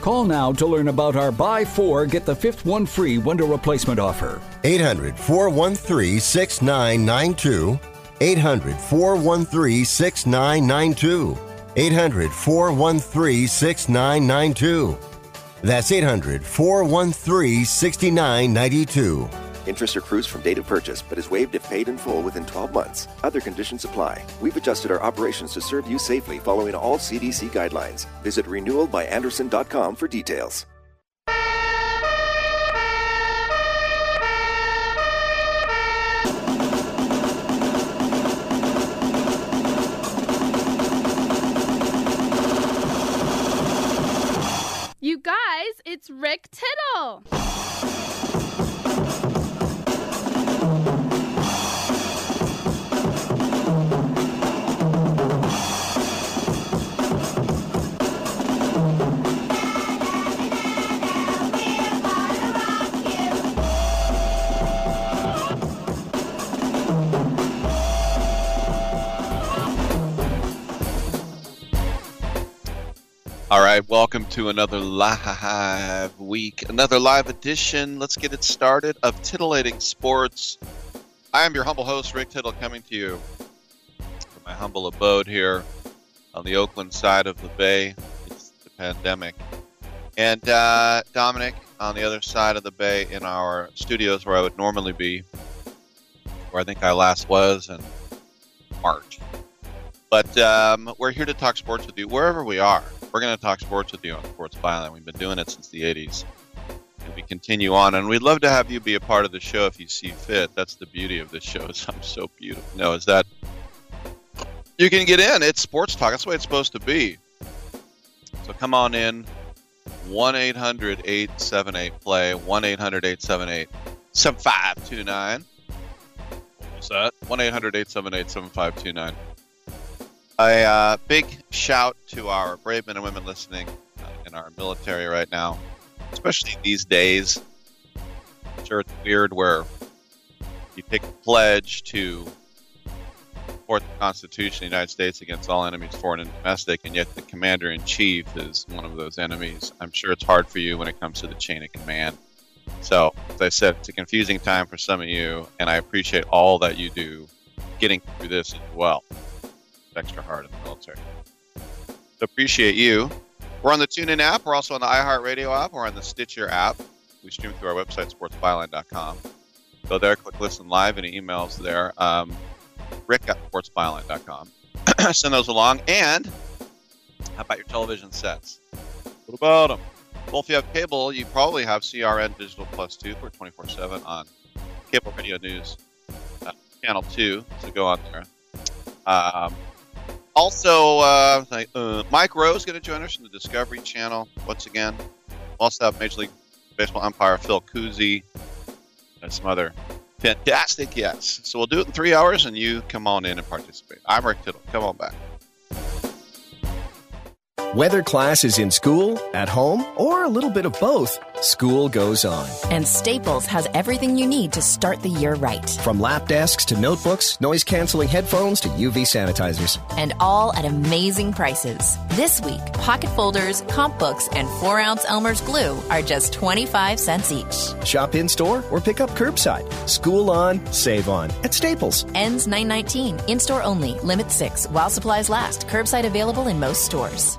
Call now to learn about our buy 4, get the 5th one free window replacement offer. 800-413-6992. 800-413-6992. 800-413-6992. That's 800-413-6992. Interest accrues from date of purchase, but is waived if paid in full within 12 months. Other conditions apply. We've adjusted our operations to serve you safely following all CDC guidelines. Visit renewalbyandersen.com for details. You guys, it's Rick Tittle. All right, welcome to another live week, another live edition. Let's get it started of Titillating Sports. I am your humble host, Rick Tittle, coming to you from my humble abode here on the Oakland side of the bay. It's the pandemic. And Dominic on the other side of the bay in our studios where I would normally be, where I think I last was in March. But we're here to talk sports with you wherever we are. We're going to talk sports with you on Sports Byline. We've been doing it since the 80s, and we continue on. And we'd love to have you be a part of the show if you see fit. That's the beauty of this show, is I'm so beautiful. No, is that you can get in. It's sports talk. That's the way it's supposed to be. So come on in, 1-800-878-PLAY, 1-800-878-7529. What was that? 1-800-878-7529. A big shout to our brave men and women listening in our military right now, especially these days. I'm sure it's weird where you take a pledge to support the Constitution of the United States against all enemies, foreign and domestic, and yet the Commander-in-Chief is one of those enemies. I'm sure it's hard for you when it comes to the chain of command. So, as I said, it's a confusing time for some of you, and I appreciate all that you do getting through this as well. Extra hard in the military. So appreciate you. We're on the TuneIn app. We're also on the iHeartRadio app. We're on the Stitcher app. We stream through our website, sportsbyline.com. Go there, click listen live, any emails there. Rick at sportsbyline.com. Send those along. And how about your television sets? What about them? Well, if you have cable, you probably have CRN Digital Plus 2 for 24/7 on Cable Radio News Channel 2. So go on there. Also, Mike Rowe is going to join us from the Discovery Channel once again. We'll also have Major League Baseball umpire Phil Cuzzi and some other fantastic guests. So we'll do it in 3 hours, and you come on in and participate. I'm Rick Tittle. Come on back. Whether class is in school, at home, or a little bit of both, school goes on. And Staples has everything you need to start the year right. From lap desks to notebooks, noise-canceling headphones to UV sanitizers. And all at amazing prices. This week, pocket folders, comp books, and 4-ounce Elmer's glue are just 25 cents each. Shop in-store or pick up curbside. School on, save on at Staples. Ends 9/19. In-store only. Limit 6. While supplies last. Curbside available in most stores.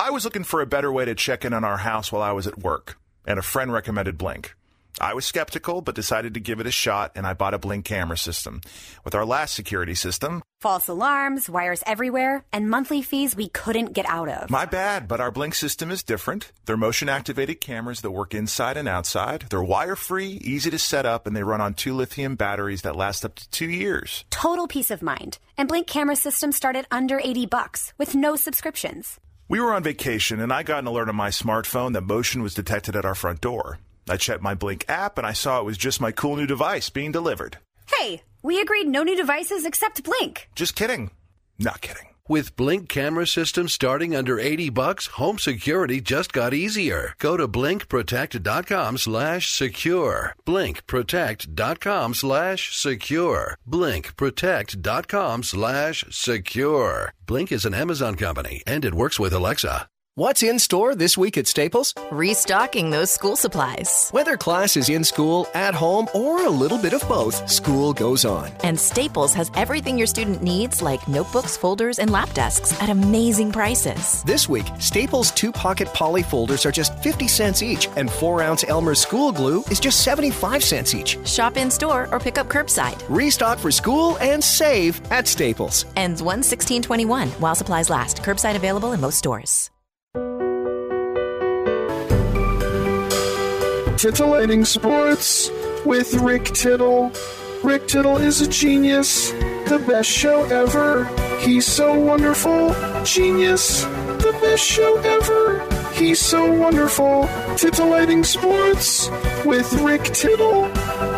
I was looking for a better way to check in on our house while I was at work, and a friend recommended Blink. I was skeptical, but decided to give it a shot, and I bought a Blink camera system. With our last security system... false alarms, wires everywhere, and monthly fees we couldn't get out of. My bad, but our Blink system is different. They're motion-activated cameras that work inside and outside. They're wire-free, easy to set up, and they run on 2 lithium batteries that last up to 2 years. Total peace of mind. And Blink camera systems start at under $80 with no subscriptions. We were on vacation, and I got an alert on my smartphone that motion was detected at our front door. I checked my Blink app, and I saw it was just my cool new device being delivered. Hey, we agreed no new devices except Blink. Just kidding. Not kidding. With Blink camera systems starting under $80, home security just got easier. Go to blinkprotect.com/secure. Blinkprotect.com/secure. Blinkprotect.com/secure. Blink is an Amazon company, and it works with Alexa. What's in store this week at Staples? Restocking those school supplies. Whether class is in school, at home, or a little bit of both, school goes on. And Staples has everything your student needs, like notebooks, folders, and lap desks at amazing prices. This week, Staples 2-pocket poly folders are just 50 cents each, and 4-ounce Elmer's school glue is just 75 cents each. Shop in-store or pick up curbside. Restock for school and save at Staples. Ends 1/16/21 while supplies last. Curbside available in most stores. Titillating Sports with Rick Tittle. Rick Tittle is a genius, the best show ever. He's so wonderful. Genius, the best show ever. He's so wonderful. Titillating Sports with Rick Tittle.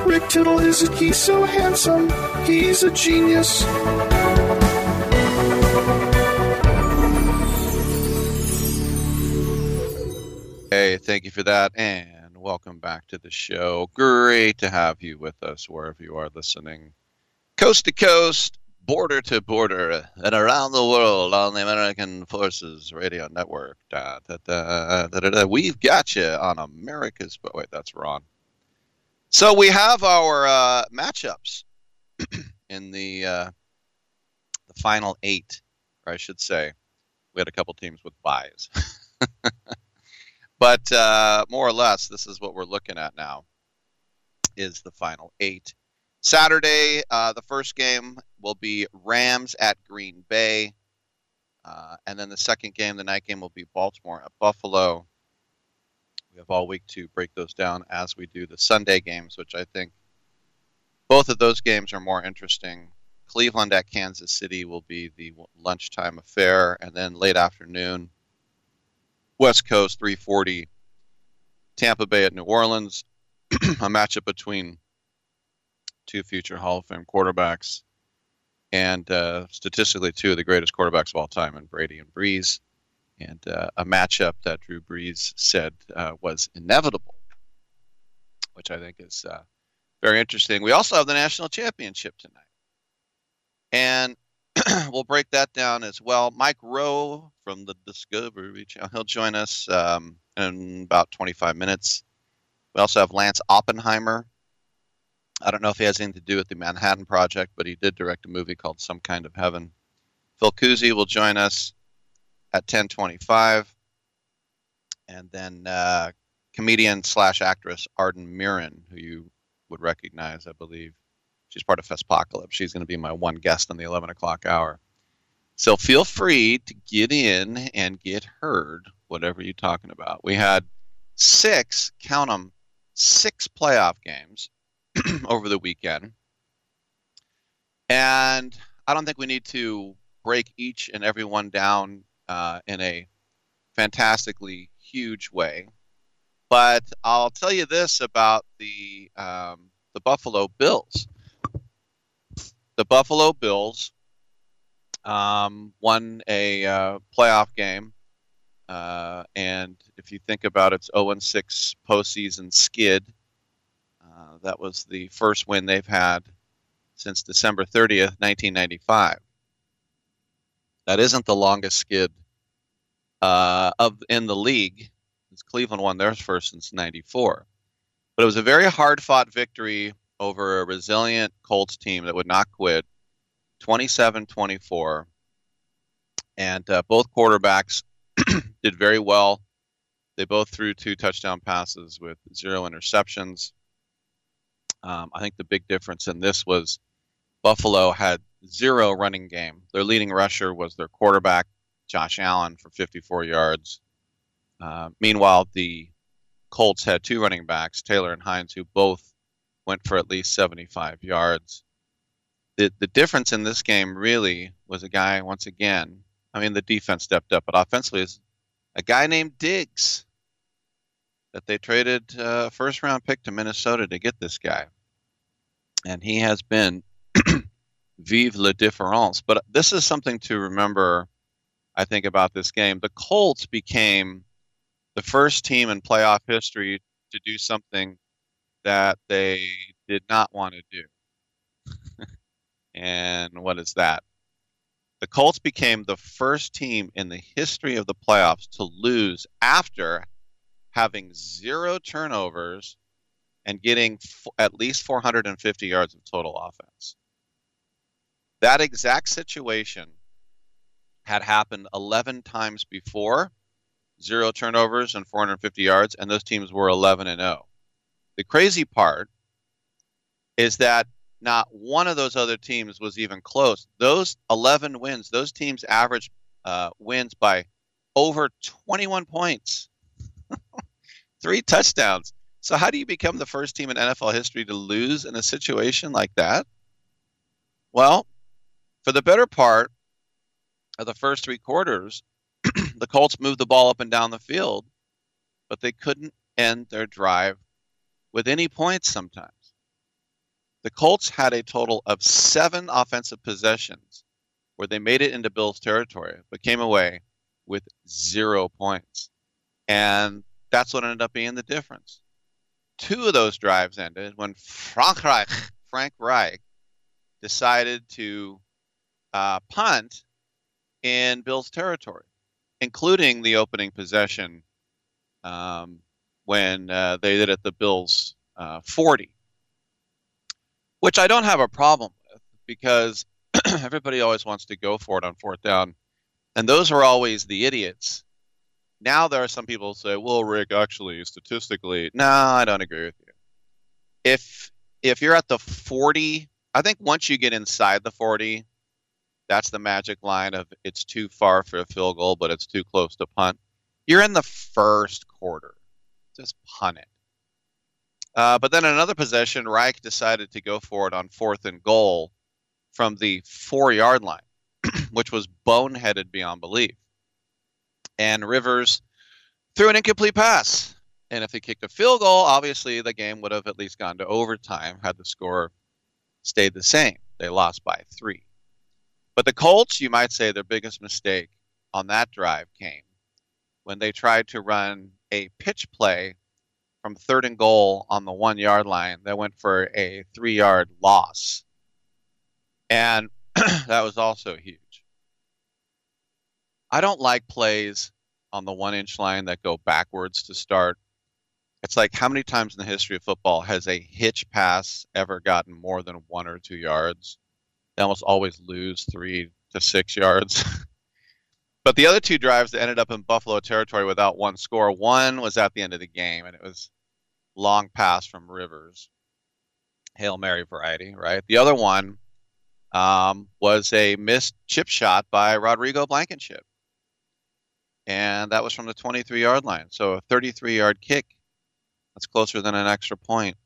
Rick Tittle is a, he's so handsome. He's a genius. Hey, thank you for that, and welcome back to the show. Great to have you with us wherever you are listening. Coast to coast, border to border, and around the world on the American Forces Radio Network. We've got you on America's... But wait, that's Ron. So we have our matchups in the final 8, or I should say. We had a couple teams with buys. But more or less, this is what we're looking at now, is the final 8. Saturday, the first game will be Rams at Green Bay. And then the second game, the night game, will be Baltimore at Buffalo. We have all week to break those down as we do the Sunday games, which I think both of those games are more interesting. Cleveland at Kansas City will be the lunchtime affair, and then late afternoon, West Coast, 3:40, Tampa Bay at New Orleans, a matchup between two future Hall of Fame quarterbacks and statistically two of the greatest quarterbacks of all time in Brady and Brees, and a matchup that Drew Brees said was inevitable, which I think is very interesting. We also have the national championship tonight, and we'll break that down as well. Mike Rowe from the Discovery Channel, he'll join us in about 25 minutes. We also have Lance Oppenheimer. I don't know if he has anything to do with the Manhattan Project, but he did direct a movie called Some Kind of Heaven. Phil Cuzzi will join us at 10:25. And then comedian/actress Arden Mirren, who you would recognize, I believe. She's part of Festpocalypse. She's going to be my one guest on the 11 o'clock hour. So feel free to get in and get heard, whatever you're talking about. We had 6, count them, 6 playoff games over the weekend. And I don't think we need to break each and every one down in a fantastically huge way. But I'll tell you this about the Buffalo Bills. The Buffalo Bills won a playoff game And if you think about its 0-6 postseason skid, that was the first win they've had since December 30th, 1995. That isn't the longest skid in the league. Cleveland won theirs first since '94. But it was a very hard-fought victory over a resilient Colts team that would not quit, 27-24. And both quarterbacks did very well. They both threw 2 touchdown passes with 0 interceptions. I think the big difference in this was Buffalo had 0 running game. Their leading rusher was their quarterback, Josh Allen, for 54 yards. Meanwhile, the Colts had 2 running backs, Taylor and Hines, who both went for at least 75 yards. The difference in this game really was a guy, once again, I mean, the defense stepped up, but offensively is a guy named Diggs that they traded a first-round pick to Minnesota to get this guy. And he has been vive la différence. But this is something to remember, I think, about this game. The Colts became the first team in playoff history to do something that they did not want to do. And what is that? The Colts became the first team in the history of the playoffs to lose after having 0 turnovers and getting at least 450 yards of total offense. That exact situation had happened 11 times before, 0 turnovers and 450 yards, and those teams were 11-0. The crazy part is that not one of those other teams was even close. Those 11 wins, those teams averaged wins by over 21 points, 3 touchdowns. So how do you become the first team in NFL history to lose in a situation like that? Well, for the better part of the first 3 quarters, the Colts moved the ball up and down the field, but they couldn't end their drive with any points sometimes. The Colts had a total of 7 offensive possessions where they made it into Bills territory, but came away with 0 points. And that's what ended up being the difference. 2 of those drives ended when Frank Reich decided to punt in Bills territory, including the opening possession when they did at the Bills 40. Which I don't have a problem with because everybody always wants to go for it on 4th down. And those are always the idiots. Now there are some people who say, well, Rick, actually, statistically, no, I don't agree with you. If you're at the 40, I think once you get inside the 40, that's the magic line of it's too far for a field goal, but it's too close to punt. You're in the first quarter. Just punt it. But then another possession, Reich decided to go for it on 4th and goal from the 4-yard line, which was boneheaded beyond belief. And Rivers threw an incomplete pass. And if he kicked a field goal, obviously the game would have at least gone to overtime had the score stayed the same. They lost by 3. But the Colts, you might say their biggest mistake on that drive came when they tried to run a pitch play from 3rd and goal on the 1-yard line that went for a 3-yard loss. And that was also huge. I don't like plays on the 1-inch line that go backwards to start. It's like how many times in the history of football has a hitch pass ever gotten more than 1 or 2 yards? They almost always lose 3 to 6 yards. But the other 2 drives that ended up in Buffalo territory without 1 score, 1 was at the end of the game, and it was long pass from Rivers, Hail Mary variety, right? The other one was a missed chip shot by Rodrigo Blankenship, and that was from the 23-yard line. So a 33-yard kick, that's closer than an extra point.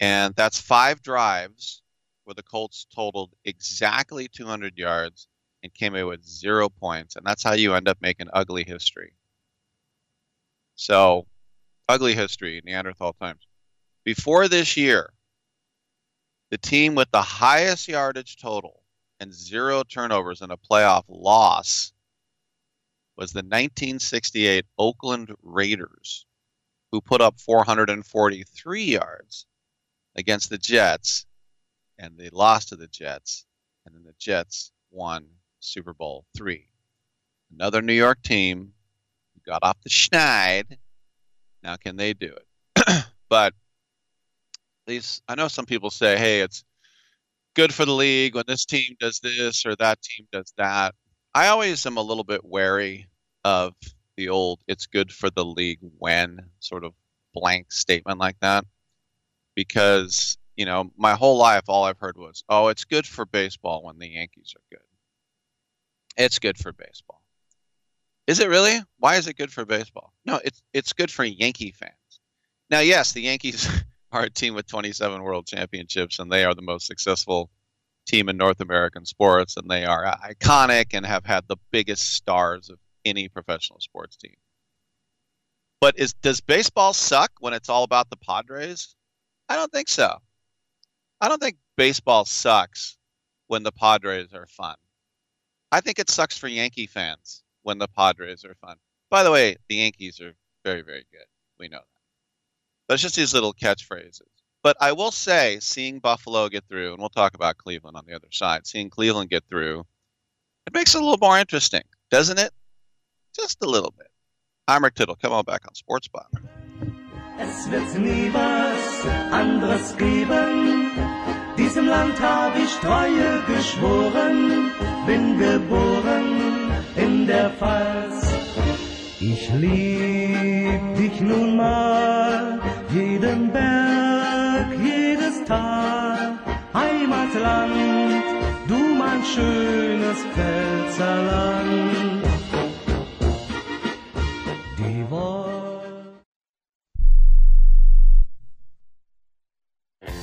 And that's 5 drives where the Colts totaled exactly 200 yards and came away with 0 points, and that's how you end up making ugly history. So, ugly history, Neanderthal times. Before this year, the team with the highest yardage total and 0 turnovers in a playoff loss was the 1968 Oakland Raiders, who put up 443 yards against the Jets, and they lost to the Jets, and then the Jets won Super Bowl III. Another New York team who got off the schneid. Now, can they do it? But these, I know some people say, hey, it's good for the league when this team does this or that team does that. I always am a little bit wary of the old it's good for the league when sort of blank statement like that, because, you know, my whole life all I've heard was, oh, it's good for baseball when the Yankees are good. It's good for baseball. Is it really? Why is it good for baseball? No, it's good for Yankee fans. Now, yes, the Yankees are a team with 27 world championships, and they are the most successful team in North American sports, and they are iconic and have had the biggest stars of any professional sports team. But does baseball suck when it's all about the Padres? I don't think so. I don't think baseball sucks when the Padres are fun. I think it sucks for Yankee fans when the Padres are fun. By the way, the Yankees are very, very good. We know that. But it's just these little catchphrases. But I will say, seeing Buffalo get through, and we'll talk about Cleveland on the other side, seeing Cleveland get through, it makes it a little more interesting, doesn't it? Just a little bit. I'm Rick Tittle. Come on back on Sports Spot. Es wird nie was anderes geben. Diesem Land habe ich Treue geschworen. Bin geboren in der Pfalz. Ich lieb dich nun mal. Jeden Berg, jedes Tal. Heimatland, du mein schönes Pfälzerland.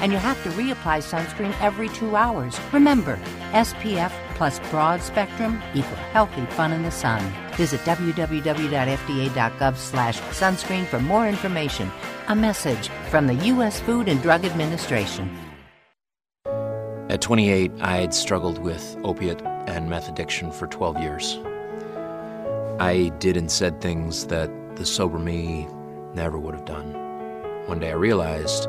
And you have to reapply sunscreen every 2 hours. Remember, SPF plus broad spectrum equal healthy fun in the sun. Visit www.fda.gov/sunscreen for more information. A message from the U.S. Food and Drug Administration. At 28, I had struggled with opiate and meth addiction for 12 years. I did and said things that the sober me never would have done. One day I realized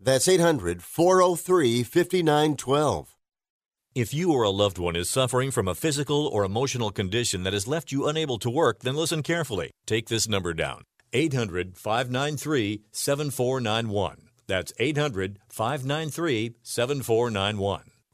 That's 800-403-5912. If you or a loved one is suffering from a physical or emotional condition that has left you unable to work, then listen carefully. Take this number down, 800-593-7491. That's 800-593-7491.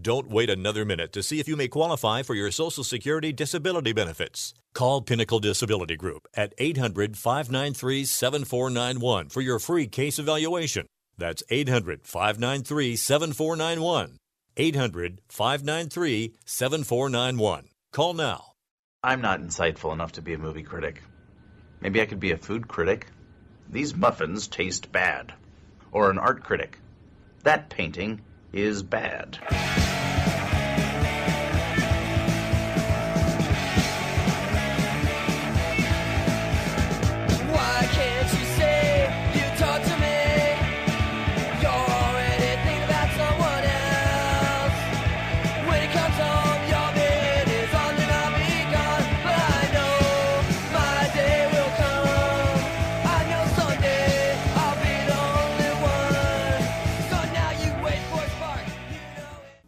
Don't wait another minute to see if you may qualify for your Social Security disability benefits. Call Pinnacle Disability Group at 800-593-7491 for your free case evaluation. That's 800-593-7491. 800-593-7491. Call now. I'm not insightful enough to be a movie critic. Maybe I could be a food critic. These muffins taste bad. Or an art critic. That painting is bad.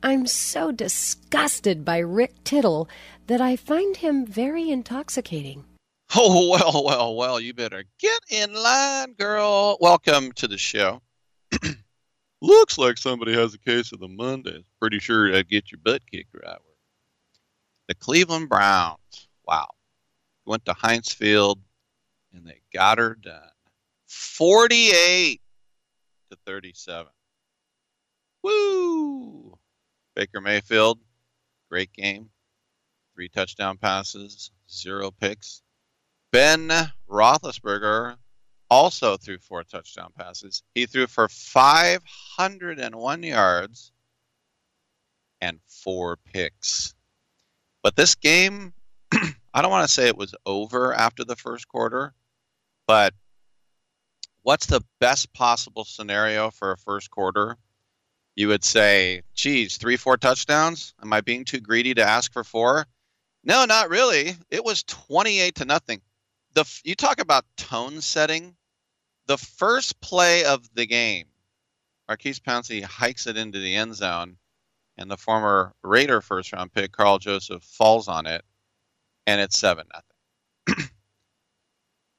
I'm so disgusted by Rick Tittle that I find him very intoxicating. Oh, well, you better get in line, girl. Welcome to the show. Looks like somebody has a case of the Mondays. Pretty sure I'd get your butt kicked right away. The Cleveland Browns. Wow. Went to Heinz Field, and they got her done. 48-37. Woo! Baker Mayfield, great game. 3 touchdown passes, 0 picks. Ben Roethlisberger also threw 4 touchdown passes. He threw for 501 yards and 4 picks. But this game, I don't want to say it was over after the first quarter, but what's the best possible scenario for a first quarter? You would say, geez, 3-4 touchdowns? Am I being too greedy to ask for 4? No, not really. It was 28-0. You talk about tone setting. The first play of the game, Marquise Pouncey hikes it into the end zone, and the former Raider first-round pick, Carl Joseph, falls on it, and it's 7-0.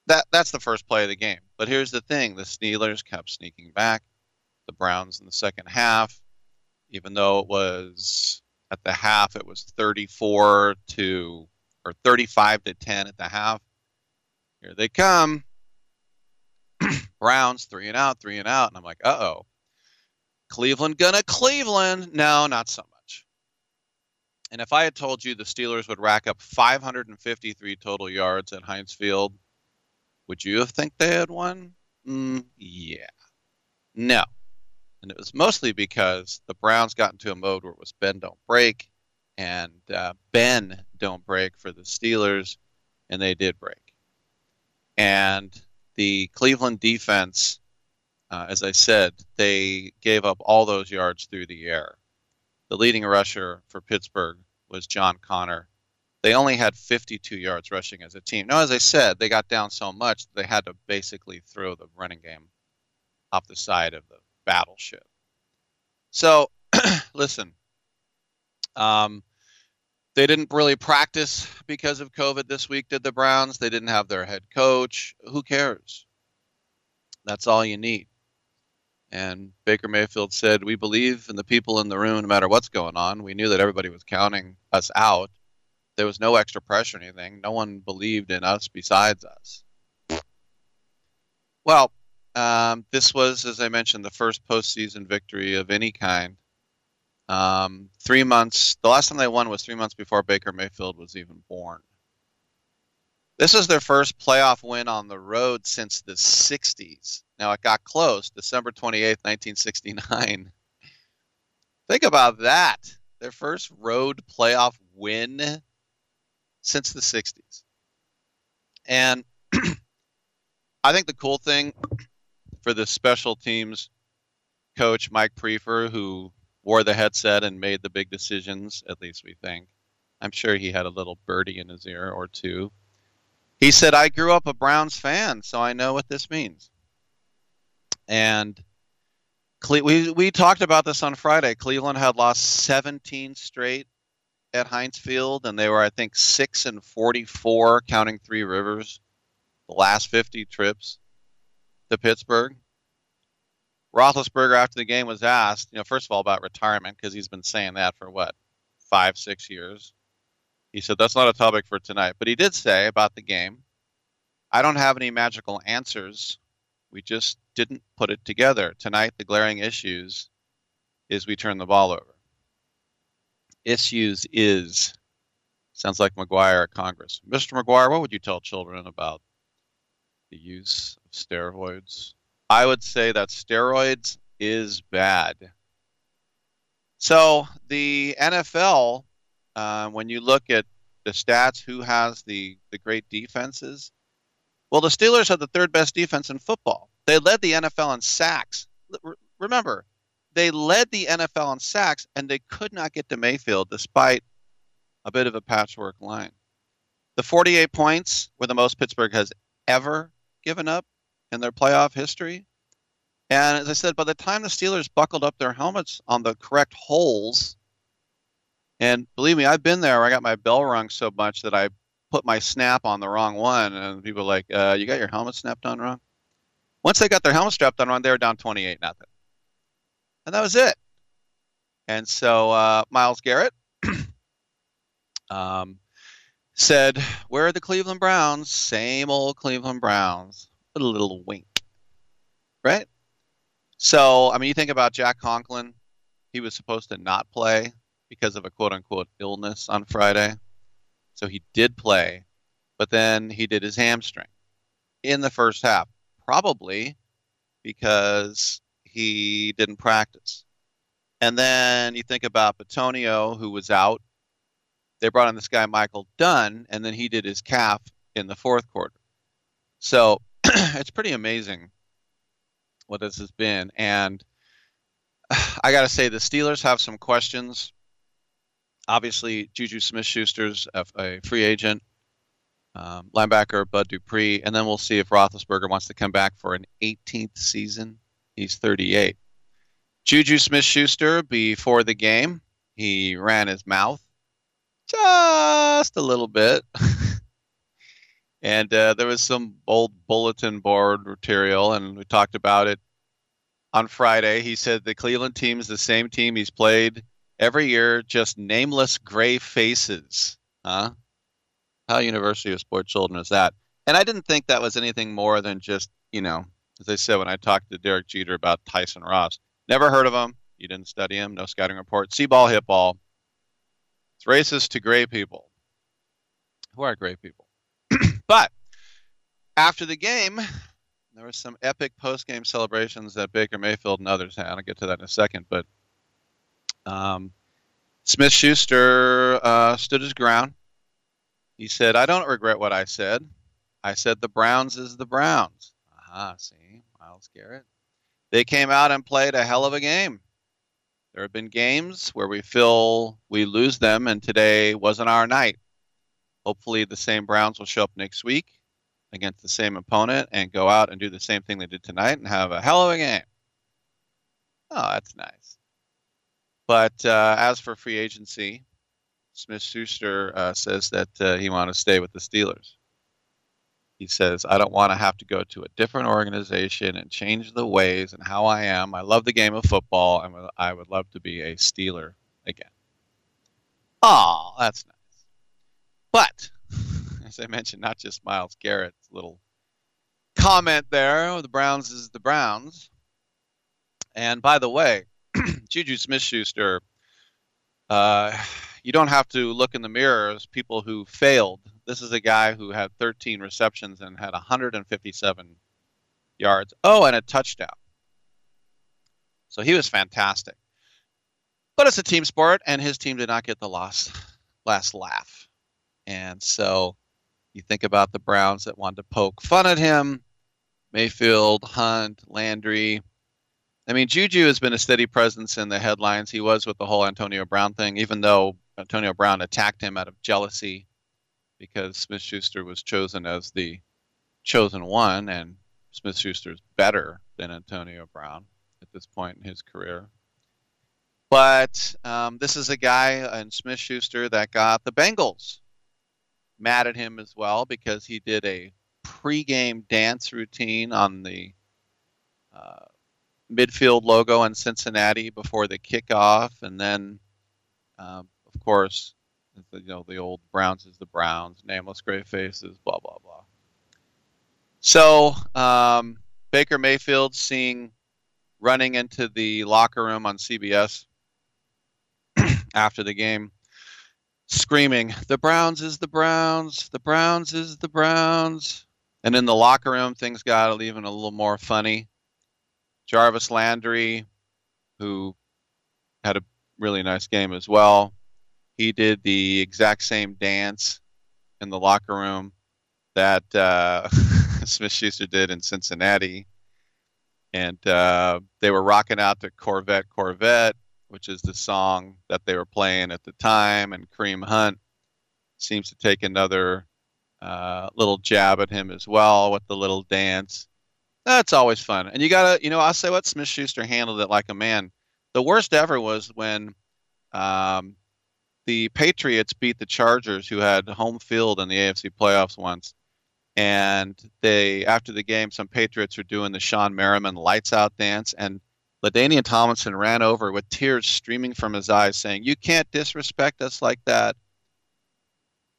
That's the first play of the game. But here's the thing. The Steelers kept sneaking back. The Browns in the second half, even though it was at the half, it was 35-10 at the half. Here they come. Browns, 3 and out. And I'm like, uh-oh. Cleveland. No, not so much. And if I had told you the Steelers would rack up 553 total yards at Heinz Field, would you have think they had won? Yeah. No. And it was mostly because the Browns got into a mode where it was bend, don't break, and Ben don't break for the Steelers, and they did break. And the Cleveland defense, as I said, they gave up all those yards through the air. The leading rusher for Pittsburgh was John Connor. They only had 52 yards rushing as a team. Now, as I said, they got down so much they had to basically throw the running game off the side of the battleship. So, listen, they didn't really practice because of COVID this week, did the Browns? They didn't have their head coach. Who cares? That's all you need. And Baker Mayfield said, we believe in the people in the room no matter what's going on. We knew that everybody was counting us out. There was no extra pressure or anything. No one believed in us besides us. Well, this was, as I mentioned, the first postseason victory of any kind. 3 months. The last time they won was 3 months before Baker Mayfield was even born. This is their first playoff win on the road since the 60s. Now, it got close, December 28th, 1969. Think about that. Their first road playoff win since the 60s. And I think the cool thing for the special teams coach, Mike Prefer, who wore the headset and made the big decisions, at least we think. I'm sure he had a little birdie in his ear or two. He said, I grew up a Browns fan, so I know what this means. And we talked about this on Friday. Cleveland had lost 17 straight at Heinz Field, and they were, I think, 6-44, counting 3 Rivers, the last 50 trips to Pittsburgh. Roethlisberger, after the game, was asked, first of all, about retirement, because he's been saying that for, 5-6 years. He said, that's not a topic for tonight. But he did say about the game, I don't have any magical answers. We just didn't put it together. Tonight, the glaring issues is we turn the ball over. Issues is. Sounds like McGuire at Congress. Mr. McGuire, what would you tell children about the use of steroids? I would say that steroids is bad. So the NFL, when you look at the stats, who has the great defenses? Well, the Steelers had the third best defense in football. They led the NFL in sacks. Remember, they led the NFL in sacks, and they could not get to Mayfield despite a bit of a patchwork line. The 48 points were the most Pittsburgh has ever given up in their playoff history. And as I said, by the time the Steelers buckled up their helmets on the correct holes, and believe me, I've been there where I got my bell rung so much that I put my snap on the wrong one, and people were like, you got your helmet snapped on wrong? Once they got their helmet strapped on wrong, they were down 28-0. And that was it. And so Myles Garrett said, where are the Cleveland Browns? Same old Cleveland Browns. With a little wink. Right? So, I mean, you think about Jack Conklin. He was supposed to not play because of a quote-unquote illness on Friday. So he did play, but then he did his hamstring in the first half, probably because he didn't practice. And then you think about Bitonio, who was out. They brought in this guy, Michael Dunn, and then he did his calf in the fourth quarter. So it's pretty amazing what this has been. And I got to say, the Steelers have some questions. Obviously, Juju Smith-Schuster's a free agent, linebacker Bud Dupree, and then we'll see if Roethlisberger wants to come back for an 18th season. He's 38. Juju Smith-Schuster, before the game, he ran his mouth just a little bit. And there was some old bulletin board material, and we talked about it on Friday. He said the Cleveland team is the same team he's played every year, just nameless gray faces. Huh? How University of Sport Children is that? And I didn't think that was anything more than just, you know, as I said when I talked to Derek Jeter about Tyson Ross. Never heard of him. You didn't study him. No scouting report. See ball, hit ball. It's racist to gray people. Who are gray people? But after the game, there were some epic post-game celebrations that Baker Mayfield and others had. I'll get to that in a second. But Smith-Schuster stood his ground. He said, I don't regret what I said. I said the Browns is the Browns. Aha, see, Myles Garrett. They came out and played a hell of a game. There have been games where we feel we lose them, and today wasn't our night. Hopefully the same Browns will show up next week against the same opponent and go out and do the same thing they did tonight and have a hell of a game. Oh, that's nice. But as for free agency, Smith-Schuster says that he wants to stay with the Steelers. He says, I don't want to have to go to a different organization and change the ways and how I am. I love the game of football, and I would love to be a Steeler again. Oh, that's nice. But, as I mentioned, not just Myles Garrett's little comment there. Oh, the Browns is the Browns. And by the way, Juju Smith-Schuster, you don't have to look in the mirror as people who failed. This is a guy who had 13 receptions and had 157 yards. Oh, and a touchdown. So he was fantastic. But it's a team sport, and his team did not get the last laugh. And so you think about the Browns that wanted to poke fun at him, Mayfield, Hunt, Landry. I mean, Juju has been a steady presence in the headlines. He was with the whole Antonio Brown thing, even though Antonio Brown attacked him out of jealousy because Smith-Schuster was chosen as the chosen one, and Smith-Schuster's better than Antonio Brown at this point in his career. But this is a guy in Smith-Schuster that got the Bengals mad at him as well because he did a pregame dance routine on the midfield logo in Cincinnati before the kickoff. And then, of course, you know, the old Browns is the Browns, nameless gray faces, blah, blah, blah. So Baker Mayfield seeing running into the locker room on CBS after the game, screaming, "The Browns is the Browns, the Browns is the Browns." And in the locker room, things got even a little more funny. Jarvis Landry, who had a really nice game as well, he did the exact same dance in the locker room that Smith-Schuster did in Cincinnati. And they were rocking out to Corvette, Corvette, which is the song that they were playing at the time. And Kareem Hunt seems to take another little jab at him as well with the little dance. That's always fun. And you got to, I'll say what, Smith-Schuster handled it like a man. The worst ever was when the Patriots beat the Chargers, who had home field in the AFC playoffs once. And they, after the game, some Patriots were doing the Sean Merriman lights out dance, and LaDainian Tomlinson ran over with tears streaming from his eyes saying, "You can't disrespect us like that."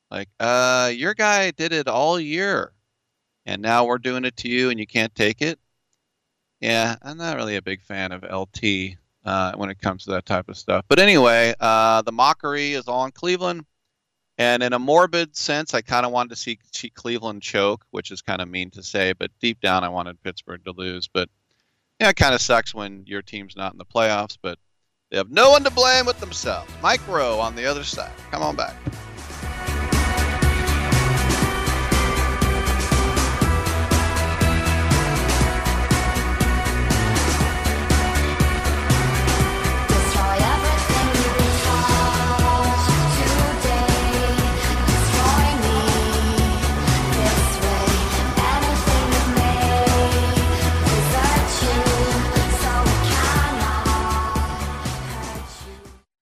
Like, your guy did it all year and now we're doing it to you and you can't take it. Yeah. I'm not really a big fan of LT when it comes to that type of stuff. But anyway, the mockery is all in Cleveland. And in a morbid sense, I kind of wanted to see Cleveland choke, which is kind of mean to say, but deep down I wanted Pittsburgh to lose. But yeah, it kind of sucks when your team's not in the playoffs, but they have no one to blame but themselves. Mike Rowe on the other side. Come on back.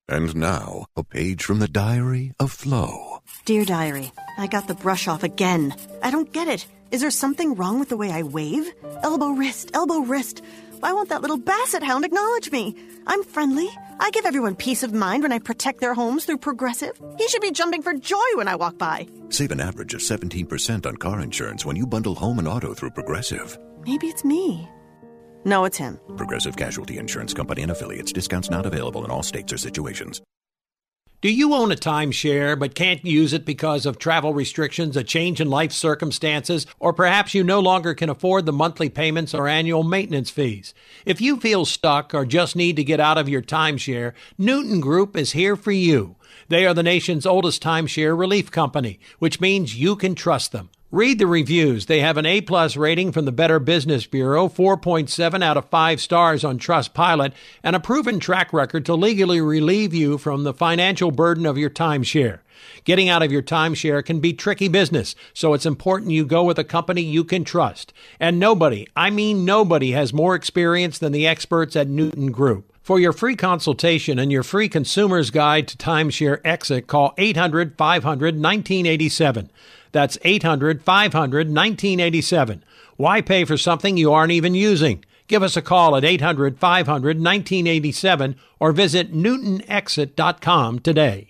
And now, a page from the diary of Flo. Dear diary, I got the brush off again. I don't get it. Is there something wrong with the way I wave? Elbow, wrist, elbow, wrist. Why won't that little basset hound acknowledge me? I'm friendly. I give everyone peace of mind when I protect their homes through Progressive. He should be jumping for joy when I walk by. Save an average of 17% on car insurance when you bundle home and auto through Progressive. Maybe it's me. No, it's him. Progressive Casualty Insurance Company and Affiliates. Discounts not available in all states or situations. Do you own a timeshare but can't use it because of travel restrictions, a change in life circumstances, or perhaps you no longer can afford the monthly payments or annual maintenance fees? If you feel stuck or just need to get out of your timeshare, Newton Group is here for you. They are the nation's oldest timeshare relief company, which means you can trust them. Read the reviews. They have an A-plus rating from the Better Business Bureau, 4.7 out of 5 stars on Trustpilot, and a proven track record to legally relieve you from the financial burden of your timeshare. Getting out of your timeshare can be tricky business, so it's important you go with a company you can trust. And nobody, I mean nobody, has more experience than the experts at Newton Group. For your free consultation and your free consumer's guide to timeshare exit, call 800-500-1987. That's 800-500-1987. Why pay for something you aren't even using? Give us a call at 800-500-1987 or visit newtonexit.com today.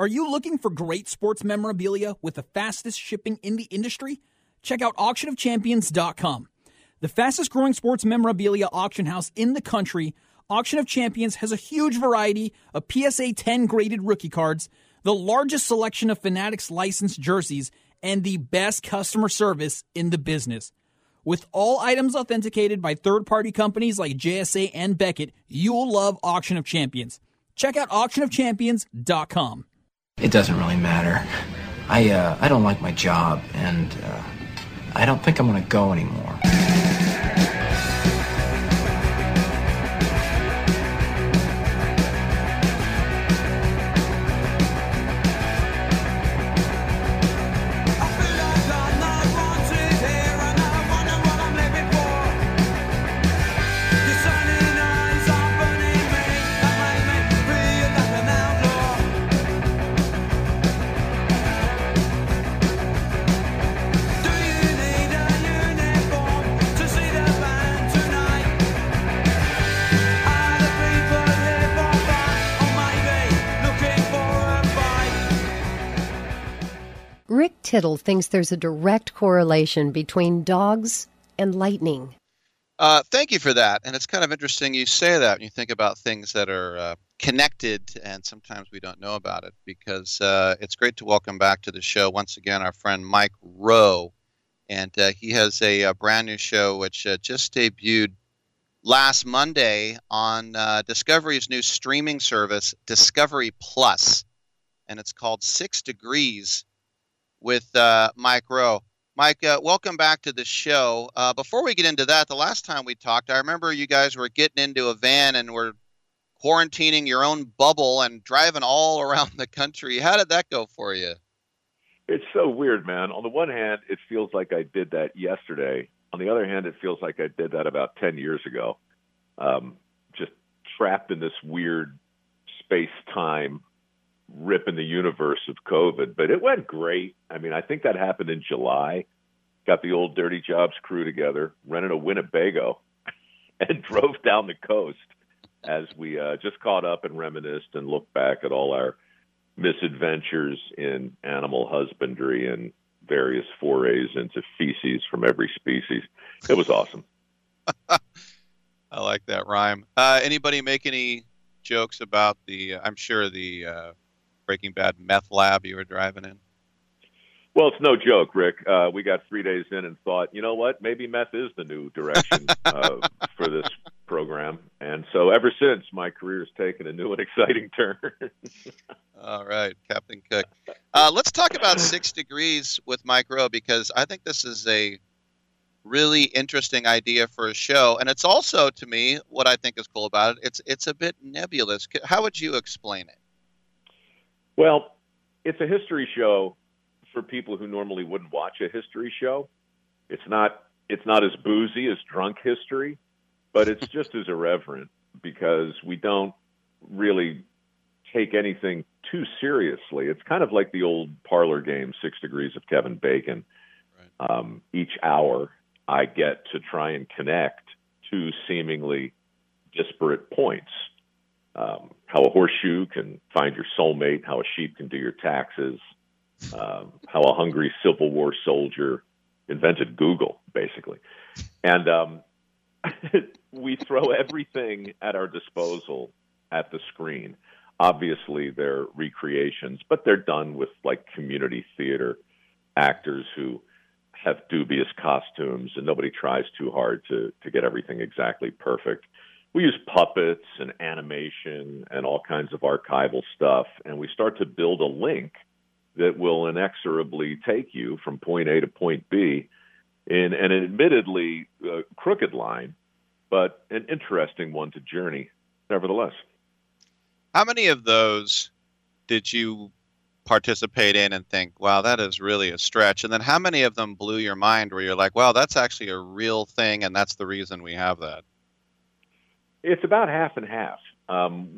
Are you looking for great sports memorabilia with the fastest shipping in the industry? Check out auctionofchampions.com. The fastest growing sports memorabilia auction house in the country, Auction of Champions has a huge variety of PSA 10 graded rookie cards, the largest selection of Fanatics licensed jerseys, and the best customer service in the business. With all items authenticated by third-party companies like JSA and Beckett, you'll love Auction of Champions. Check out auctionofchampions.com. It doesn't really matter. I don't like my job, and I don't think I'm going to go anymore. Rick Tittle thinks there's a direct correlation between dogs and lightning. Thank you for that. And it's kind of interesting you say that when you think about things that are connected, and sometimes we don't know about it, because it's great to welcome back to the show once again our friend Mike Rowe. And he has a brand new show which just debuted last Monday on Discovery's new streaming service, Discovery Plus. And it's called 6 Degrees with Mike Rowe. Mike, welcome back to the show. Before we get into that, the last time we talked, I remember you guys were getting into a van and were quarantining your own bubble and driving all around the country. How did that go for you? It's so weird, man. On the one hand, it feels like I did that yesterday. On the other hand, it feels like I did that about 10 years ago. Just trapped in this weird space-time rip in the universe of COVID, but it went great. I mean, I think that happened in July. Got the old Dirty Jobs crew together, rented a Winnebago, and drove down the coast as we just caught up and reminisced and looked back at all our misadventures in animal husbandry and various forays into feces from every species. It was awesome. I like that rhyme. Anybody make any jokes about the, I'm sure the, Breaking Bad meth lab you were driving in? Well, it's no joke, Rick. We got 3 days in and thought, you know what? Maybe meth is the new direction for this program. And so ever since, my career has taken a new and exciting turn. All right, Captain Cook. Let's talk about 6 Degrees with Mike Rowe, because I think this is a really interesting idea for a show. And it's also, to me, what I think is cool about it, it's a bit nebulous. How would you explain it? Well, it's a history show for people who normally wouldn't watch a history show. It's not as boozy as drunk history, but it's just as irreverent, because we don't really take anything too seriously. It's kind of like the old parlor game, 6 Degrees of Kevin Bacon. Right. Each hour I get to try and connect two seemingly disparate points. How a horseshoe can find your soulmate, how a sheep can do your taxes, how a hungry Civil War soldier invented Google, basically. And we throw everything at our disposal at the screen. Obviously, they're recreations, but they're done with, like, community theater actors who have dubious costumes, and nobody tries too hard to get everything exactly perfect. We use puppets and animation and all kinds of archival stuff, and we start to build a link that will inexorably take you from point A to point B in an admittedly crooked line, but an interesting one to journey, nevertheless. How many of those did you participate in and think, wow, that is really a stretch? And then how many of them blew your mind where you're like, wow, that's actually a real thing, and that's the reason we have that? It's about half and half.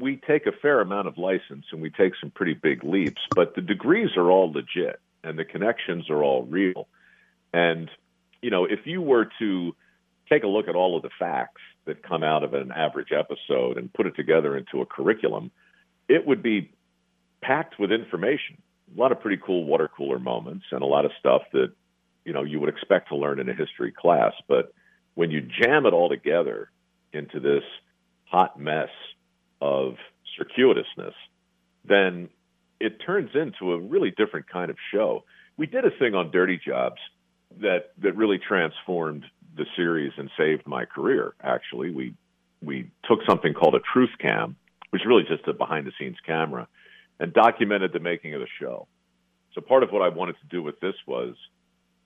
We take a fair amount of license, and we take some pretty big leaps, but the degrees are all legit, and the connections are all real. And, you know, if you were to take a look at all of the facts that come out of an average episode and put it together into a curriculum, it would be packed with information, a lot of pretty cool water cooler moments, and a lot of stuff that, you know, you would expect to learn in a history class. But when you jam it all together into this hot mess of circuitousness, then it turns into a really different kind of show. We did a thing on Dirty Jobs that really transformed the series and saved my career, actually. We took something called a truth cam, which is really just a behind-the-scenes camera, and documented the making of the show. So part of what I wanted to do with this was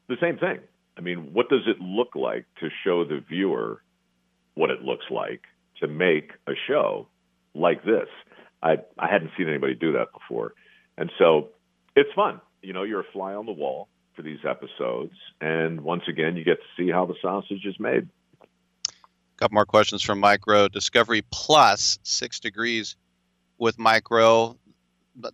the same thing. I mean, what does it look like to show the viewer what it looks like to make a show like this? I hadn't seen anybody do that before. And so it's fun. You know, you're a fly on the wall for these episodes. And once again, you get to see how the sausage is made. A couple more questions from Mike Rowe. Discovery Plus, 6 Degrees with Mike Rowe.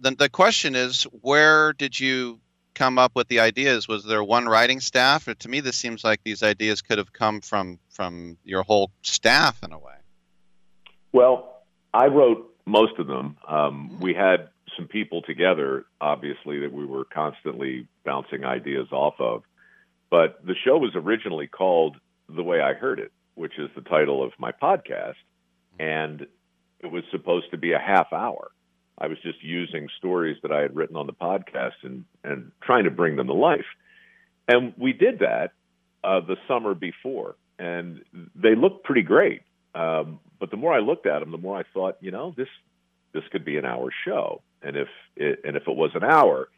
The question is, where did you come up with the ideas? Was there one writing staff? Or to me, this seems like these ideas could have come from your whole staff in a way. Well, I wrote most of them. We had some people together, obviously, that we were constantly bouncing ideas off of. But the show was originally called The Way I Heard It, which is the title of my podcast. And it was supposed to be a half hour. I was just using stories that I had written on the podcast and trying to bring them to life. And we did that the summer before, and they looked pretty great. But the more I looked at them, the more I thought, you know, this could be an hour show. And if it was an hour,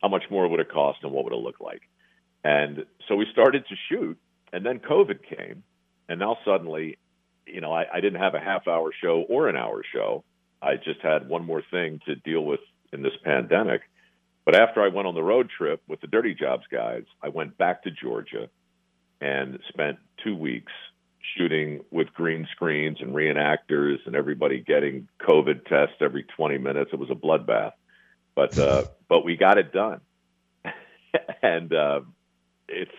how much more would it cost and what would it look like? And so we started to shoot, and then COVID came. And now suddenly, you know, I didn't have a half-hour show or an hour show. I just had one more thing to deal with in this pandemic. But after I went on the road trip with the Dirty Jobs guys, I went back to Georgia and spent 2 weeks shooting with green screens and reenactors and everybody getting COVID tests every 20 minutes. It was a bloodbath, but we got it done. And it's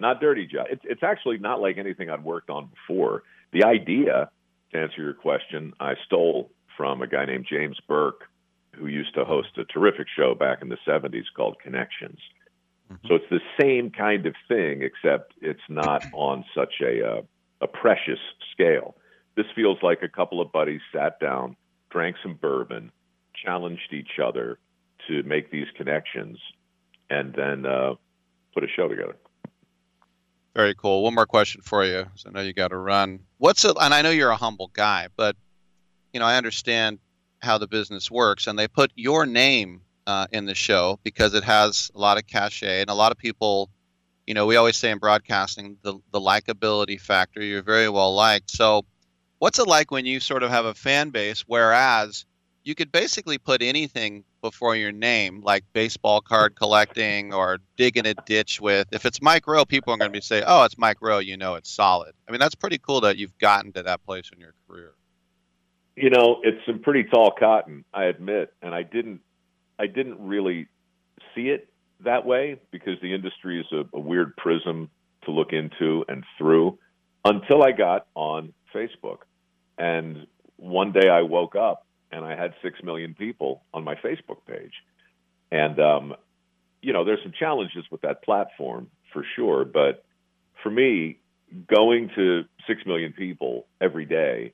not Dirty Jobs. It's actually not like anything I'd worked on before. The idea, to answer your question, I stole from a guy named James Burke, who used to host a terrific show back in the 70s called Connections. Mm-hmm. So it's the same kind of thing, except it's not on such a precious scale. This feels like a couple of buddies sat down, drank some bourbon, challenged each other to make these connections, and then put a show together. Very cool. One more question for you, because I know you got to run. And I know you're a humble guy, but you know I understand how the business works, and they put your name in the show because it has a lot of cachet, and a lot of people, you know, we always say in broadcasting the likability factor. You're very well liked. So, what's it like when you sort of have a fan base, whereas you could basically put anything before your name, like baseball card collecting or digging a ditch with. If it's Mike Rowe, people are going to be saying, oh, it's Mike Rowe, you know, it's solid. I mean, that's pretty cool that you've gotten to that place in your career. You know, it's some pretty tall cotton, I admit, and I didn't really see it that way because the industry is a weird prism to look into and through until I got on Facebook. And one day I woke up and I had 6 million people on my Facebook page. And, you know, there's some challenges with that platform for sure. But for me, going to 6 million people every day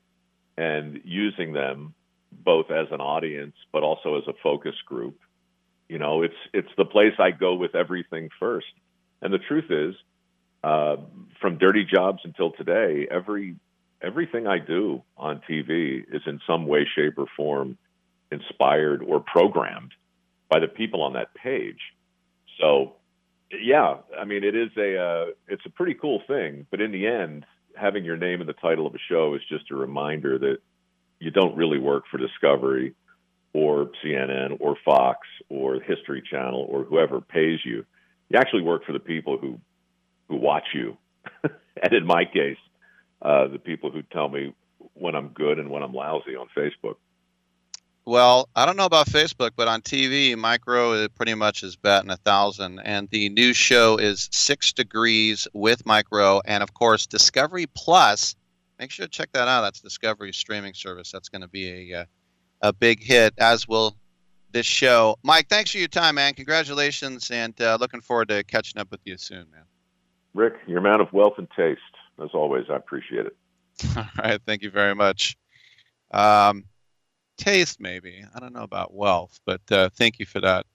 and using them both as an audience, but also as a focus group, you know, it's the place I go with everything first. And the truth is, from Dirty Jobs until today, everything I do on TV is in some way, shape, or form inspired or programmed by the people on that page. So, yeah, I mean, it is it's a pretty cool thing. But in the end, having your name in the title of a show is just a reminder that you don't really work for Discovery or CNN or Fox or History Channel or whoever pays you. You actually work for the people who watch you. And in my case, the people who tell me when I'm good and when I'm lousy on Facebook. Well, I don't know about Facebook, but on TV, Mike Rowe pretty much is batting 1,000. And the new show is 6 Degrees with Mike Rowe. And, of course, Discovery Plus. Make sure to check that out. That's Discovery's streaming service. That's going to be a big hit, as will this show. Mike, thanks for your time, man. Congratulations, and looking forward to catching up with you soon, man. Rick, you're a man of wealth and taste. As always, I appreciate it. All right. Thank you very much. Taste, maybe. I don't know about wealth, but thank you for that.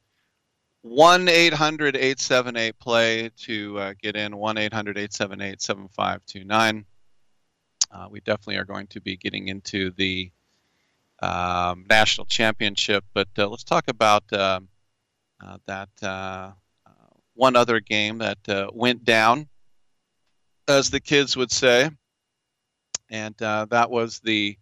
1-800-878-PLAY to get in, 1-800-878-7529. We definitely are going to be getting into the national championship, but let's talk about that one other game that went down, as the kids would say, and that was the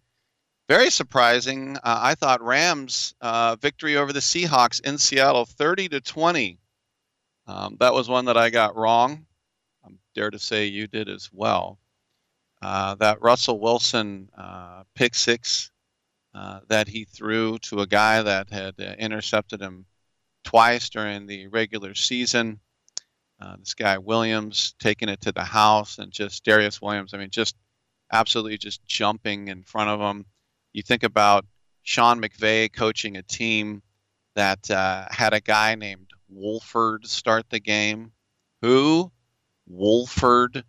very surprising, I thought, Rams victory over the Seahawks in Seattle, 30-20. That was one that I got wrong. I dare to say you did as well. That Russell Wilson pick six that he threw to a guy that had intercepted him twice during the regular season. This guy Williams taking it to the house, and just Darius Williams, I mean, just absolutely just jumping in front of him. You think about Sean McVay coaching a team that had a guy named Wolford start the game. Who? Wolford.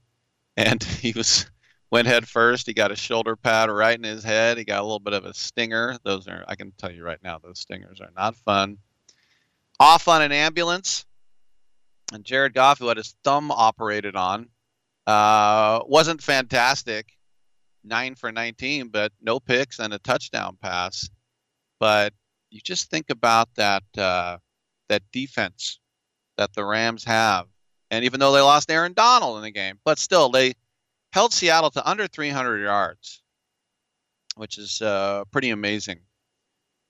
And he went head first. He got a shoulder pad right in his head. He got a little bit of a stinger. I can tell you right now, those stingers are not fun. Off on an ambulance. And Jared Goff, who had his thumb operated on, wasn't fantastic. 9 for 19, but no picks and a touchdown pass. But you just think about that that defense that the Rams have. And even though they lost Aaron Donald in the game, but still they held Seattle to under 300 yards, which is pretty amazing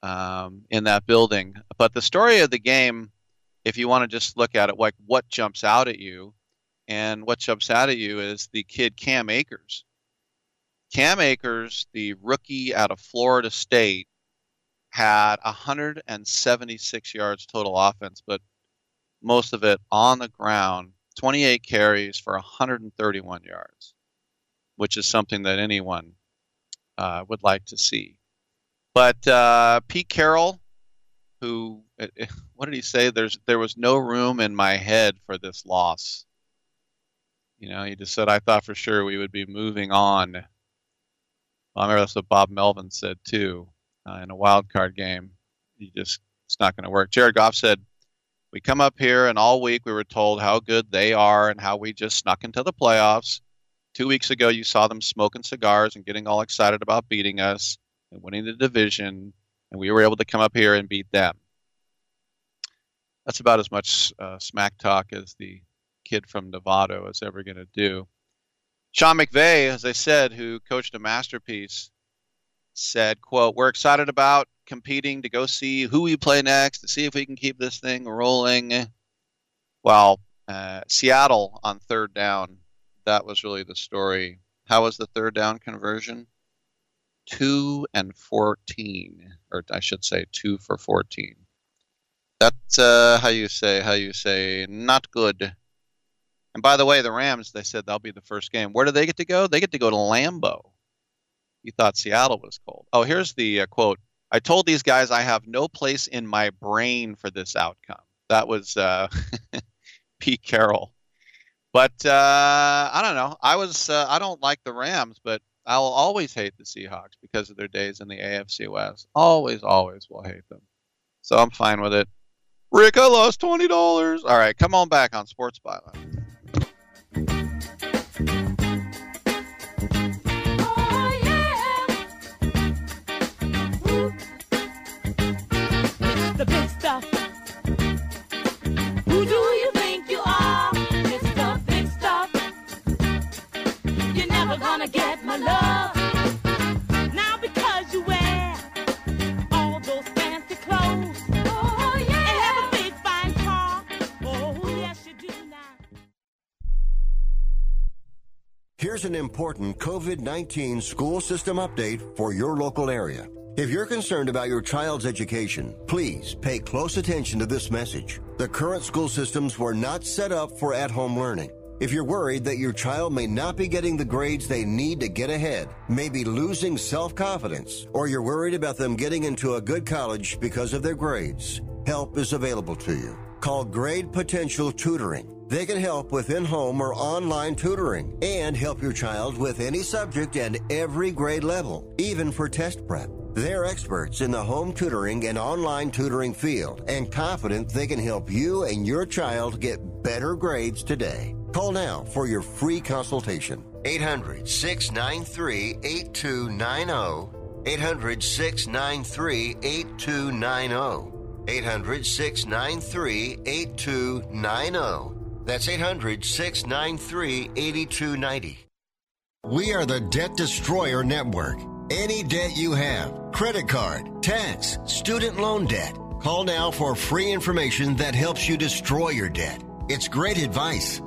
in that building. But the story of the game, if you want to just look at it, like what jumps out at you, and what jumps out at you is the kid Cam Akers. Cam Akers, the rookie out of Florida State, had 176 yards total offense, but most of it on the ground, 28 carries for 131 yards, which is something that anyone would like to see. But Pete Carroll, who, what did he say? There was no room in my head for this loss. You know, he just said, I thought for sure we would be moving on. I remember that's what Bob Melvin said, too, in a wild card game. It's not going to work. Jared Goff said, we come up here, and all week we were told how good they are and how we just snuck into the playoffs. 2 weeks ago, you saw them smoking cigars and getting all excited about beating us and winning the division, and we were able to come up here and beat them. That's about as much smack talk as the kid from Nevada is ever going to do. Sean McVay, as I said, who coached a masterpiece, said, quote, we're excited about competing to go see who we play next, to see if we can keep this thing rolling. Well, Seattle on third down, that was really the story. How was the third down conversion? 2 and 14, or I should say 2 for 14. That's how you say not good. And by the way, the Rams, they said that'll be the first game. Where do they get to go? They get to go to Lambeau. You thought Seattle was cold. Oh, here's the quote. I told these guys I have no place in my brain for this outcome. That was Pete Carroll. But I don't know. I don't like the Rams, but I'll always hate the Seahawks because of their days in the AFC West. Always, always will hate them. So I'm fine with it. Rick, I lost $20. All right, come on back on Sports Byline. Here's an important COVID-19 school system update for your local area. If you're concerned about your child's education, please pay close attention to this message. The current school systems were not set up for at-home learning. If you're worried that your child may not be getting the grades they need to get ahead, maybe losing self-confidence, or you're worried about them getting into a good college because of their grades, help is available to you. Call Grade Potential Tutoring. They can help with in-home or online tutoring and help your child with any subject and every grade level, even for test prep. They're experts in the home tutoring and online tutoring field and confident they can help you and your child get better grades today. Call now for your free consultation. 800-693-8290. 800-693-8290. 800-693-8290. That's 800-693-8290. We are the Debt Destroyer Network. Any debt you have, credit card, tax, student loan debt, call now for free information that helps you destroy your debt. It's great advice.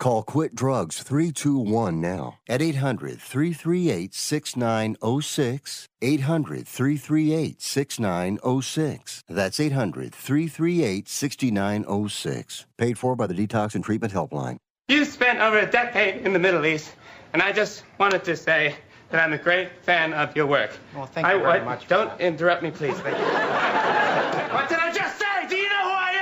Call Quit Drugs 321 now at 800-338-6906, 800-338-6906. That's 800-338-6906. Paid for by the Detox and Treatment Helpline. You spent over a decade in the Middle East, and I just wanted to say that I'm a great fan of your work. Well, thank you very much. Don't interrupt me, please. Thank you. What did I just say? Do you know who I am?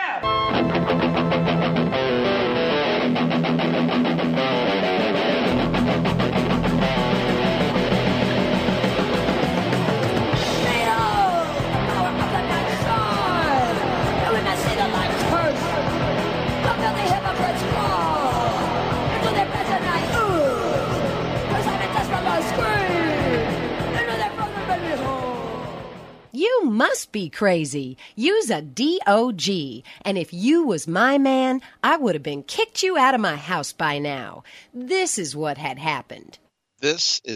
You must be crazy. Use a DOG. And if you was my man, I would have been kicked you out of my house by now. This is what had happened. Thank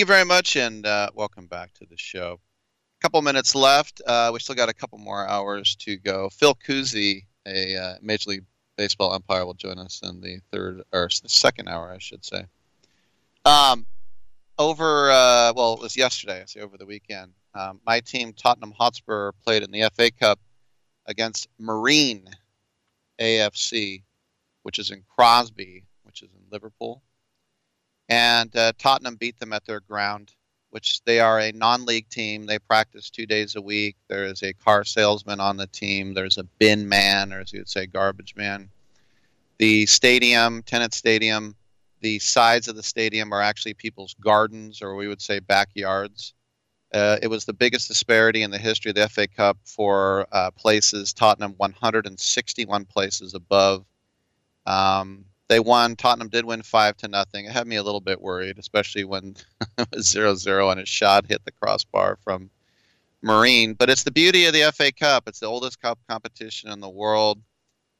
you very much, and welcome back to the show. A couple minutes left. We still got a couple more hours to go. Phil Cuzzi, a Major League Baseball umpire, will join us in the second hour, I should say. It was yesterday, I say over the weekend. My team, Tottenham Hotspur, played in the FA Cup against Marine AFC, which is in Crosby, which is in Liverpool. And Tottenham beat them at their ground, which they are a non-league team. They practice 2 days a week. There is a car salesman on the team. There's a bin man, or as you'd say, garbage man. The stadium, Tennent Stadium, the sides of the stadium are actually people's gardens, or we would say backyards. It was the biggest disparity in the history of the FA Cup for places. Tottenham 161 places above. They won. Tottenham did win 5-0. It had me a little bit worried, especially when it was 0-0 and a shot hit the crossbar from Marine. But it's the beauty of the FA Cup. It's the oldest cup competition in the world.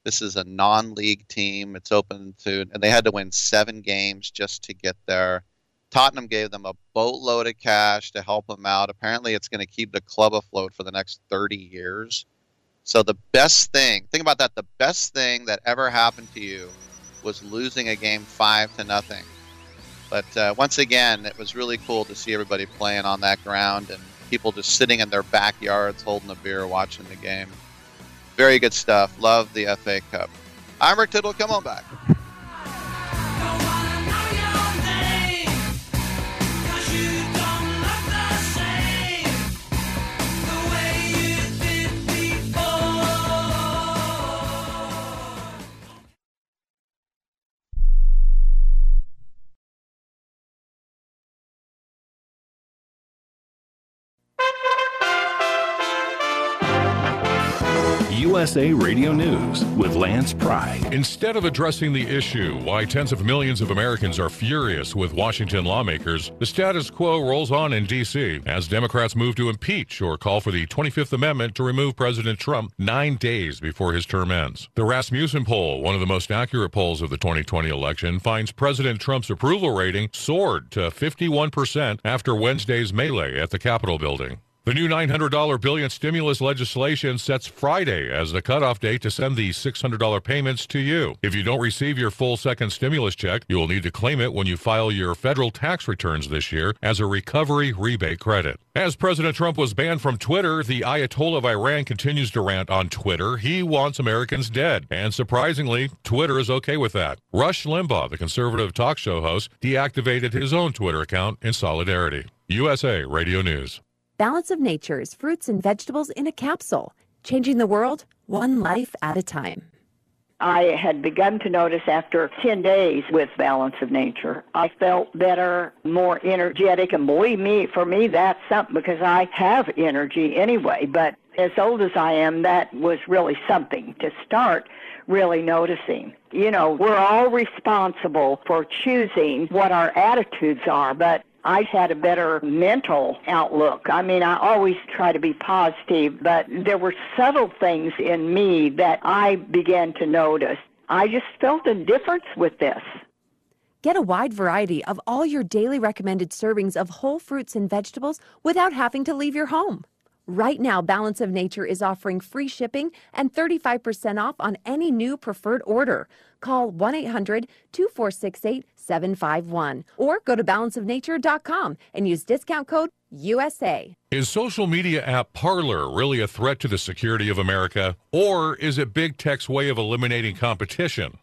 This is a non-league team. It's open to, and they had to win 7 games just to get there. Tottenham gave them a boatload of cash to help them out. Apparently, it's going to keep the club afloat for the next 30 years. So the best thing, think about that, the best thing that ever happened to you was losing a game 5-0. But once again, it was really cool to see everybody playing on that ground and people just sitting in their backyards holding a beer watching the game. Very good stuff. Love the FA Cup. I'm Rick Tittle. Come on back. USA Radio News with Lance Pride. Instead of addressing the issue why tens of millions of Americans are furious with Washington lawmakers, the status quo rolls on in D.C. as Democrats move to impeach or call for the 25th Amendment to remove President Trump 9 days before his term ends. The Rasmussen poll, one of the most accurate polls of the 2020 election, finds President Trump's approval rating soared to 51% after Wednesday's melee at the Capitol building. The new $900 billion stimulus legislation sets Friday as the cutoff date to send the $600 payments to you. If you don't receive your full second stimulus check, you will need to claim it when you file your federal tax returns this year as a recovery rebate credit. As President Trump was banned from Twitter, the Ayatollah of Iran continues to rant on Twitter. He wants Americans dead, and surprisingly, Twitter is okay with that. Rush Limbaugh, the conservative talk show host, deactivated his own Twitter account in solidarity. USA Radio News. Balance of Nature's fruits and vegetables in a capsule, changing the world one life at a time. I had begun to notice after 10 days with Balance of Nature, I felt better, more energetic, and believe me, for me, that's something because I have energy anyway, but as old as I am, that was really something to start really noticing. You know, we're all responsible for choosing what our attitudes are, but I had a better mental outlook. I mean, I always try to be positive, but there were subtle things in me that I began to notice. I just felt a difference with this. Get a wide variety of all your daily recommended servings of whole fruits and vegetables without having to leave your home. Right now, Balance of Nature is offering free shipping and 35% off on any new preferred order. Call 1-800-2468-751 or go to balanceofnature.com and use discount code USA. Is social media app Parler really a threat to the security of America, or is it big tech's way of eliminating competition?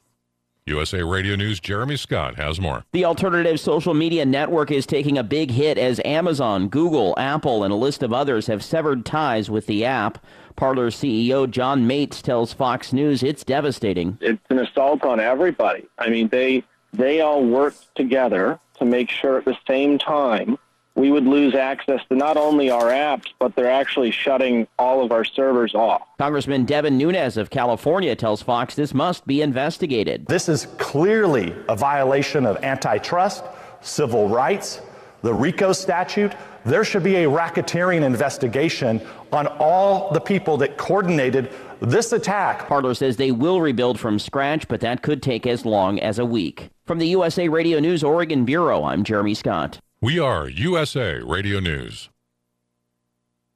USA Radio News' Jeremy Scott has more. The alternative social media network is taking a big hit as Amazon, Google, Apple, and a list of others have severed ties with the app. Parler CEO John Mates tells Fox News it's devastating. It's an assault on everybody. I mean, they all worked together to make sure at the same time we would lose access to not only our apps, but they're actually shutting all of our servers off. Congressman Devin Nunes of California tells Fox this must be investigated. This is clearly a violation of antitrust, civil rights, the RICO statute. There should be a racketeering investigation on all the people that coordinated this attack. Parler says they will rebuild from scratch, but that could take as long as a week. From the USA Radio News Oregon Bureau, I'm Jeremy Scott. We are USA Radio News.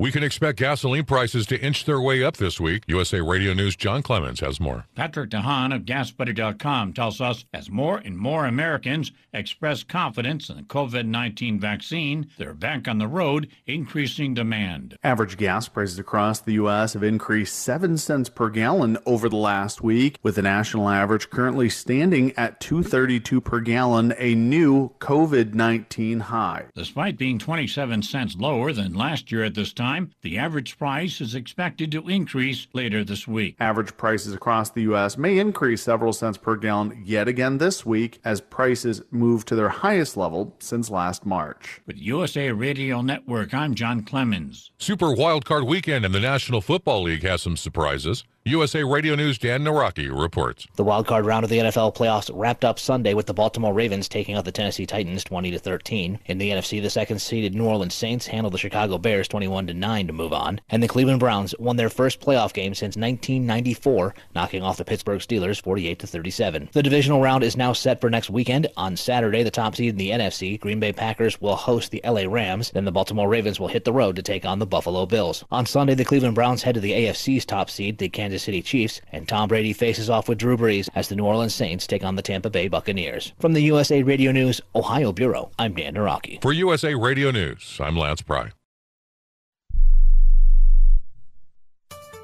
We can expect gasoline prices to inch their way up this week. USA Radio News' John Clemens has more. Patrick DeHaan of GasBuddy.com tells us as more and more Americans express confidence in the COVID-19 vaccine, they're back on the road, increasing demand. Average gas prices across the U.S. have increased 7 cents per gallon over the last week, with the national average currently standing at $2.32 per gallon, a new COVID-19 high. Despite being 27 cents lower than last year at this time, the average price is expected to increase later this week. Average prices across the U.S. may increase several cents per gallon yet again this week as prices move to their highest level since last March. With USA Radio Network, I'm John Clemens. Super Wildcard Weekend in the National Football League has some surprises. USA Radio News' Dan Naraki reports. The wildcard round of the NFL playoffs wrapped up Sunday with the Baltimore Ravens taking out the Tennessee Titans 20-13. In the NFC, the second-seeded New Orleans Saints handled the Chicago Bears 21-9 to move on, and the Cleveland Browns won their first playoff game since 1994, knocking off the Pittsburgh Steelers 48-37. The divisional round is now set for next weekend. On Saturday, the top seed in the NFC, Green Bay Packers, will host the LA Rams, then the Baltimore Ravens will hit the road to take on the Buffalo Bills. On Sunday, the Cleveland Browns head to the AFC's top seed, the Kansas City Chiefs, and Tom Brady faces off with Drew Brees as the New Orleans Saints take on the Tampa Bay Buccaneers. From the USA Radio News Ohio Bureau, I'm Dan Naraki. For USA Radio News, I'm Lance Pry.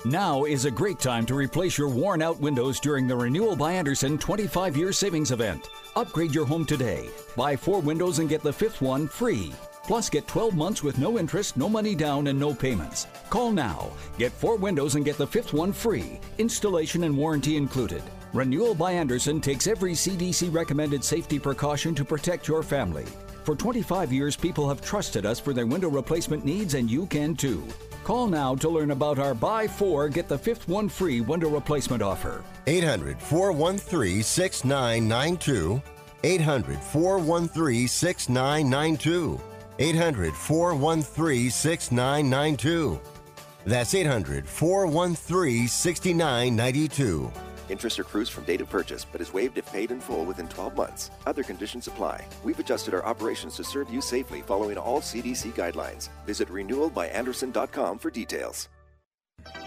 Now is a great time to replace your worn-out windows during the Renewal by Andersen 25-year savings event. Upgrade your home today. Buy 4 windows and get the 5th one free. Plus, get 12 months with no interest, no money down, and no payments. Call now. Get 4 windows and get the 5th one free. Installation and warranty included. Renewal by Andersen takes every CDC-recommended safety precaution to protect your family. For 25 years, people have trusted us for their window replacement needs, and you can too. Call now to learn about our buy 4, get the 5th one free window replacement offer. 800-413-6992. 800-413-6992. 800-413-6992. That's 800-413-6992. Interest accrues from date of purchase, but is waived if paid in full within 12 months. Other conditions apply. We've adjusted our operations to serve you safely following all CDC guidelines. Visit renewalbyandersen.com for details.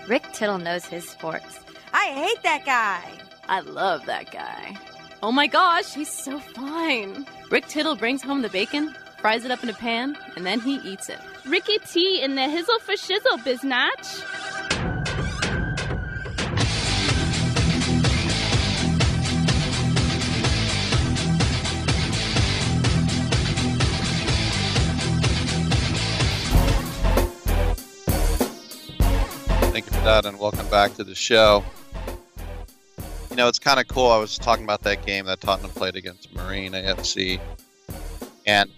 Rick Tittle knows his sports. I hate that guy. I love that guy. Oh my gosh, he's so fine. Rick Tittle brings home the bacon, fries it up in a pan, and then he eats it. Ricky T in the hizzle for shizzle, biznatch. Thank you for that, and welcome back to the show. You know, it's kind of cool. I was talking about that game that Tottenham played against Marine AFC, and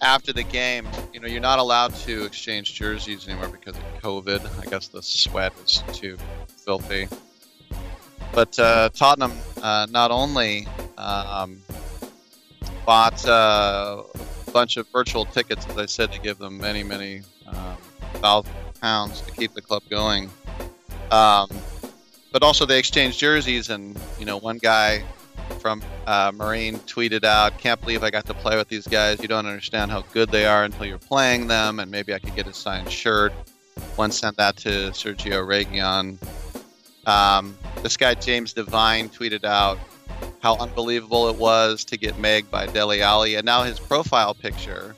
after the game, you know, you're not allowed to exchange jerseys anymore because of COVID. I guess the sweat is too filthy. But Tottenham not only bought a bunch of virtual tickets, as I said, to give them many £1,000 to keep the club going, but also they exchanged jerseys, and you know, one guy from Marine tweeted out, "Can't believe I got to play with these guys. You don't understand how good they are until you're playing them, and maybe I could get a signed shirt." One sent that to Sergio Reguilón. This guy James Devine tweeted out how unbelievable it was to get megged by Dele Alli, and now his profile picture,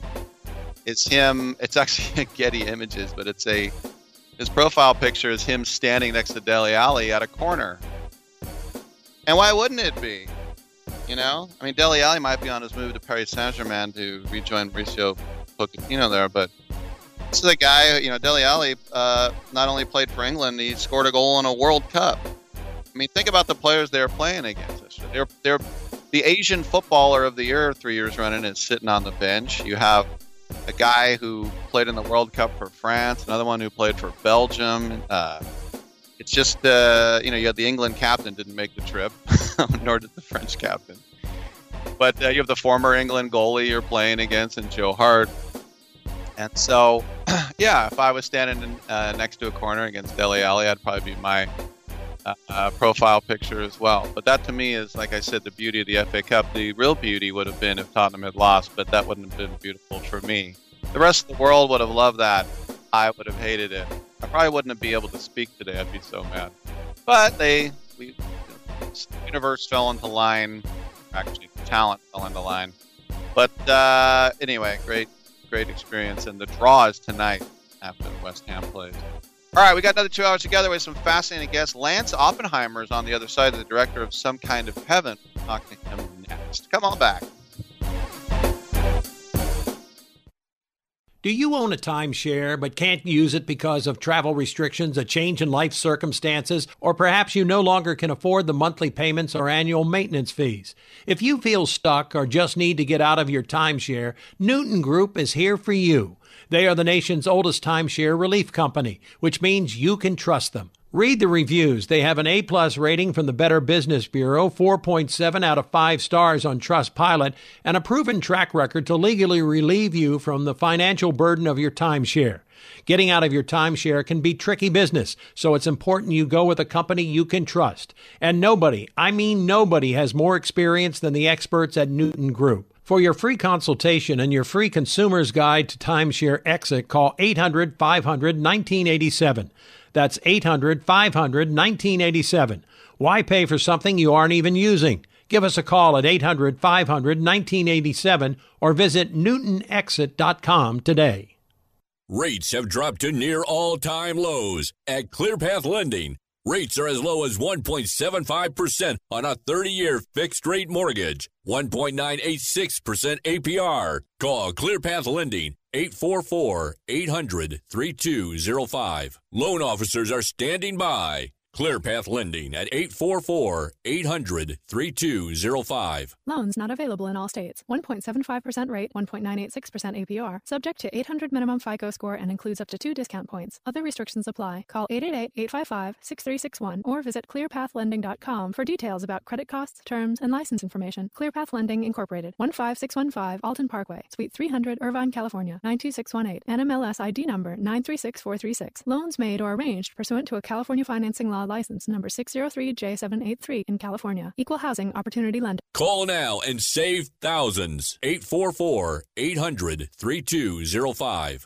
it's him. It's actually a Getty Images, but it's his profile picture is him standing next to Dele Alli at a corner. And why wouldn't it be? You know, I mean, Dele Alli might be on his move to Paris Saint-Germain to rejoin Mauricio Pochettino there, but this is a guy. You know, Dele Alli not only played for England, he scored a goal in a World Cup. I mean, think about the players they were playing against us. They're the Asian footballer of the year 3 years running is sitting on the bench. You have a guy who played in the World Cup for France, another one who played for Belgium. It's just, you know, you had the England captain didn't make the trip, nor did the French captain. But you have the former England goalie you're playing against and Joe Hart. And so, yeah, if I was standing next to a corner against Dele Alli, I'd probably be my profile picture as well. But that to me is, like I said, the beauty of the FA Cup. The real beauty would have been if Tottenham had lost, but that wouldn't have been beautiful for me. The rest of the world would have loved that. I would have hated it. I probably wouldn't be able to speak today. I'd be so mad. But the universe fell into line. Actually, talent fell into line. But anyway, great experience. And the draw is tonight after West Ham plays. All right, we got another 2 hours together with some fascinating guests. Lance Oppenheimer is on the other side, the director of Some Kind of Heaven. We'll talk to him next. Come on back. Do you own a timeshare but can't use it because of travel restrictions, a change in life circumstances, or perhaps you no longer can afford the monthly payments or annual maintenance fees? If you feel stuck or just need to get out of your timeshare, Newton Group is here for you. They are the nation's oldest timeshare relief company, which means you can trust them. Read the reviews. They have an A-plus rating from the Better Business Bureau, 4.7 out of 5 stars on Trustpilot, and a proven track record to legally relieve you from the financial burden of your timeshare. Getting out of your timeshare can be tricky business, so it's important you go with a company you can trust. And nobody, I mean nobody, has more experience than the experts at Newton Group. For your free consultation and your free consumer's guide to timeshare exit, call 800-500-1987. That's 800-500-1987. Why pay for something you aren't even using? Give us a call at 800-500-1987 or visit newtonexit.com today. Rates have dropped to near all-time lows at ClearPath Lending. Rates are as low as 1.75% on a 30-year fixed-rate mortgage, 1.986% APR. Call ClearPath Lending, 844-800-3205. Loan officers are standing by. ClearPath Lending at 844-800-3205. Loans not available in all states. 1.75% rate, 1.986% APR. Subject to 800 minimum FICO score and includes up to 2 discount points. Other restrictions apply. Call 888-855-6361 or visit clearpathlending.com for details about credit costs, terms, and license information. ClearPath Lending Incorporated, 15615 Alton Parkway, Suite 300, Irvine, California, 92618. NMLS ID number 936436. Loans made or arranged pursuant to a California financing law license number 603J783 in California. Equal housing opportunity lender. Call now and save thousands. 844-800-3205.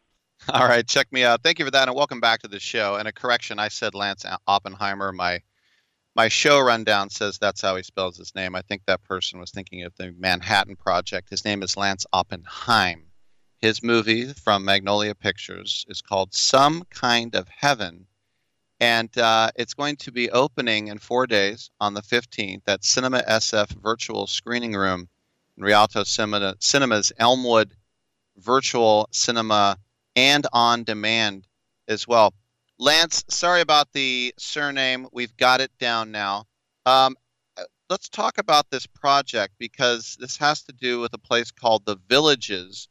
All right, check me out. Thank you for that, and welcome back to the show. And a correction, I said Lance Oppenheimer. My show rundown says that's how he spells his name. I think that person was thinking of the Manhattan Project. His name is Lance Oppenheim. His movie from Magnolia Pictures is called Some Kind of Heaven, and it's going to be opening in 4 days on the 15th at Cinema SF Virtual Screening Room in Rialto Cinema's Elmwood Virtual Cinema and on demand as well. Lance, sorry about the surname. We've got it down now. Let's talk about this project, because this has to do with a place called The Villages,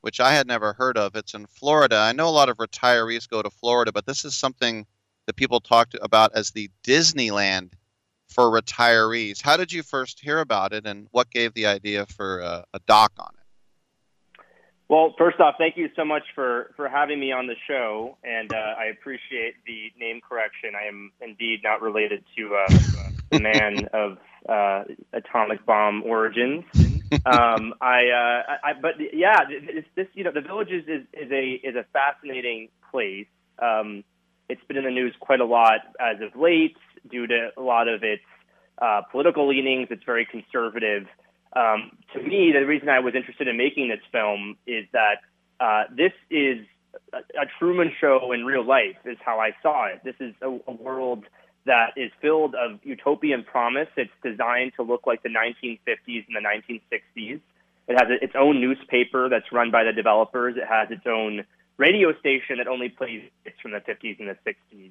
which I had never heard of. It's in Florida. I know a lot of retirees go to Florida, but this is something that people talked about as the Disneyland for retirees. How did you first hear about it, and what gave the idea for a doc on it? Well, first off, thank you so much for having me on the show, and I appreciate the name correction. I am indeed not related to the man of atomic bomb origins. But yeah, this The Villages is a fascinating place. It's been in the news quite a lot as of late due to a lot of its political leanings. It's very conservative. To me, the reason I was interested in making this film is that this is a Truman Show in real life, is how I saw it. This is a world that is filled of utopian promise. It's designed to look like the 1950s and the 1960s. It has its own newspaper that's run by the developers. It has its own radio station that only plays hits from the 50s and the 60s.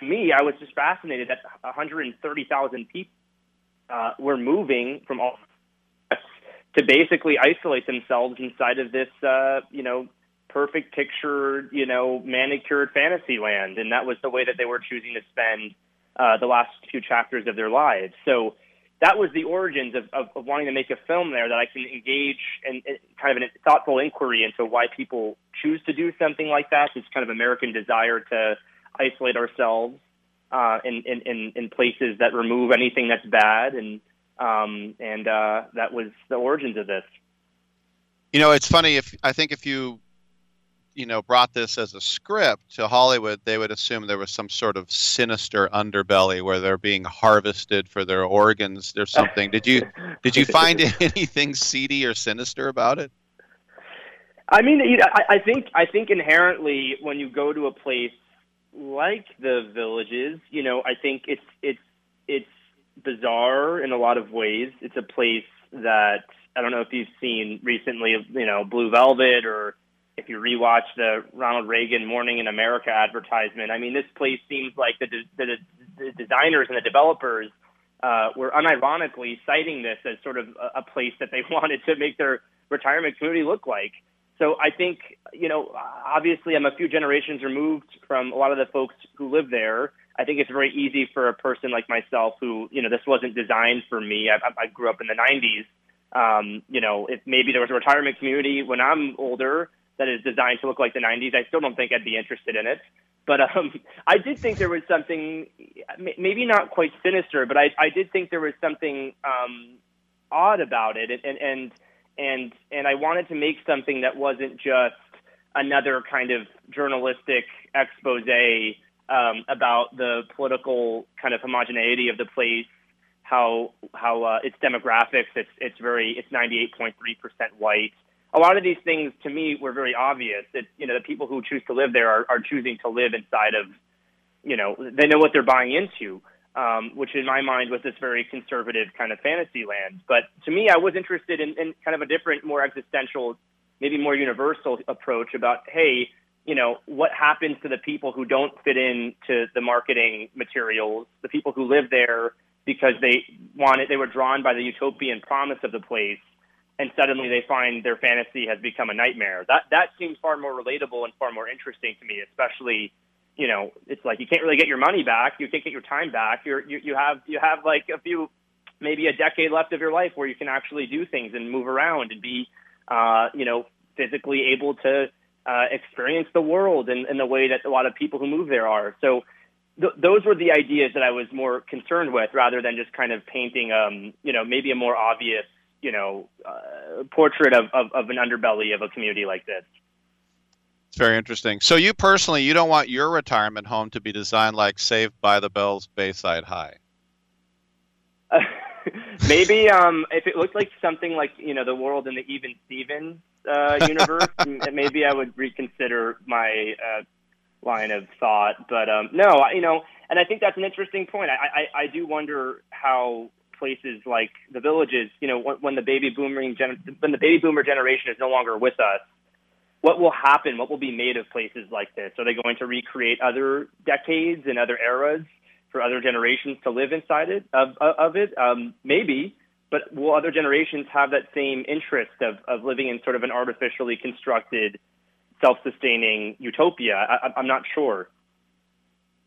To me, I was just fascinated that 130,000 people were moving from all to basically isolate themselves inside of this, perfect picture, manicured fantasy land. And that was the way that they were choosing to spend the last few chapters of their lives. So that was the origins of wanting to make a film there that I can engage in kind of a thoughtful inquiry into why people choose to do something like that, this kind of American desire to isolate ourselves in places that remove anything that's bad, and that was the origins of this. You know, it's funny, if you brought this as a script to Hollywood, they would assume there was some sort of sinister underbelly where they're being harvested for their organs or something. Did you find anything seedy or sinister about it? I mean, I think inherently when you go to a place like the Villages, you know, I think it's bizarre in a lot of ways. It's a place that, I don't know if you've seen recently, you know, Blue Velvet, or if you rewatch the Ronald Reagan Morning in America advertisement. I mean, this place seems like the designers and the developers were unironically citing this as sort of a place that they wanted to make their retirement community look like. So I think, you know, obviously I'm a few generations removed from a lot of the folks who live there. I think it's very easy for a person like myself who, you know, this wasn't designed for me. I grew up in the 90s. You know, if maybe there was a retirement community when I'm older that is designed to look like the 90s, I still don't think I'd be interested in it. But I did think there was something, maybe not quite sinister, but I did think there was something odd about it. And I wanted to make something that wasn't just another kind of journalistic expose about the political kind of homogeneity of the place, how its demographics, it's 98.3% white. A lot of these things to me were very obvious. That, you know, the people who choose to live there are choosing to live inside of, you know, they know what they're buying into, which in my mind was this very conservative kind of fantasy land. But to me, I was interested in kind of a different, more existential, maybe more universal approach about, hey, you know, what happens to the people who don't fit into the marketing materials, the people who live there because they were drawn by the utopian promise of the place, and suddenly they find their fantasy has become a nightmare. That seems far more relatable and far more interesting to me, especially, you know, it's like you can't really get your money back, you can't get your time back. You have like a few, maybe a decade left of your life where you can actually do things and move around and be, you know, physically able to experience the world in the way that a lot of people who move there are. So those were the ideas that I was more concerned with, rather than just kind of painting, you know, maybe a more obvious, you know, portrait of an underbelly of a community like this. It's very interesting. So you personally, you don't want your retirement home to be designed like Saved by the Bell's Bayside High. Maybe if it looked like something like, you know, the world in the Even Steven universe, maybe I would reconsider my line of thought. But no, you know, and I think that's an interesting point. I do wonder how places like the Villages, you know, when the baby boomer generation is no longer with us, what will happen? What will be made of places like this? Are they going to recreate other decades and other eras for other generations to live inside it of it? Maybe, but will other generations have that same interest of living in sort of an artificially constructed, self-sustaining utopia? I'm not sure.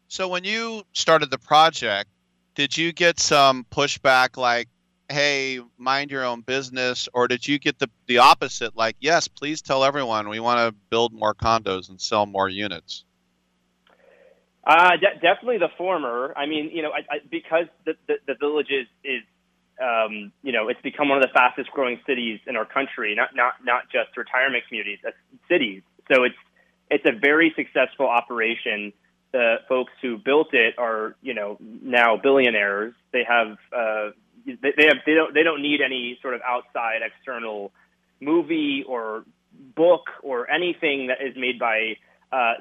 So when you started the project, did you get some pushback like, hey, mind your own business? Or did you get the opposite, like, yes, please tell everyone we want to build more condos and sell more units? Definitely the former. I mean, you know, because the Village is you know, it's become one of the fastest growing cities in our country, not just retirement communities, cities. So it's a very successful operation. The folks who built it are, you know, now billionaires. They have they don't need any sort of outside external movie or book or anything that is made by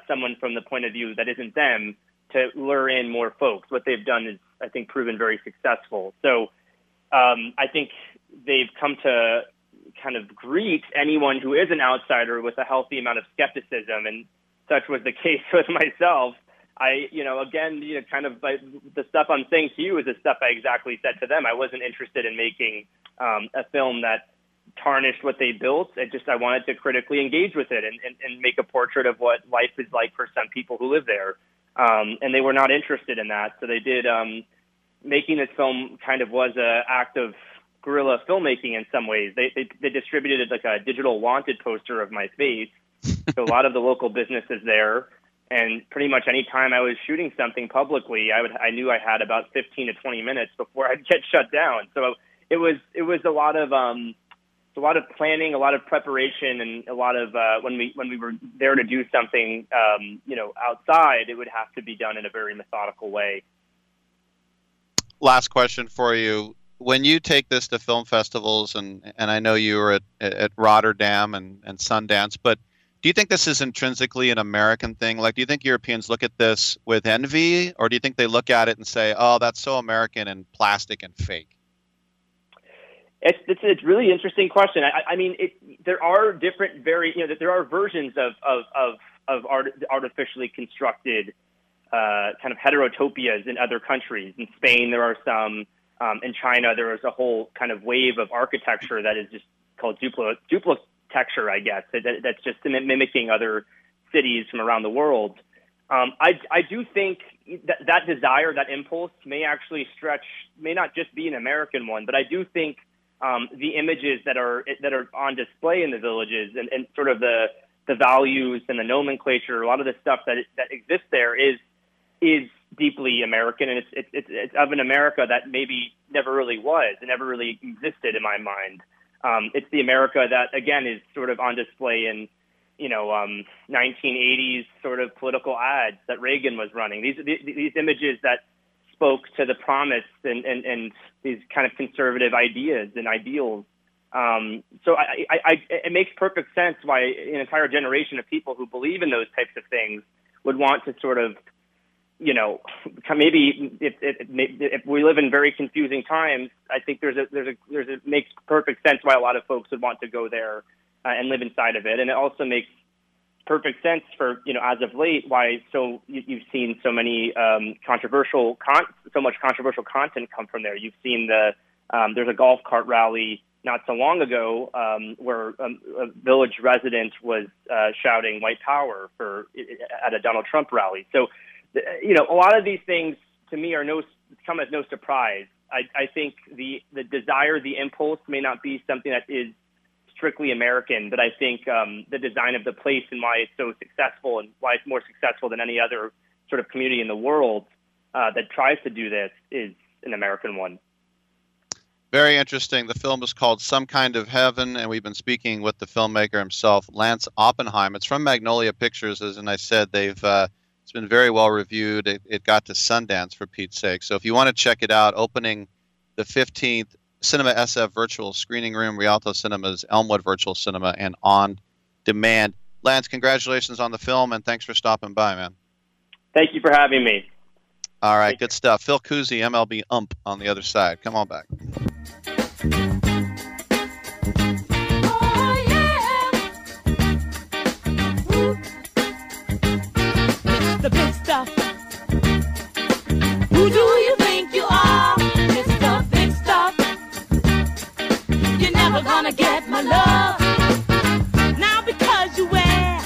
someone from the point of view that isn't them to lure in more folks. What they've done is, I think, proven very successful. So I think they've come to kind of greet anyone who is an outsider with a healthy amount of skepticism, and such was the case with myself. The stuff I'm saying to you is the stuff I exactly said to them. I wasn't interested in making a film that tarnished what they built. I wanted to critically engage with it and make a portrait of what life is like for some people who live there. And they were not interested in that. So they did, making this film kind of was an act of guerrilla filmmaking in some ways. They distributed like a digital wanted poster of my face to a lot of the local businesses there. And pretty much any time I was shooting something publicly, I knew I had about 15 to 20 minutes before I'd get shut down. So it was a lot of a lot of planning, a lot of preparation, and a lot of when we were there to do something, outside, it would have to be done in a very methodical way. Last question for you. When you take this to film festivals, and I know you were at Rotterdam and Sundance, but do you think this is intrinsically an American thing? Like, do you think Europeans look at this with envy, or do you think they look at it and say, oh, that's so American and plastic and fake? It's a really interesting question. I mean, there are different, there are versions of artificially constructed kind of heterotopias in other countries. In Spain, there are some. In China, there is a whole kind of wave of architecture that is just called duplitecture, I guess. That's just mimicking other cities from around the world. I do think that desire, that impulse, may actually stretch, may not just be an American one, but I do think the images that are on display in the villages and sort of the values and the nomenclature, a lot of the stuff that exists there is deeply American, and it's of an America that maybe never really was, it never really existed in my mind. It's the America that, again, is sort of on display in 1980s sort of political ads that Reagan was running. These images that spoke to the promise and these kind of conservative ideas and ideals. So it makes perfect sense why an entire generation of people who believe in those types of things would want to sort of, maybe if we live in very confusing times, I think there's a makes perfect sense why a lot of folks would want to go there and live inside of it, and it also makes perfect sense for as of late why you've seen so many controversial content come from there. You've seen there's a golf cart rally not so long ago where a village resident was shouting "White Power" at a Donald Trump rally, so. A lot of these things to me come as no surprise. I think the desire, the impulse, may not be something that is strictly American, but I think the design of the place and why it's so successful and why it's more successful than any other sort of community in the world that tries to do this is an American one. Very interesting. The film is called Some Kind of Heaven, and we've been speaking with the filmmaker himself, Lance Oppenheim. It's from Magnolia Pictures, as I said, they've. It's been very well reviewed. It got to Sundance, for Pete's sake. So if you want to check it out, opening the 15th, Cinema SF Virtual Screening Room, Rialto Cinemas, Elmwood Virtual Cinema, and on demand. Lance, congratulations on the film, and thanks for stopping by, man. Thank you for having me. All right, good stuff. Phil Cuzzi, MLB ump, on the other side. Come on back. The big stuff. Who do you think you are? It's the big stuff. You're never gonna get my love. Now because you wear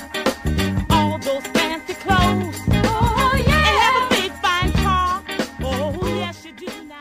all those fancy clothes. Oh, yeah. And have a big fine car. Oh, yes, you do now.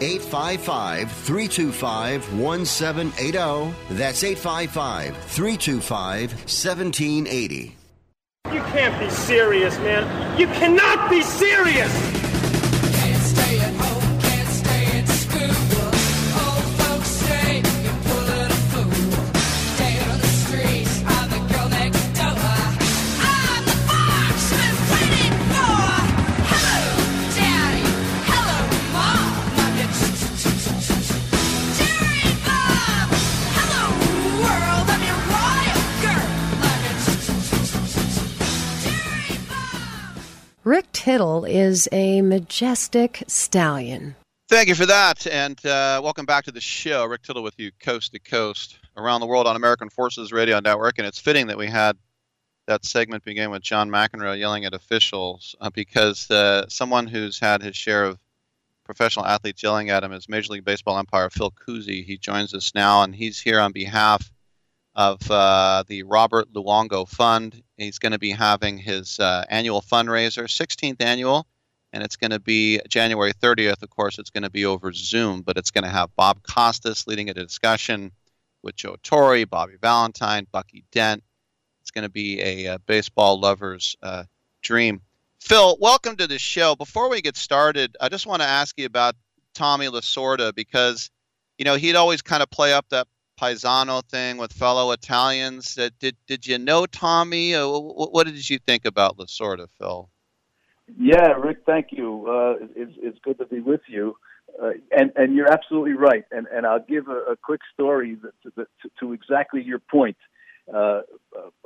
855-325-1780. That's 855-325-1780. You can't be serious, man. You cannot be serious! Can't stay at home. Rick Tittle is a majestic stallion. Thank you for that, and welcome back to the show. Rick Tittle with you coast to coast around the world on American Forces Radio Network, and it's fitting that we had that segment begin with John McEnroe yelling at officials because someone who's had his share of professional athletes yelling at him is Major League Baseball umpire Phil Cuzzi. He joins us now, and he's here on behalf of the Robert Luongo Fund. He's going to be having his annual fundraiser, 16th annual, and it's going to be January 30th. Of course, it's going to be over Zoom, but it's going to have Bob Costas leading a discussion with Joe Torre, Bobby Valentine, Bucky Dent. It's going to be a baseball lover's dream. Phil, welcome to the show. Before we get started, I just want to ask you about Tommy Lasorda because, you know, he'd always kind of play up that Paisano thing with fellow Italians. Did you know Tommy? What did you think about Lasorda, Phil? Yeah, Rick, thank you. It's good to be with you. And you're absolutely right. And I'll give a quick story to exactly your point. On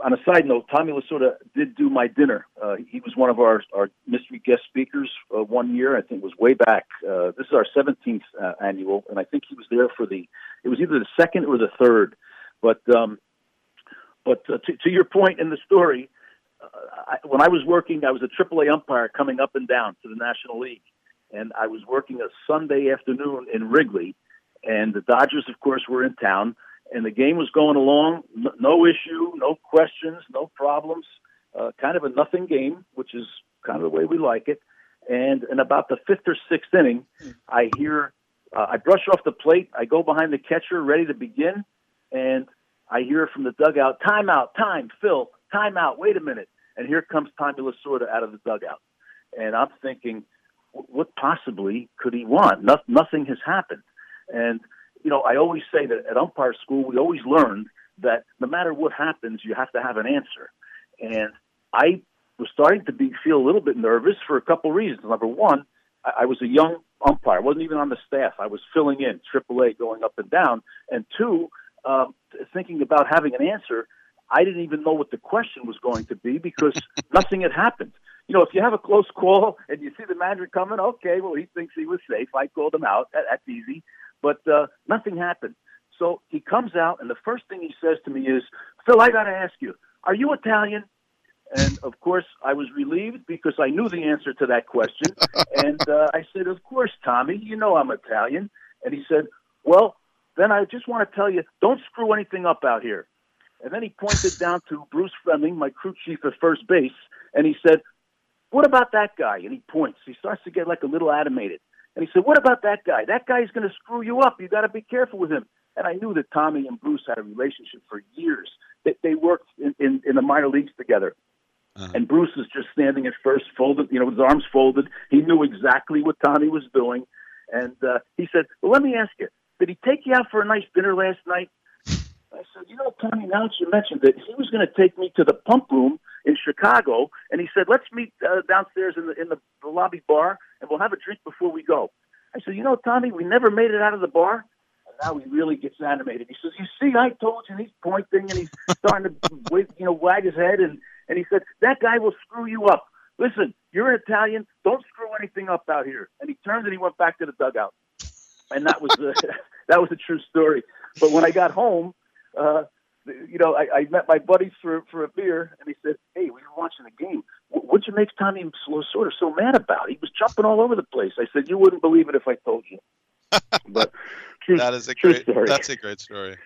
a side note, Tommy Lasorda did do my dinner. He was one of our mystery guest speakers one year. I think it was way back. This is our 17th annual, and I think he was there for it was either the second or the third. But to your point in the story, when I was working, I was a AAA umpire coming up and down to the National League, and I was working a Sunday afternoon in Wrigley, and the Dodgers, of course, were in town. And the game was going along, no issue, no questions, no problems, kind of a nothing game, which is kind of the way we like it. And in about the fifth or sixth inning, I hear, I brush off the plate, I go behind the catcher, ready to begin, and I hear from the dugout, timeout, time, Phil, timeout, wait a minute. And here comes Tommy Lasorda out of the dugout. And I'm thinking, what possibly could he want? Nothing has happened. And you know, I always say that at umpire school, we always learned that no matter what happens, you have to have an answer. And I was starting to feel a little bit nervous for a couple reasons. Number one, I was a young umpire. I wasn't even on the staff. I was filling in, AAA, going up and down. And two, thinking about having an answer, I didn't even know what the question was going to be because nothing had happened. You know, if you have a close call and you see the manager coming, okay, well, he thinks he was safe. I called him out. That's easy. But nothing happened. So he comes out, and the first thing he says to me is, Phil, I got to ask you, are you Italian? And, of course, I was relieved because I knew the answer to that question. And I said, of course, Tommy, you know I'm Italian. And he said, well, then I just want to tell you, don't screw anything up out here. And then he pointed down to Bruce Fleming, my crew chief at first base, and he said, what about that guy? And he points. He starts to get like a little animated. And he said, what about that guy? That guy's going to screw you up. You got to be careful with him. And I knew that Tommy and Bruce had a relationship for years. They worked in the minor leagues together. Uh-huh. And Bruce is just standing at first, folded, you know, with his arms folded. He knew exactly what Tommy was doing. And he said, well, let me ask you, did he take you out for a nice dinner last night? I said, you know, Tommy, now that you mentioned it, he was going to take me to the pump room in Chicago, and he said, let's meet downstairs in the lobby bar, and we'll have a drink before we go. I said, you know, Tommy, we never made it out of the bar, and now he really gets animated. He says, you see, I told you, and he's pointing, and he's starting to wag his head, and he said, that guy will screw you up. Listen, you're an Italian. Don't screw anything up out here. And he turned and he went back to the dugout. And that was that was a true story. But when I got home, I met my buddies for a beer, and he said, hey, we were watching the game. What'd you make Tommy sort of so mad about? He was jumping all over the place. I said, you wouldn't believe it if I told you. But true story. That's a great story.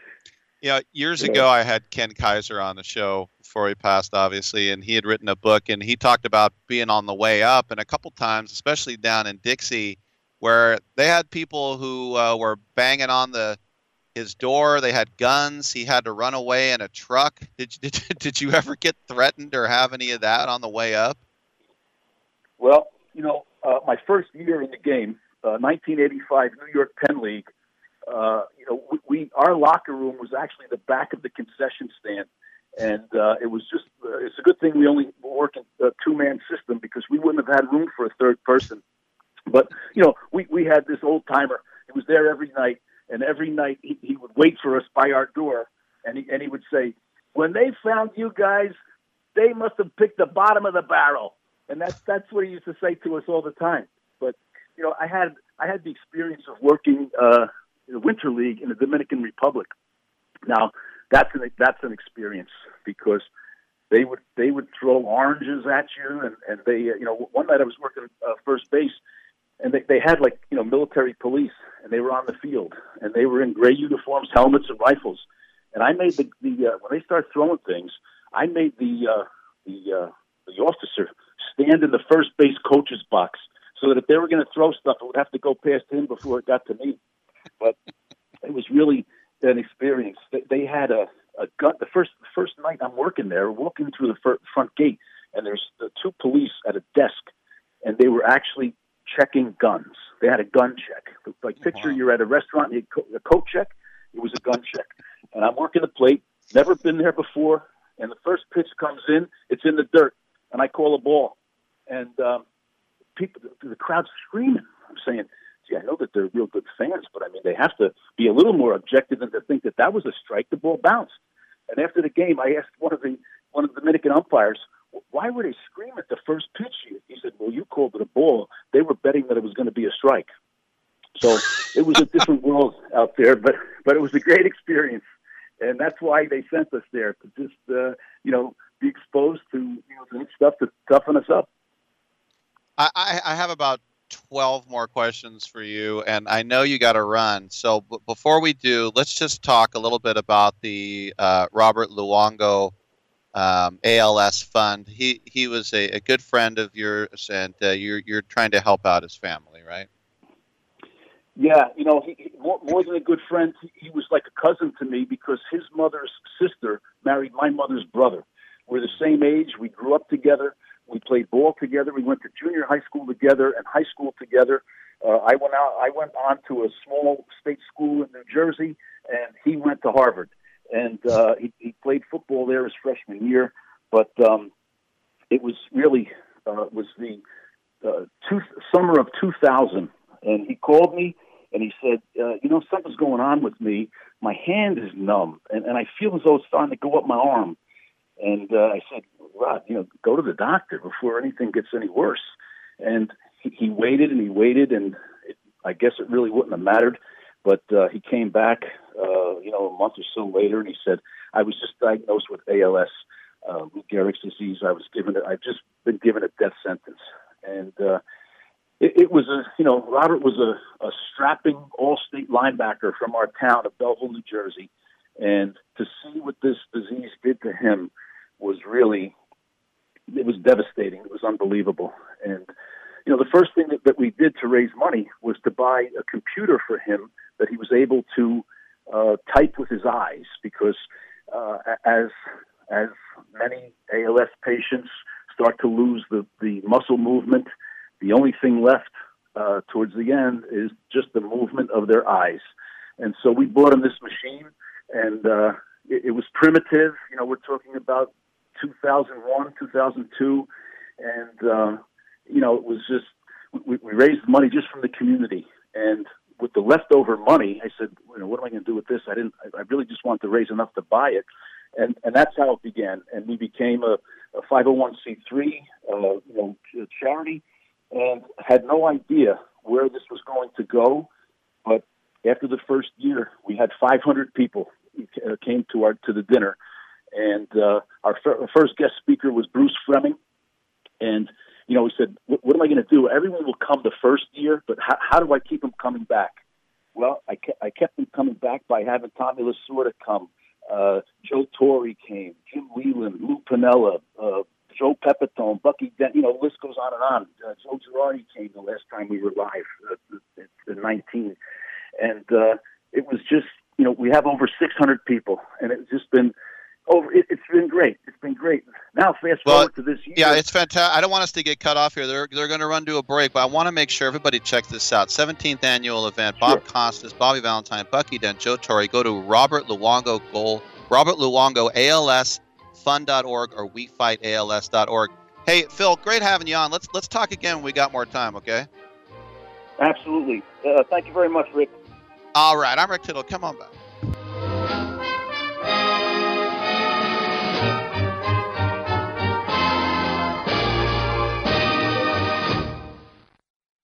Yeah, years ago, I had Ken Kaiser on the show before he passed, obviously, and he had written a book, and he talked about being on the way up, and a couple times, especially down in Dixie, where they had people who were banging on his door. They had guns. He had to run away in a truck. Did you ever get threatened or have any of that on the way up? Well, my first year in the game, 1985 New York Penn League, our locker room was actually the back of the concession stand, and it was just it's a good thing we only worked in a two-man system because we wouldn't have had room for a third person. But we had this old timer. He was there every night, and every night he would wait for us by our door, and he would say, "When they found you guys, they must have picked the bottom of the barrel," and that's what he used to say to us all the time. But I had the experience of working. The Winter League in the Dominican Republic. Now, that's an experience because they would throw oranges at you, and they one night I was working first base, and they had military police, and they were on the field, and they were in gray uniforms, helmets, and rifles, and I made the when they started throwing things, I made the officer stand in the first base coach's box so that if they were going to throw stuff, it would have to go past him before it got to me. But it was really an experience. They had a gun. The first night I'm working there, walking through the front gate, and there's the two police at a desk, and they were actually checking guns. They had a gun check. Like picture you're at a restaurant, and you had a coat check. It was a gun check. And I'm working the plate. Never been there before. And the first pitch comes in. It's in the dirt, and I call a ball, and people, the crowd's screaming. I'm saying, gee, I know that they're real good fans, but, I mean, they have to be a little more objective than to think that was a strike. The ball bounced. And after the game, I asked one of the Dominican umpires, why were they screaming at the first pitch? He said, well, you called it a ball. They were betting that it was going to be a strike. So it was a different world out there, but it was a great experience. And that's why they sent us there, to just, be exposed to that stuff to toughen us up. I have about 12 more questions for you, and I know you got to run. So before we do, let's just talk a little bit about the Robert Luongo ALS Fund. He was a good friend of yours, and you're trying to help out his family, right? Yeah, he more than a good friend, he was like a cousin to me because his mother's sister married my mother's brother. We're the same age. We grew up together. We played ball together. We went to junior high school together and high school together. I went on to a small state school in New Jersey, and he went to Harvard. And he played football there his freshman year. But it was really was the summer of 2000. And he called me, and he said, something's going on with me. My hand is numb, and I feel as though it's starting to go up my arm. And I said, Rod, go to the doctor before anything gets any worse. And he waited and he waited, and I guess it really wouldn't have mattered. But he came back, a month or so later, and he said, I was just diagnosed with ALS, Lou Gehrig's disease. I've just been given a death sentence. And it was Robert was a strapping all-state linebacker from our town of Belleville, New Jersey. And to see what this disease did to him was really, it was devastating. It was unbelievable. And, you know, the first thing that we did to raise money was to buy a computer for him that he was able to type with his eyes, because as many ALS patients start to lose the muscle movement, the only thing left towards the end is just the movement of their eyes. And so we bought him this machine, and it was primitive. You know, we're talking about 2001, 2002, and, you know, it was just, we raised money just from the community. And with the leftover money, I said, you know, what am I going to do with this? I really just wanted to raise enough to buy it. And that's how it began. And we became a 501c3 charity, and had no idea where this was going to go. But after the first year, we had 500 people came to the dinner. And our first guest speaker was Bruce Fleming. And, you know, we said, what am I going to do? Everyone will come the first year, but how do I keep them coming back? Well, I kept them coming back by having Tommy Lasorda come. Joe Torre came, Jim Leland, Lou Piniella, Joe Pepitone, Bucky Dent, you know, the list goes on and on. Joe Girardi came the last time we were live in 19. And it was just, you know, we have over 600 people, and it's just been it's been great. It's been great. Now fast forward to this year. Yeah, it's fantastic. I don't want us to get cut off here. They're going to run to a break, but I want to make sure everybody checks this out. 17th annual event. Bob Costas, Bobby Valentine, Bucky Dent, Joe Torre. Go to Robert Luongo ALS fund.org or wefightals.org. Hey, Phil, great having you on. Let's talk again when we got more time, okay? Absolutely. Thank you very much, Rick. All right. I'm Rick Tittle. Come on back.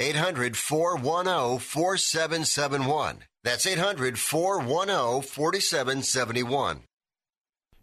800-410-4771. That's 800-410-4771.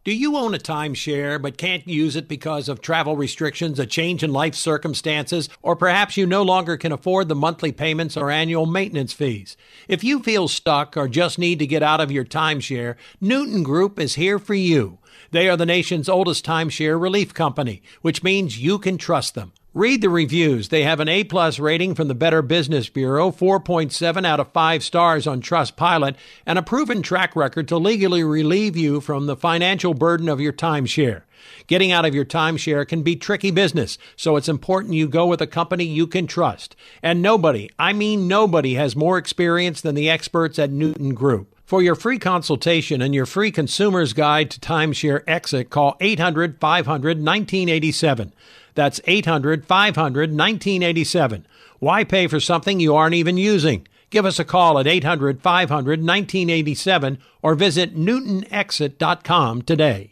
Do you own a timeshare but can't use it because of travel restrictions, a change in life circumstances, or perhaps you no longer can afford the monthly payments or annual maintenance fees? If you feel stuck or just need to get out of your timeshare, Newton Group is here for you. They are the nation's oldest timeshare relief company, which means you can trust them. Read the reviews. They have an A-plus rating from the Better Business Bureau, 4.7 out of 5 stars on Trustpilot, and a proven track record to legally relieve you from the financial burden of your timeshare. Getting out of your timeshare can be tricky business, so it's important you go with a company you can trust. And nobody, I mean nobody, has more experience than the experts at Newton Group. For your free consultation and your free consumer's guide to timeshare exit, call 800-500-1987. That's 800-500-1987. Why pay for something you aren't even using? Give us a call at 800-500-1987 or visit newtonexit.com today.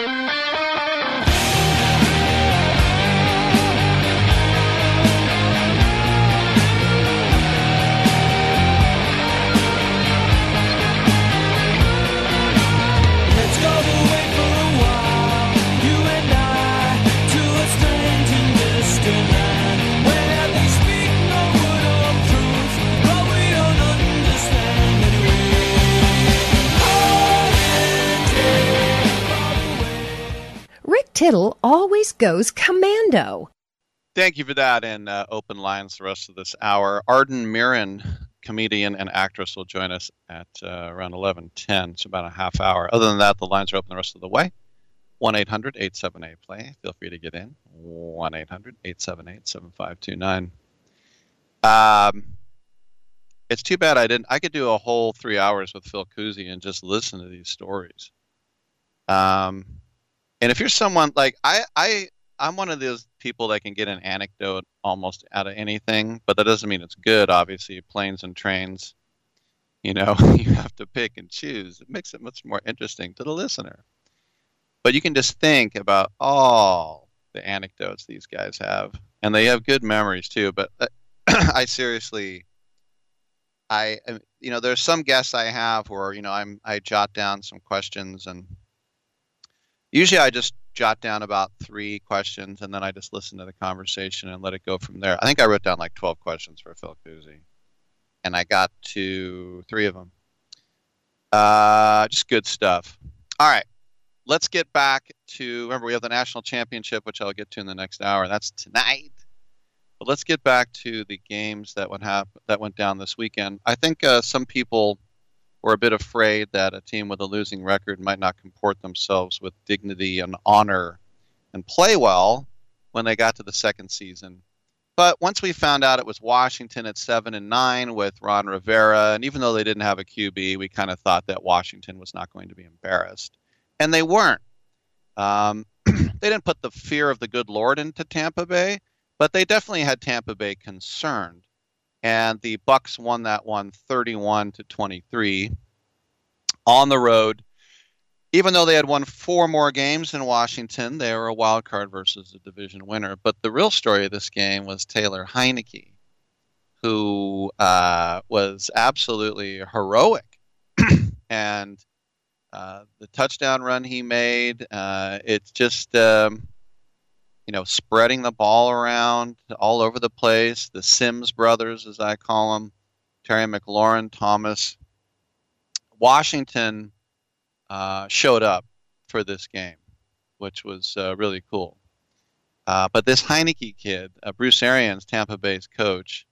Rick Tittle always goes commando. Thank you for that, and open lines the rest of this hour. Arden Mirren, comedian and actress, will join us at around 11:10. It's about a half hour. Other than that, the lines are open the rest of the way. 1-800-878-PLAY. Feel free to get in. 1-800-878-7529. It's too bad I didn't. I could do a whole 3 hours with Phil Cuzzi and just listen to these stories. And if you're someone like I'm one of those people that can get an anecdote almost out of anything, but that doesn't mean it's good. Obviously, planes and trains, you know, you have to pick and choose. It makes it much more interesting to the listener. But you can just think about all the anecdotes these guys have, and they have good memories too. But I seriously, you know, there's some guests I have where, you know, I jot down some questions, and usually I just jot down about 3 questions, and then I just listen to the conversation and let it go from there. I think I wrote down like 12 questions for Phil Cuzzi, and I got to 3 of them. Just good stuff. All right, let's get back to – remember, we have the national championship, which I'll get to in the next hour. That's tonight. But let's get back to the games that went down this weekend. I think some people – we're a bit afraid that a team with a losing record might not comport themselves with dignity and honor and play well when they got to the second season. But once we found out it was Washington at 7-9 with Ron Rivera, and even though they didn't have a QB, we kind of thought that Washington was not going to be embarrassed. And they weren't. They didn't put the fear of the good Lord into Tampa Bay, but they definitely had Tampa Bay concerned. And the Bucs won that one 31-23 on the road. Even though they had won 4 more games in Washington, they were a wild card versus a division winner. But the real story of this game was Taylor Heineke, who was absolutely heroic. And the touchdown run he made, it's just... you know, spreading the ball around all over the place. The Sims brothers, as I call them, Terry McLaurin, Thomas. Washington showed up for this game, which was really cool. But this Heineke kid, Bruce Arians, Tampa Bay's coach,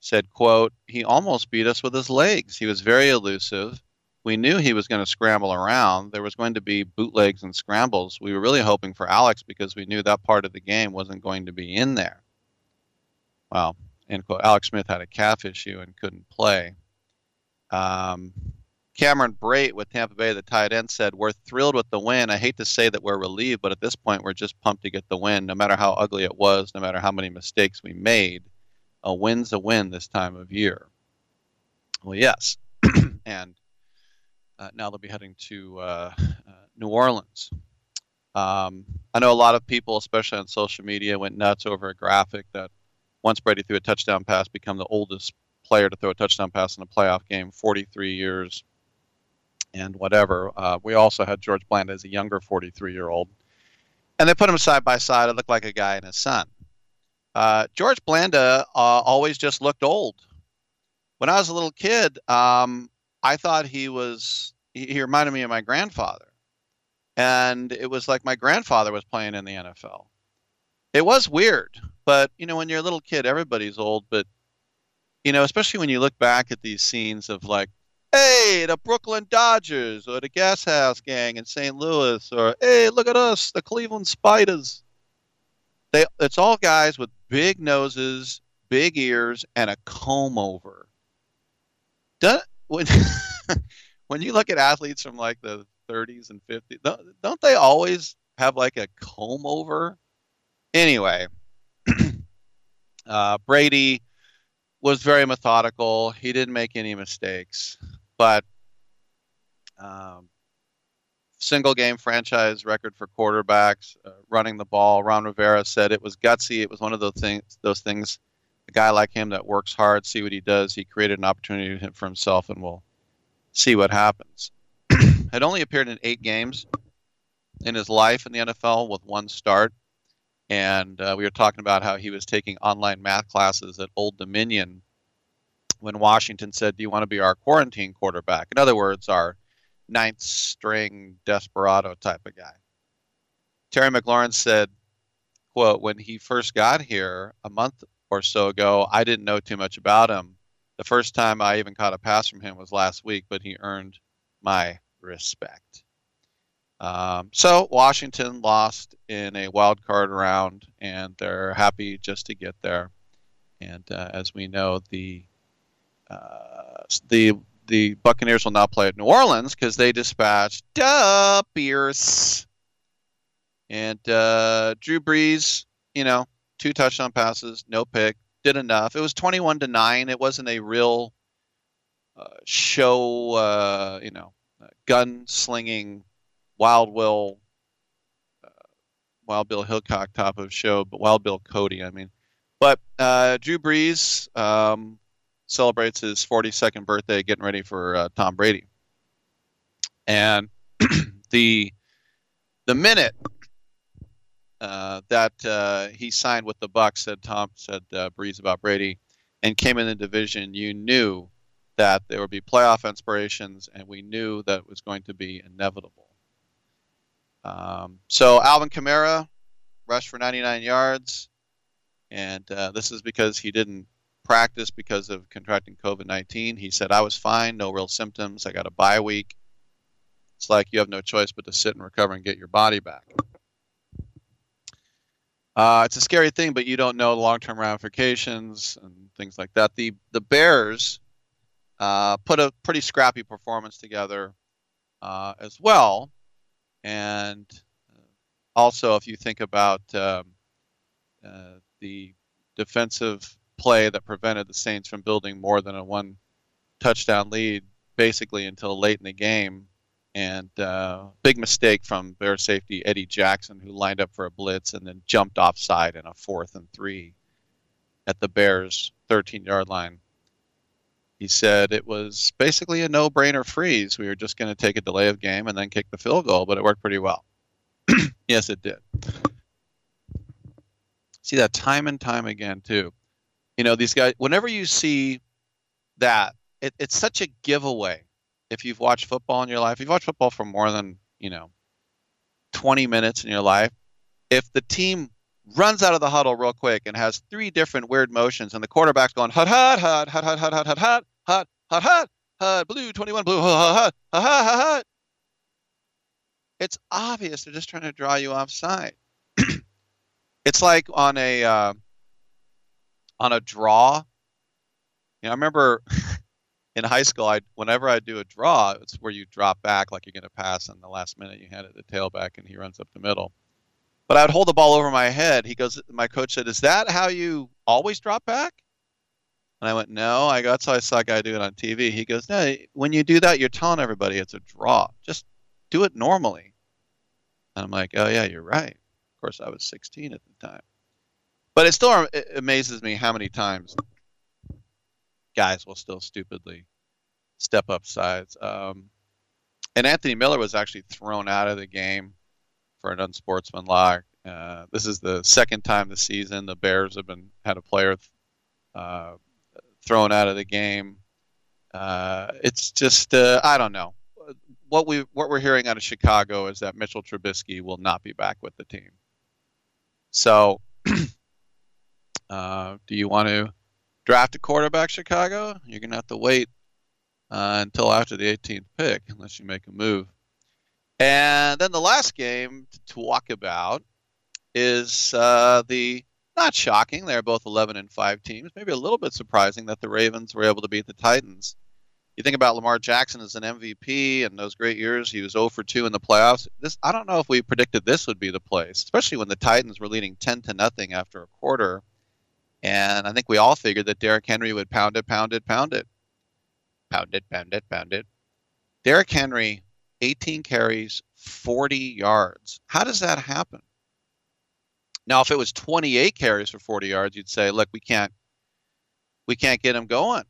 said, quote, "He almost beat us with his legs. He was very elusive. We knew he was going to scramble around. There was going to be bootlegs and scrambles. We were really hoping for Alex because we knew that part of the game wasn't going to be in there." Well, end quote. Alex Smith had a calf issue and couldn't play. Cameron Brate with Tampa Bay, the tight end, said, "We're thrilled with the win. I hate to say that we're relieved, but at this point we're just pumped to get the win. No matter how ugly it was, no matter how many mistakes we made, a win's a win this time of year." Well, yes. And now they'll be heading to New Orleans. I know a lot of people, especially on social media, went nuts over a graphic that once Brady threw a touchdown pass, become the oldest player to throw a touchdown pass in a playoff game, 43 years and whatever. We also had George Blanda as a younger 43-year-old. And they put him side by side. It looked like a guy and his son. George Blanda always just looked old. When I was a little kid, I thought he reminded me of my grandfather. And it was like my grandfather was playing in the NFL. It was weird, but, you know, when you're a little kid, everybody's old. But, you know, especially when you look back at these scenes of, like, hey, the Brooklyn Dodgers or the Gas House Gang in St. Louis, or hey, look at us, the Cleveland Spiders. It's all guys with big noses, big ears, and a comb over. When you look at athletes from like the 30s and 50s, don't they always have like a comb over? Anyway, Brady was very methodical. He didn't make any mistakes, but single game franchise record for quarterbacks running the ball. Ron Rivera said it was gutsy. It was one of those things. A guy like him that works hard, see what he does. He created an opportunity for himself, and we'll see what happens. Had only appeared in 8 games in his life in the NFL with 1 start. And we were talking about how he was taking online math classes at Old Dominion when Washington said, do you want to be our quarantine quarterback? In other words, our 9th-string desperado type of guy. Terry McLaurin said, quote, when he first got here a month or so ago, I didn't know too much about him. The first time I even caught a pass from him was last week, but he earned my respect. So Washington lost in a wild card round, and they're happy just to get there. And as we know, the Buccaneers will now play at New Orleans because they dispatched Pierce. And Drew Brees, 2 touchdown passes, no pick, did enough. It was 21-9. It wasn't a real gun-slinging Wild Bill Hickok top of show, but Wild Bill Cody, I mean. But Drew Brees celebrates his 42nd birthday, getting ready for Tom Brady. And the minute that he signed with the Bucs, said Brees about Brady, and came in the division, you knew that there would be playoff aspirations, and we knew that it was going to be inevitable. So Alvin Kamara rushed for 99 yards, and this is because he didn't practice because of contracting COVID-19. He said, I was fine, no real symptoms, I got a bye week. It's like you have no choice but to sit and recover and get your body back. It's a scary thing, but you don't know the long-term ramifications and things like that. The Bears put a pretty scrappy performance together as well. And also, if you think about the defensive play that prevented the Saints from building more than a 1 touchdown lead basically until late in the game, and big mistake from their safety, Eddie Jackson, who lined up for a blitz and then jumped offside in a 4th and 3 at the Bears' 13-yard line. He said it was basically a no-brainer freeze. We were just going to take a delay of game and then kick the field goal, but it worked pretty well. Yes, it did. See that time and time again, too. These guys, whenever you see that, it's such a giveaway. If you've watched football in your life, if you've watched football for more than, 20 minutes in your life, if the team runs out of the huddle real quick and has 3 different weird motions, and the quarterback's going hut hut hut hut hut hut hut hut hut hut hut hut hut blue 21 blue hut hut hut hut. It's obvious they're just trying to draw you offside. It's like on a draw. I remember in high school, whenever I do a draw, it's where you drop back like you're going to pass, and the last minute you hand it to tailback and he runs up the middle. But I would hold the ball over my head. My coach said, is that how you always drop back? And I went, no. That's how I saw a guy do it on TV. He goes, no, when you do that, you're telling everybody it's a draw. Just do it normally. And I'm like, oh, yeah, you're right. Of course, I was 16 at the time. But it still amazes me how many times guys will still stupidly step up sides. And Anthony Miller was actually thrown out of the game for an unsportsmanlike. This is the 2nd time this season the Bears had a player thrown out of the game. It's just I don't know. What we're hearing out of Chicago is that Mitchell Trubisky will not be back with the team. So, do you want to draft a quarterback, Chicago? You're gonna have to wait until after the 18th pick, unless you make a move. And then the last game to talk about is the not shocking. They're both 11-5 teams. Maybe a little bit surprising that the Ravens were able to beat the Titans. You think about Lamar Jackson as an MVP and those great years. He was 0-2 in the playoffs. I don't know if we predicted this would be the place, especially when the Titans were leading 10-0 after a quarter. And I think we all figured that Derrick Henry would pound it. Derrick Henry, 18 carries, 40 yards. How does that happen? Now, if it was 28 carries for 40 yards, you'd say, look, we can't get him going.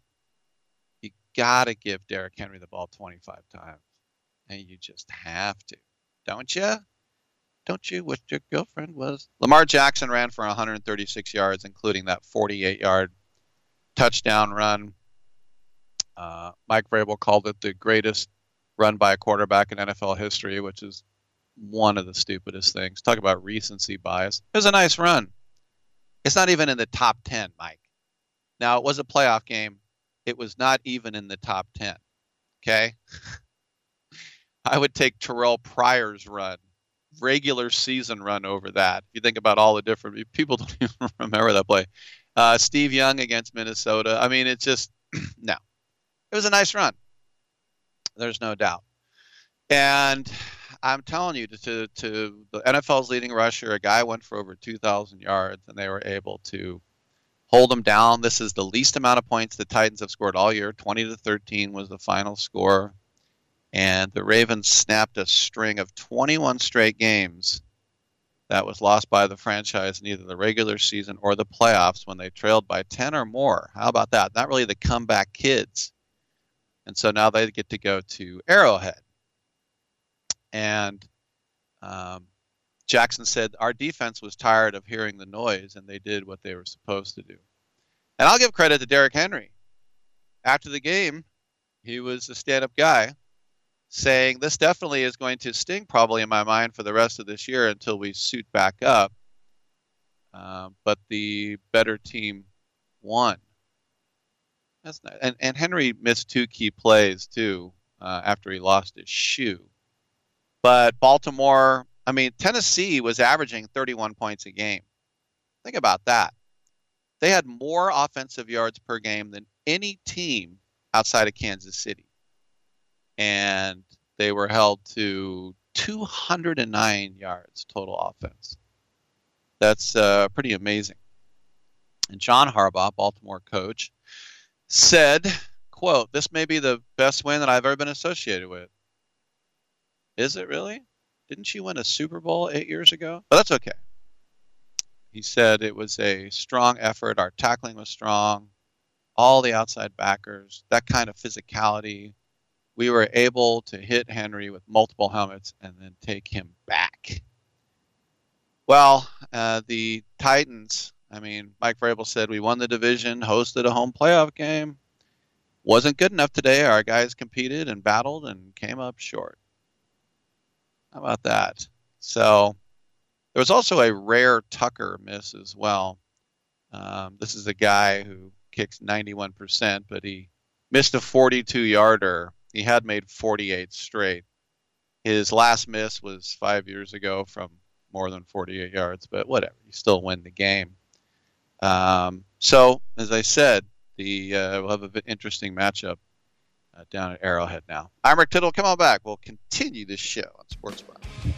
You got to give Derrick Henry the ball 25 times. And you just have to. Don't you? Don't you wish your girlfriend was? Lamar Jackson ran for 136 yards, including that 48-yard touchdown run. Mike Vrabel called it the greatest run by a quarterback in NFL history, which is one of the stupidest things. Talk about recency bias. It was a nice run. It's not even in the top 10, Mike. Now, it was a playoff game. It was not even in the top 10, okay? I would take Terrell Pryor's run, regular season run, over that. If you think about all the different people don't even remember that play. Steve Young against Minnesota. I mean, it's just, no. It was a nice run. There's no doubt. And I'm telling you, to the NFL's leading rusher, a guy went for over 2,000 yards, and they were able to hold him down. This is the least amount of points the Titans have scored all year. 20-13 was the final score. And the Ravens snapped a string of 21 straight games that was lost by the franchise in either the regular season or the playoffs when they trailed by 10 or more. How about that? Not really the comeback kids. And so now they get to go to Arrowhead. And Jackson said, our defense was tired of hearing the noise, and they did what they were supposed to do. And I'll give credit to Derrick Henry. After the game, he was a stand-up guy saying, this definitely is going to sting probably in my mind for the rest of this year until we suit back up. But the better team won. That's nice. And Henry missed two key plays, too, after he lost his shoe. But Baltimore, I mean, Tennessee was averaging 31 points a game. Think about that. They had more offensive yards per game than any team outside of Kansas City. And they were held to 209 yards total offense. That's pretty amazing. And John Harbaugh, Baltimore coach, said, quote, this may be the best win that I've ever been associated with. Is it really? Didn't you win a Super Bowl 8 years ago? But that's okay. He said it was a strong effort. Our tackling was strong. All the outside backers, that kind of physicality. We were able to hit Henry with multiple helmets and then take him back. Well, the Titans, I mean, Mike Vrabel said we won the division, hosted a home playoff game. Wasn't good enough today. Our guys competed and battled and came up short. How about that? So there was also a rare Tucker miss as well. This is a guy who kicks 91%, but he missed a 42-yarder. He had made 48 straight. His last miss was 5 years ago from more than 48 yards, but whatever. You still win the game. So, as I said, we'll have an interesting matchup down at Arrowhead now. I'm Rick Tittle. Come on back. We'll continue this show on SportsByline.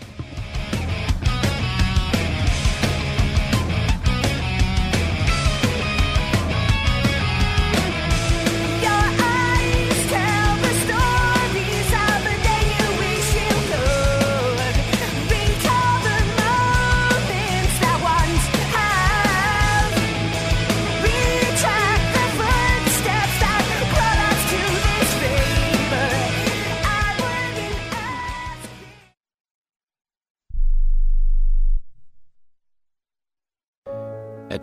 At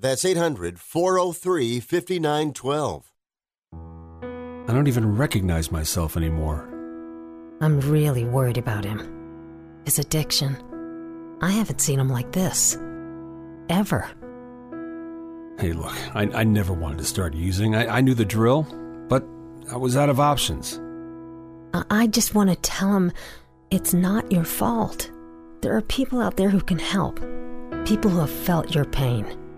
That's 800-403-5912. I don't even recognize myself anymore. I'm really worried about him. His addiction. I haven't seen him like this. Ever. Hey, look, I never wanted to start using. I knew the drill, but I was out of options. I just want to tell him it's not your fault. There are people out there who can help. People who have felt your pain.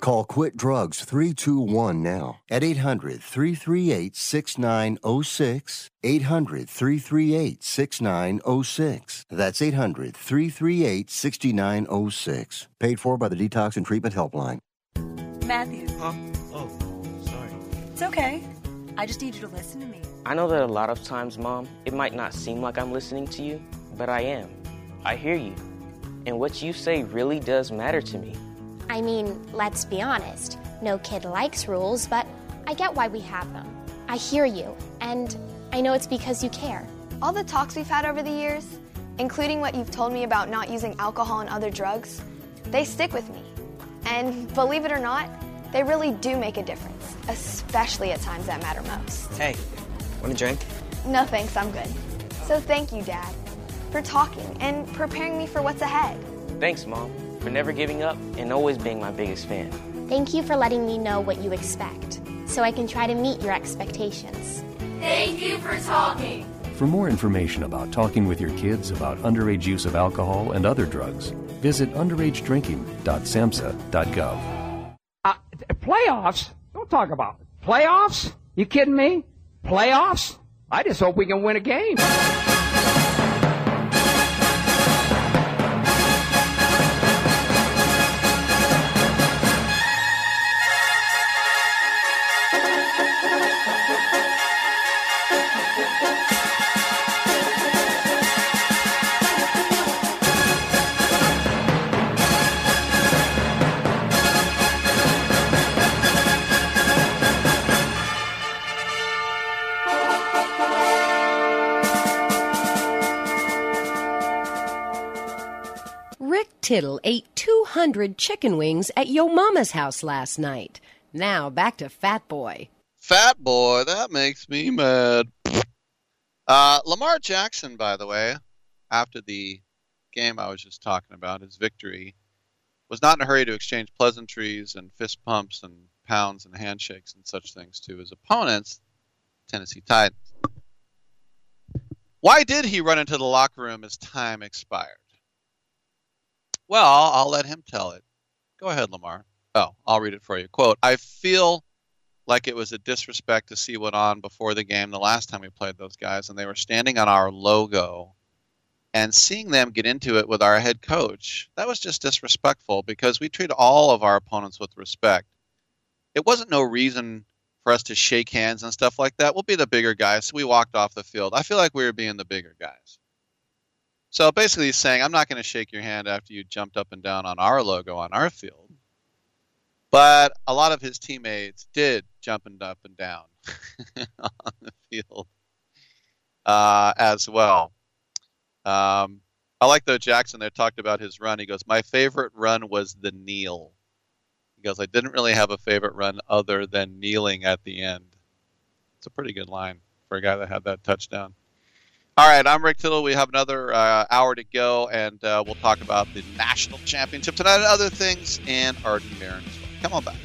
Call Quit Drugs 321 now at 800-338-6906, 800-338-6906. That's 800-338-6906. Paid for by the Detox and Treatment Helpline. Matthew. Huh? Oh, sorry. It's okay. I just need you to listen to me. I know that a lot of times, Mom, it might not seem like I'm listening to you, but I am. I hear you. And what you say really does matter to me. I mean, let's be honest, no kid likes rules, but I get why we have them. I hear you, and I know it's because you care. All the talks we've had over the years, including what you've told me about not using alcohol and other drugs, they stick with me. And believe it or not, they really do make a difference, especially at times that matter most. Hey, want a drink? No thanks, I'm good. So thank you, Dad, for talking and preparing me for what's ahead. Thanks, Mom, for never giving up and always being my biggest fan. Thank you for letting me know what you expect, so I can try to meet your expectations. Thank you for talking. For more information about talking with your kids about underage use of alcohol and other drugs, visit underagedrinking.samhsa.gov. Playoffs? Don't talk about it. Playoffs? You kidding me? Playoffs? I just hope we can win a game. Tittle ate 200 chicken wings at Yo Mama's house last night. Now back to Fat Boy. Fat Boy, that makes me mad. Lamar Jackson, by the way, after the game I was just talking about, his victory, was not in a hurry to exchange pleasantries and fist pumps and pounds and handshakes and such things to his opponents, Tennessee Titans. Why did he run into the locker room as time expired? Well, I'll let him tell it. Go ahead, Lamar. Oh, I'll read it for you. Quote, I feel like it was a disrespect to see what on before the game the last time we played those guys, and they were standing on our logo and seeing them get into it with our head coach. That was just disrespectful because we treat all of our opponents with respect. It wasn't no reason for us to shake hands and stuff like that. We'll be the bigger guys, so we walked off the field. I feel like we were being the bigger guys. So basically he's saying, I'm not going to shake your hand after you jumped up and down on our logo on our field. But a lot of his teammates did jumping up and down on the field as well. I like, though, Jackson there talked about his run. He goes, my favorite run was the kneel. He goes, I didn't really have a favorite run other than kneeling at the end. It's a pretty good line for a guy that had that touchdown. All right, I'm Rick Tittle. We have another hour to go, and we'll talk about the national championship tonight and other things in Arden Barron as well. Come on back.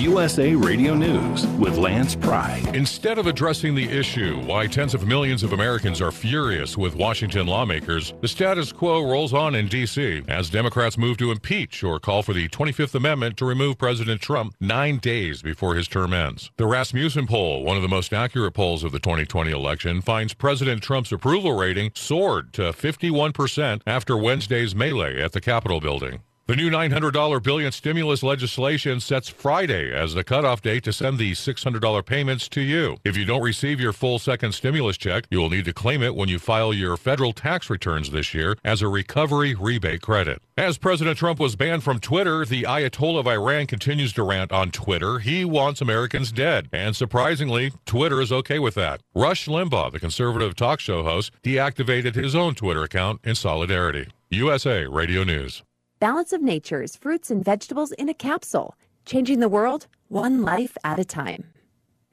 USA Radio News with Lance Pride. Instead of addressing the issue why tens of millions of Americans are furious with Washington lawmakers, the status quo rolls on in D.C. as Democrats move to impeach or call for the 25th Amendment to remove President Trump 9 days before his term ends. The Rasmussen poll, one of the most accurate polls of the 2020 election, finds President Trump's approval rating soared to 51% after Wednesday's melee at the Capitol building. The new $900 billion stimulus legislation sets Friday as the cutoff date to send the $600 payments to you. If you don't receive your full second stimulus check, you will need to claim it when you file your federal tax returns this year as a recovery rebate credit. As President Trump was banned from Twitter, the Ayatollah of Iran continues to rant on Twitter. He wants Americans dead, and surprisingly, Twitter is okay with that. Rush Limbaugh, the conservative talk show host, deactivated his own Twitter account in solidarity. USA Radio News. Balance of Nature's fruits and vegetables in a capsule, changing the world one life at a time.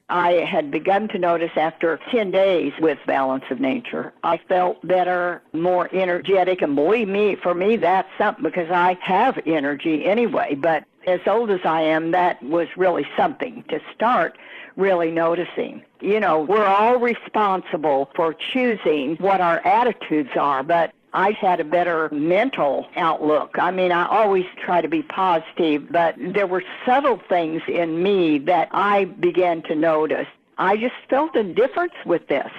I had begun to notice after 10 days with Balance of Nature, I felt better, more energetic, and believe me, for me, that's something because I have energy anyway, but as old as I am, that was really something to start really noticing. You know, we're all responsible for choosing what our attitudes are, but I had a better mental outlook. I mean, I always try to be positive, but there were subtle things in me that I began to notice. I just felt a difference with this.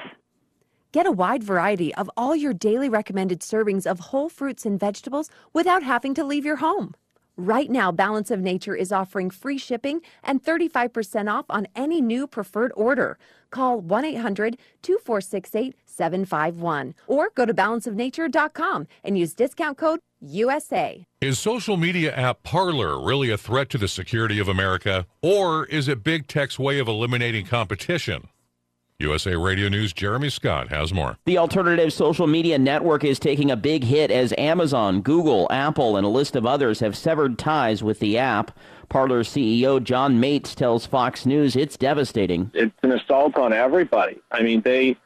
Get a wide variety of all your daily recommended servings of whole fruits and vegetables without having to leave your home. Right now, Balance of Nature is offering free shipping and 35% off on any new preferred order. Call 1-800-2468-751 or go to balanceofnature.com and use discount code USA. Is social media app Parler really a threat to the security of America, or is it big tech's way of eliminating competition? USA Radio News' Jeremy Scott has more. The alternative social media network is taking a big hit as Amazon, Google, Apple, and a list of others have severed ties with the app. Parler CEO John Mates tells Fox News it's devastating. It's an assault on everybody. I mean, they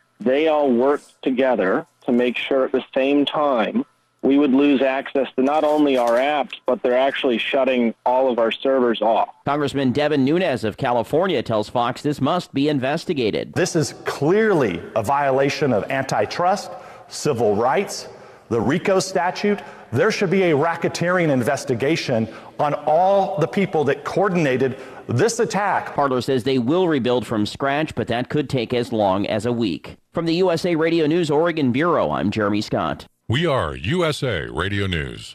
all worked together to make sure at the same time we would lose access to not only our apps, but they're actually shutting all of our servers off. Congressman Devin Nunes of California tells Fox this must be investigated. This is clearly a violation of antitrust, civil rights, the RICO statute. There should be a racketeering investigation on all the people that coordinated this attack. Parler says they will rebuild from scratch, but that could take as long as a week. From the USA Radio News Oregon Bureau, I'm Jeremy Scott. We are USA Radio News.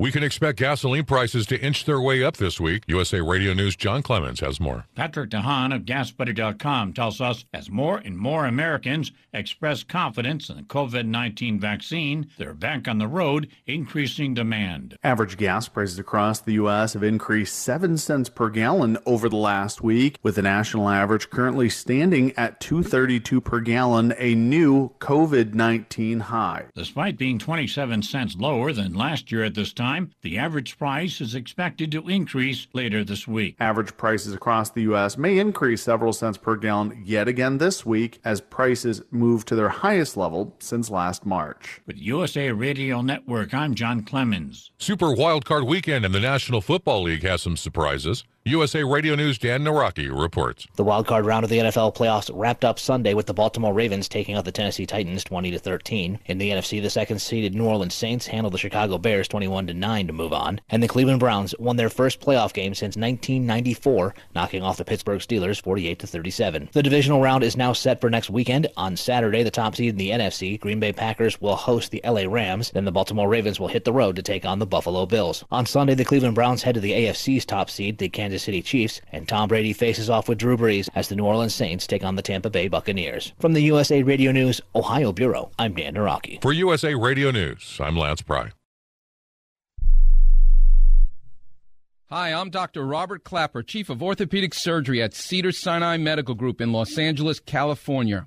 We can expect gasoline prices to inch their way up this week. USA Radio News' John Clemens has more. Patrick DeHaan of GasBuddy.com tells us as more and more Americans express confidence in the COVID-19 vaccine, they're back on the road, increasing demand. Average gas prices across the U.S. have increased 7 cents per gallon over the last week, with the national average currently standing at $2.32 per gallon, a new COVID-19 high. Despite being 27 cents lower than last year at this time, the average price is expected to increase later this week. Average prices across the U.S. may increase several cents per gallon yet again this week as prices move to their highest level since last March. With USA Radio Network, I'm John Clemens. Super Wildcard Weekend in the National Football League has some surprises. USA Radio News' Dan Naraki reports. The wildcard round of the NFL playoffs wrapped up Sunday with the Baltimore Ravens taking out the Tennessee Titans 20-13. In the NFC, the second-seeded New Orleans Saints handled the Chicago Bears 21-9 to move on, and the Cleveland Browns won their first playoff game since 1994, knocking off the Pittsburgh Steelers 48-37. The divisional round is now set for next weekend. On Saturday, the top seed in the NFC, Green Bay Packers, will host the LA Rams, then the Baltimore Ravens will hit the road to take on the Buffalo Bills. On Sunday, the Cleveland Browns head to the AFC's top seed, the Kansas City Chiefs, and Tom Brady faces off with Drew Brees as the New Orleans Saints take on the Tampa Bay Buccaneers. From the USA Radio News Ohio Bureau, I'm Dan Naraki. For USA Radio News, I'm Lance Pry. Hi, I'm Dr. Robert Clapper, Chief of Orthopedic Surgery at Cedars-Sinai Medical Group in Los Angeles, California.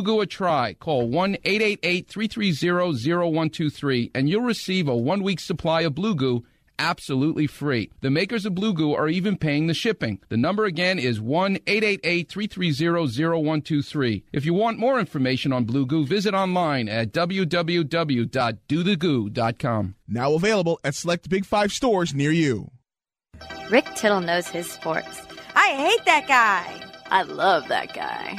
Goo a try. Call 1-888-330-0123 and you'll receive a 1-week supply of Blue Goo absolutely free. The makers of Blue Goo are even paying the shipping. The number again is 1-888-330-0123. If you want more information on Blue Goo, visit online at www.dodogoo.com. Now available at select Big 5 stores near you. Rick Tittle knows his sports. I hate that guy. I love that guy.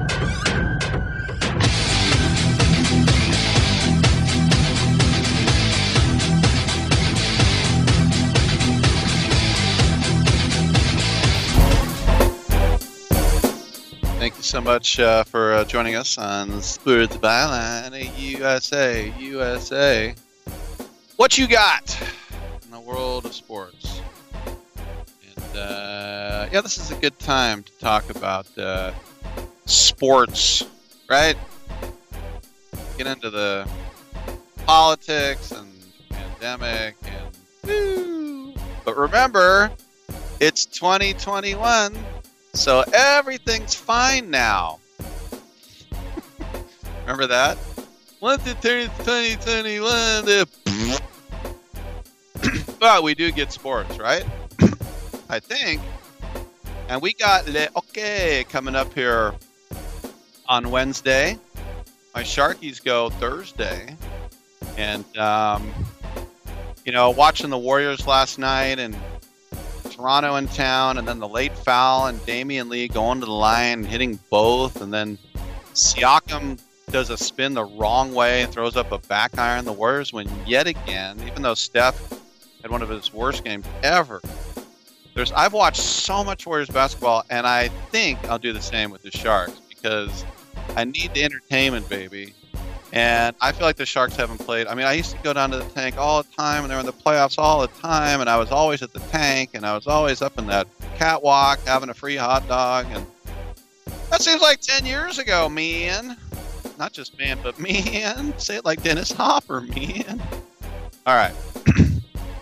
Thank you so much for joining us on Sports Byline USA. USA. What you got in the world of sports? And this is a good time to talk about sports, right? Get into the politics and pandemic and woo. But remember, it's 2021. So everything's fine now. Remember that? Once it turns 2021, but we do get sports, right? I think. And we got Le Hockey coming up here on Wednesday. My Sharkies go Thursday. And, watching the Warriors last night and Toronto in town, and then the late foul and Damian Lee going to the line, hitting both, and then Siakam does a spin the wrong way, throws up a back iron. The Warriors win yet again, even though Steph had one of his worst games ever. I've watched so much Warriors basketball, and I think I'll do the same with the Sharks because I need the entertainment, baby. And I feel like the Sharks haven't played. I mean, I used to go down to the tank all the time, and they were in the playoffs all the time, and I was always at the tank, and I was always up in that catwalk having a free hot dog. And that seems like 10 years ago, man. Not just man, but man. Say it like Dennis Hopper, man. All right.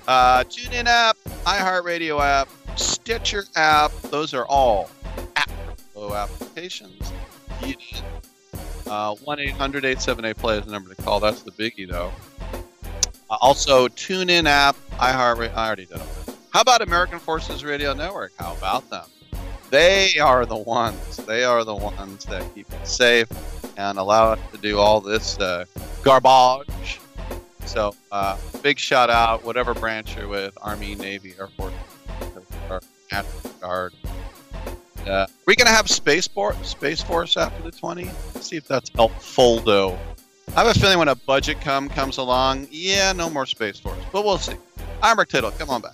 TuneIn app, iHeartRadio app, Stitcher app. Those are all applications. You need 1-800-878-PLAY is the number to call. That's the biggie, though. Also, TuneIn app, iHeartRadio. I already did all that. How about American Forces Radio Network? How about them? They are the ones. They are the ones that keep us safe and allow us to do all this garbage. So, big shout out, whatever branch you're with, Army, Navy, Air Force, National Guard. Are we going to have Space Force after the 20? Let's see if that's helpful, though. I have a feeling when a budget comes along, no more Space Force. But we'll see. I'm Rick Tittle. Come on back.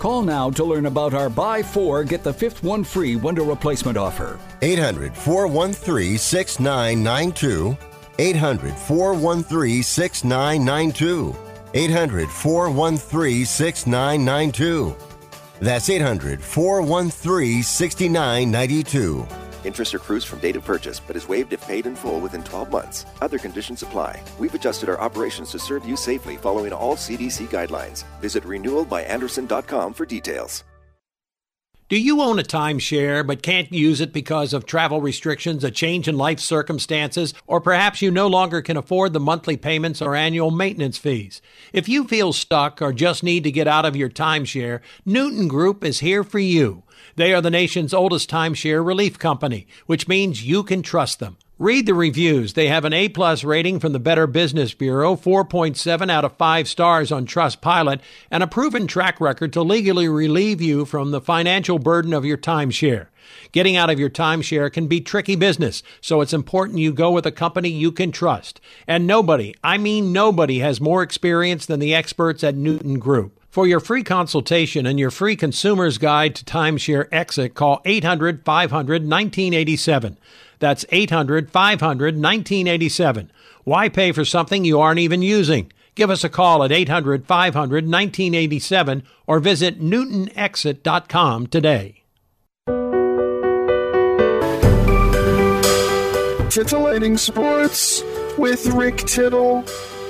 Call now to learn about our buy 4, get the 5th one free window replacement offer. 800-413-6992. 800-413-6992. 800-413-6992. That's 800-413-6992. Interest accrues from date of purchase, but is waived if paid in full within 12 months. Other conditions apply. We've adjusted our operations to serve you safely following all CDC guidelines. Visit renewalbyandersen.com for details. Do you own a timeshare but can't use it because of travel restrictions, a change in life circumstances, or perhaps you no longer can afford the monthly payments or annual maintenance fees? If you feel stuck or just need to get out of your timeshare, Newton Group is here for you. They are the nation's oldest timeshare relief company, which means you can trust them. Read the reviews. They have an A-plus rating from the Better Business Bureau, 4.7 out of 5 stars on Trustpilot, and a proven track record to legally relieve you from the financial burden of your timeshare. Getting out of your timeshare can be tricky business, so it's important you go with a company you can trust. And nobody, I mean nobody, has more experience than the experts at Newton Group. For your free consultation and your free consumer's guide to timeshare exit, call 800-500-1987. That's 800-500-1987. Why pay for something you aren't even using? Give us a call at 800-500-1987 or visit newtonexit.com today. Titillating Sports with Rick Tittle.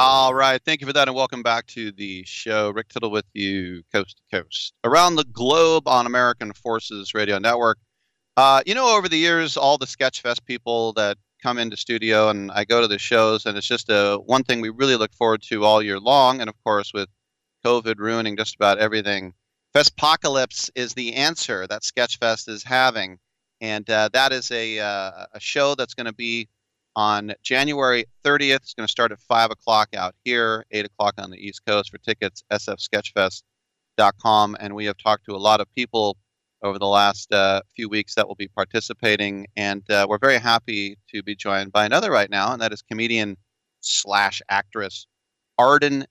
All right. Thank you for that, and welcome back to the show. Rick Tittle with you, coast to coast, around the globe on American Forces Radio Network. Over the years, all the Sketchfest people that come into studio, and I go to the shows, and it's just one thing we really look forward to all year long. And of course, with COVID ruining just about everything, Festpocalypse is the answer that Sketchfest is having, and that is a show that's going to be on January 30th. It's going to start at 5 o'clock out here, 8 o'clock on the East Coast. For tickets, sfsketchfest.com, and we have talked to a lot of people over the last few weeks that will be participating. And we're very happy to be joined by another right now, and that is comedian/actress Arden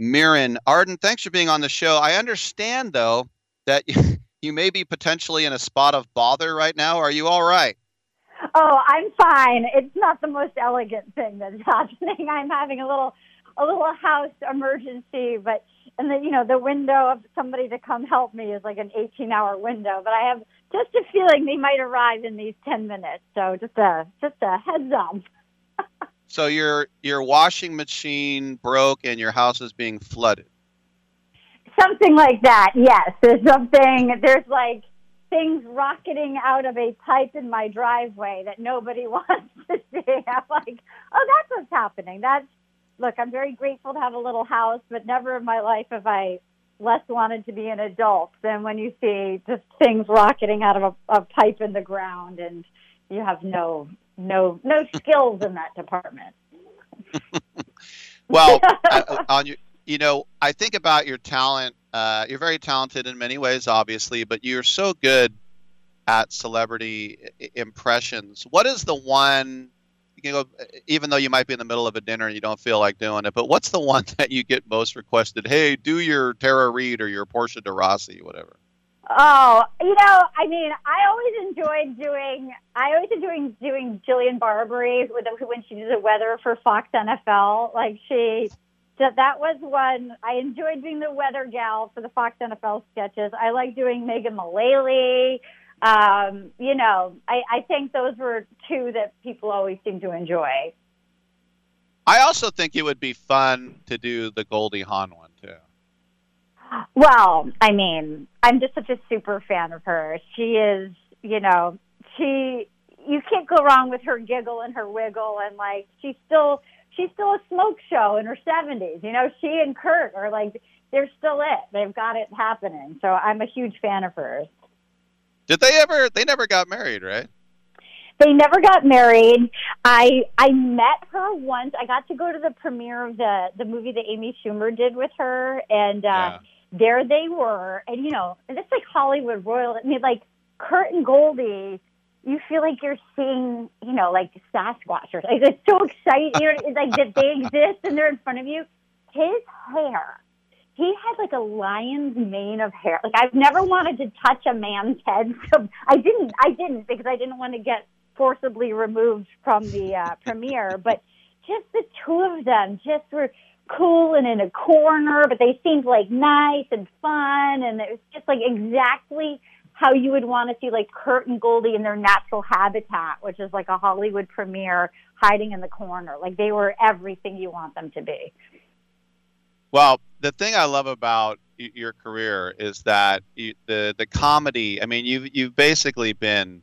Mirren. Arden, thanks for being on the show. I understand, though, that you may be potentially in a spot of bother right now. Are you all right? Oh, I'm fine. It's not the most elegant thing that's happening. I'm having a little house emergency, but and then, the window of somebody to come help me is like an 18-hour window. But I have just a feeling they might arrive in these 10 minutes. So just a heads up. So your washing machine broke and your house is being flooded. Something like that. Yes, there's like things rocketing out of a pipe in my driveway that nobody wants to see. I'm like, oh, that's what's happening. Look, I'm very grateful to have a little house, but never in my life have I less wanted to be an adult than when you see just things rocketing out of a pipe in the ground, and you have no skills in that department. Well, I think about your talent. You're very talented in many ways, obviously, but you're so good at celebrity impressions. What is the one you go, even though you might be in the middle of a dinner and you don't feel like doing it, but what's the one that you get most requested? Hey, do your Tara Reid or your Portia de Rossi, whatever. Oh, you know, I mean, I always enjoyed doing Jillian Barbary when she did the weather for Fox NFL. Like that was one. I enjoyed doing the weather gal for the Fox NFL sketches. I like doing Megan Mullally. You know, I think those were two that people always seem to enjoy. I also think it would be fun to do the Goldie Hawn one, too. Well, I mean, I'm just such a super fan of her. She is, you know, you can't go wrong with her giggle and her wiggle, and like she's still a smoke show in her 70s. You know, she and Kurt are like, they're still it. They've got it happening. So I'm a huge fan of hers. Did they ever? They never got married, right? They never got married. I met her once. I got to go to the premiere of the movie that Amy Schumer did with her, and there they were. And you know, and it's like Hollywood royal. I mean, like Kurt and Goldie, you feel like you're seeing, you know, like Sasquatchers. Like, it's so exciting, you know, it's like that they exist and they're in front of you. His hair. He had like a lion's mane of hair. Like I've never wanted to touch a man's head, so I didn't because I didn't want to get forcibly removed from the premiere. But just the two of them just were cool and in a corner, but they seemed like nice and fun, and it was just like exactly how you would want to see like Kurt and Goldie in their natural habitat, which is like a Hollywood premiere, hiding in the corner. Like they were everything you want them to be. Well, the thing I love about your career is that the comedy. I mean, you've basically been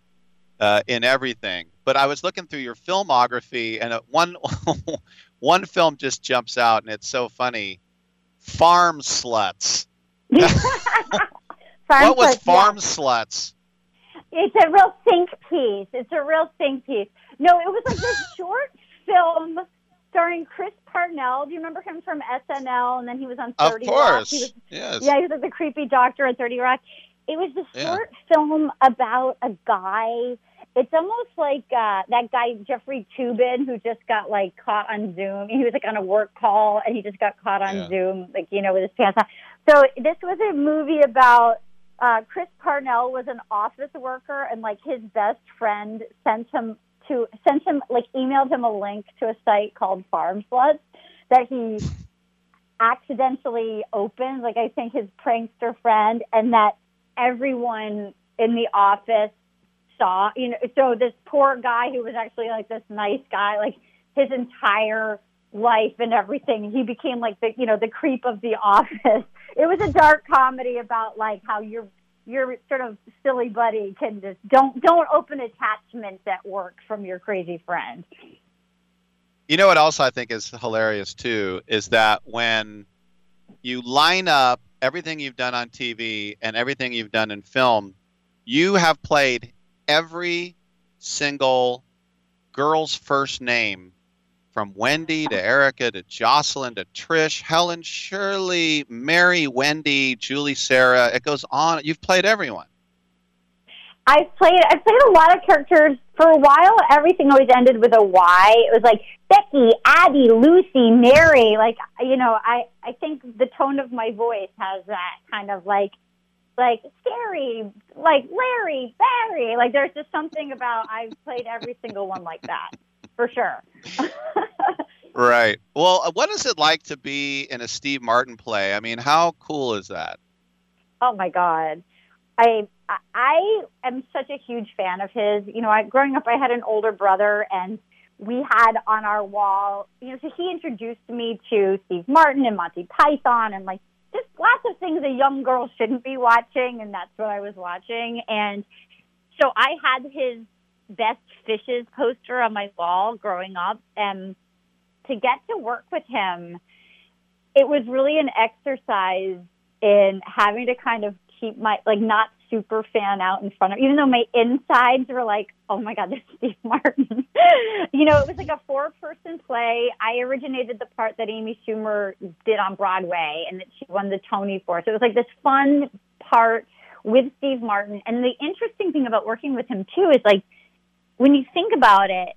in everything. But I was looking through your filmography, and one film just jumps out, and it's so funny. Farm Sluts. What was Farm Sluts? It's a real think piece. No, it was like this short film starring Chris Parnell. Do you remember him from SNL? And then he was on 30 Rock. Of course. Rock. Yes. Yeah, he was like the creepy doctor on 30 Rock. It was this short film about a guy. It's almost like that guy, Jeffrey Toobin, who just got like caught on Zoom. He was like on a work call and he just got caught on Zoom, like, you know, with his pants on. So this was a movie about Chris Parnell was an office worker, and like his best friend emailed him a link to a site called Farm Sluts that he accidentally opened, like I think his prankster friend, and that everyone in the office saw, you know, so this poor guy who was actually like this nice guy, like his entire life and everything, he became like the, you know, the creep of the office. It was a dark comedy about like how your sort of silly buddy can just don't open attachments at work from your crazy friend. You know what else I think is hilarious too is that when you line up everything you've done on TV and everything you've done in film, you have played every single girl's first name, from Wendy to Erica to Jocelyn to Trish, Helen, Shirley, Mary, Wendy, Julie, Sarah. It goes on. You've played everyone. I've played a lot of characters. For a while, everything always ended with a Y. It was like Becky, Abby, Lucy, Mary. Like, you know, I think the tone of my voice has that kind of like Sherry, like Larry, Barry. Like there's just something about I've played every single one like that. For sure. Right. Well, what is it like to be in a Steve Martin play? I mean, how cool is that? Oh, my God. I am such a huge fan of his. You know, growing up, I had an older brother, and we had on our wall, you know, so he introduced me to Steve Martin and Monty Python and, like, just lots of things a young girl shouldn't be watching, and that's what I was watching. And so I had his Best Fishes poster on my wall growing up, and to get to work with him, it was really an exercise in having to kind of keep my, like, not super fan out in front of, even though my insides were like, oh my God, this is Steve Martin. You know, it was like a 4-person play. I originated the part that Amy Schumer did on Broadway and that she won the Tony for. So it was like this fun part with Steve Martin. And the interesting thing about working with him too is, like, when you think about it,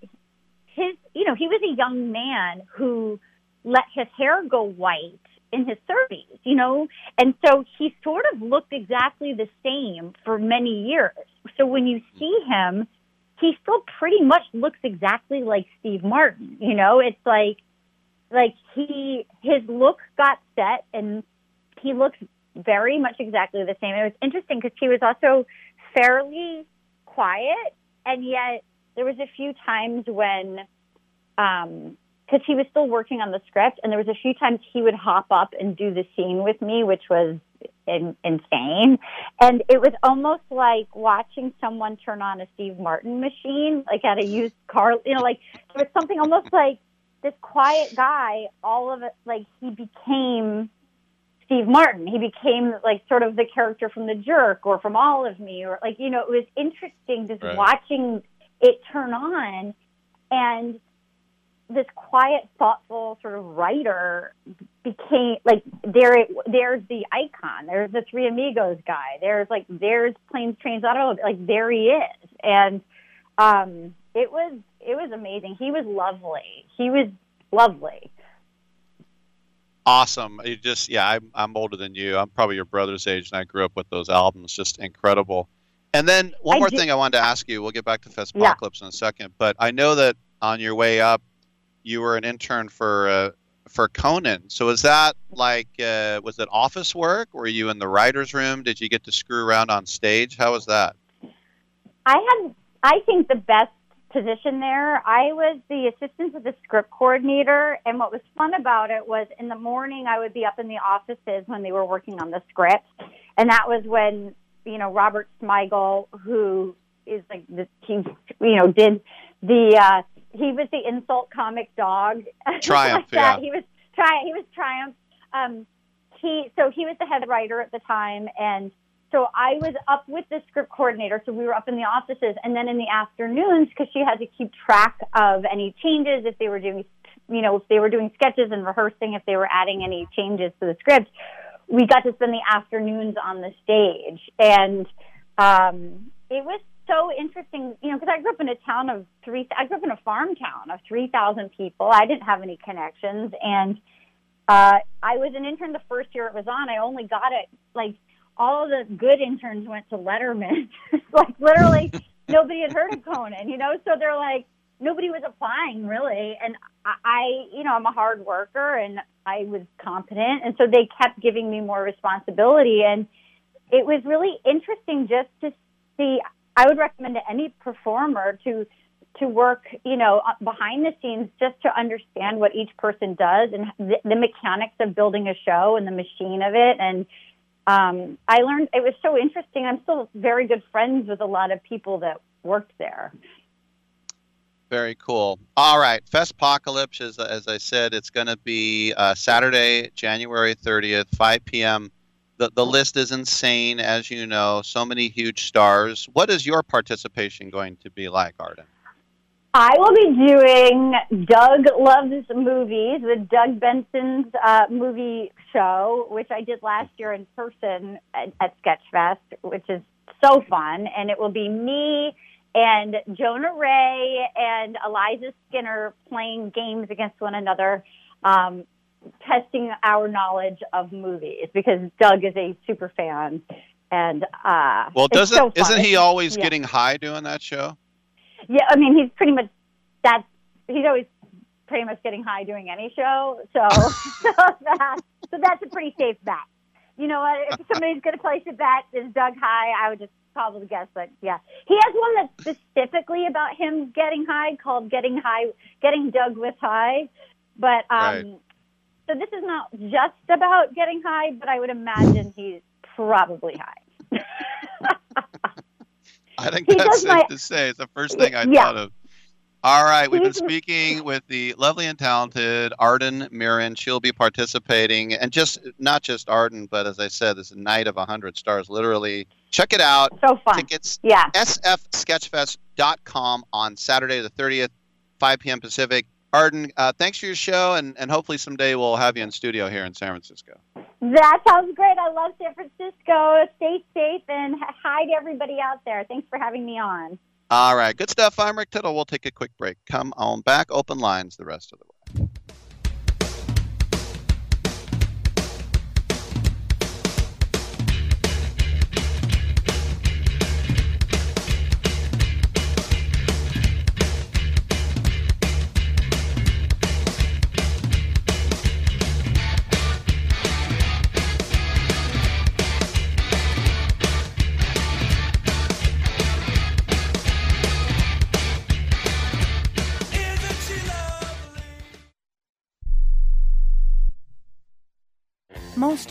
his you know, he was a young man who let his hair go white in his 30s, you know, and so he sort of looked exactly the same for many years. So when you see him, he still pretty much looks exactly like Steve Martin, you know. It's like his look got set, and he looks very much exactly the same. It was interesting because he was also fairly quiet, and yet there was a few times when, because he was still working on the script, and there was a few times he would hop up and do the scene with me, which was insane. And it was almost like watching someone turn on a Steve Martin machine, like at a used car, you know, like there was something almost like this quiet guy, all of it, like he became Steve Martin. He became like sort of the character from The Jerk or from All of Me, or like, you know, it was interesting just watching it turn on, and this quiet, thoughtful sort of writer became like there's the icon. There's the Three Amigos guy. There's Planes, Trains, Automobiles. Like there he is. And it was amazing. He was lovely. Awesome. You just, I'm older than you. I'm probably your brother's age, and I grew up with those albums. Just incredible. And then one more thing I wanted to ask you. We'll get back to Festpocalypse in a second, but I know that on your way up, you were an intern for Conan. So is that like, was it office work? Were you in the writer's room? Did you get to screw around on stage? How was that? I think the best position there, I was the assistant to the script coordinator. And what was fun about it was in the morning, I would be up in the offices when they were working on the script. And that was when, you know, Robert Smigel, who is like he was the insult comic dog. Triumph, like that. Yeah. He was Triumph. He was the head writer at the time, and so I was up with the script coordinator, so we were up in the offices, and then in the afternoons, because she had to keep track of any changes, if they were doing, you know, if they were doing sketches and rehearsing, if they were adding any changes to the script, we got to spend the afternoons on the stage. And it was so interesting, you know, because I grew up in a farm town of 3,000 people. I didn't have any connections, and I was an intern the first year it was on. I only got it, like, all the good interns went to Letterman. Like, literally, nobody had heard of Conan, you know, so they're like, nobody was applying, really, and I, you know, I'm a hard worker, and I was competent, and so they kept giving me more responsibility, and it was really interesting just to see. I would recommend to any performer to work, you know, behind the scenes just to understand what each person does and the mechanics of building a show and the machine of it. And I learned, it was so interesting. I'm still very good friends with a lot of people that worked there. Very cool. All right. Festpocalypse, as I said, it's going to be Saturday, January 30th, 5 p.m. The list is insane, as you know. So many huge stars. What is your participation going to be like, Arden? I will be doing Doug Loves Movies, the Doug Benson's movie show, which I did last year in person at Sketchfest, which is so fun. And it will be me and Jonah Ray and Eliza Skinner playing games against one another, testing our knowledge of movies, because Doug is a super fan, and isn't he always getting high doing that show? Yeah, I mean, he's always pretty much getting high doing any show, so that's a pretty safe bet. You know what? If somebody's going to place a bet, is Doug high? I would just probably guess, but yeah, he has one that's specifically about him getting high called "Getting Doug with High," but right. So this is not just about getting high, but I would imagine he's probably high. I think that's safe to say. It's the first thing I thought of. All right. We've been speaking with the lovely and talented Arden Mirren. She'll be participating. And not just Arden, but as I said, it's a night of 100 stars, literally. Check it out. So fun. Tickets, sfsketchfest.com on Saturday the 30th, 5 p.m. Pacific. Arden, thanks for your show, and hopefully someday we'll have you in studio here in San Francisco. That sounds great. I love San Francisco. Stay safe, and hi to everybody out there. Thanks for having me on. All right. Good stuff. I'm Rick Tittle. We'll take a quick break. Come on back. Open lines the rest of the way. Most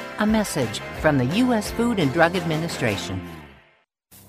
A message from the U.S. Food and Drug Administration.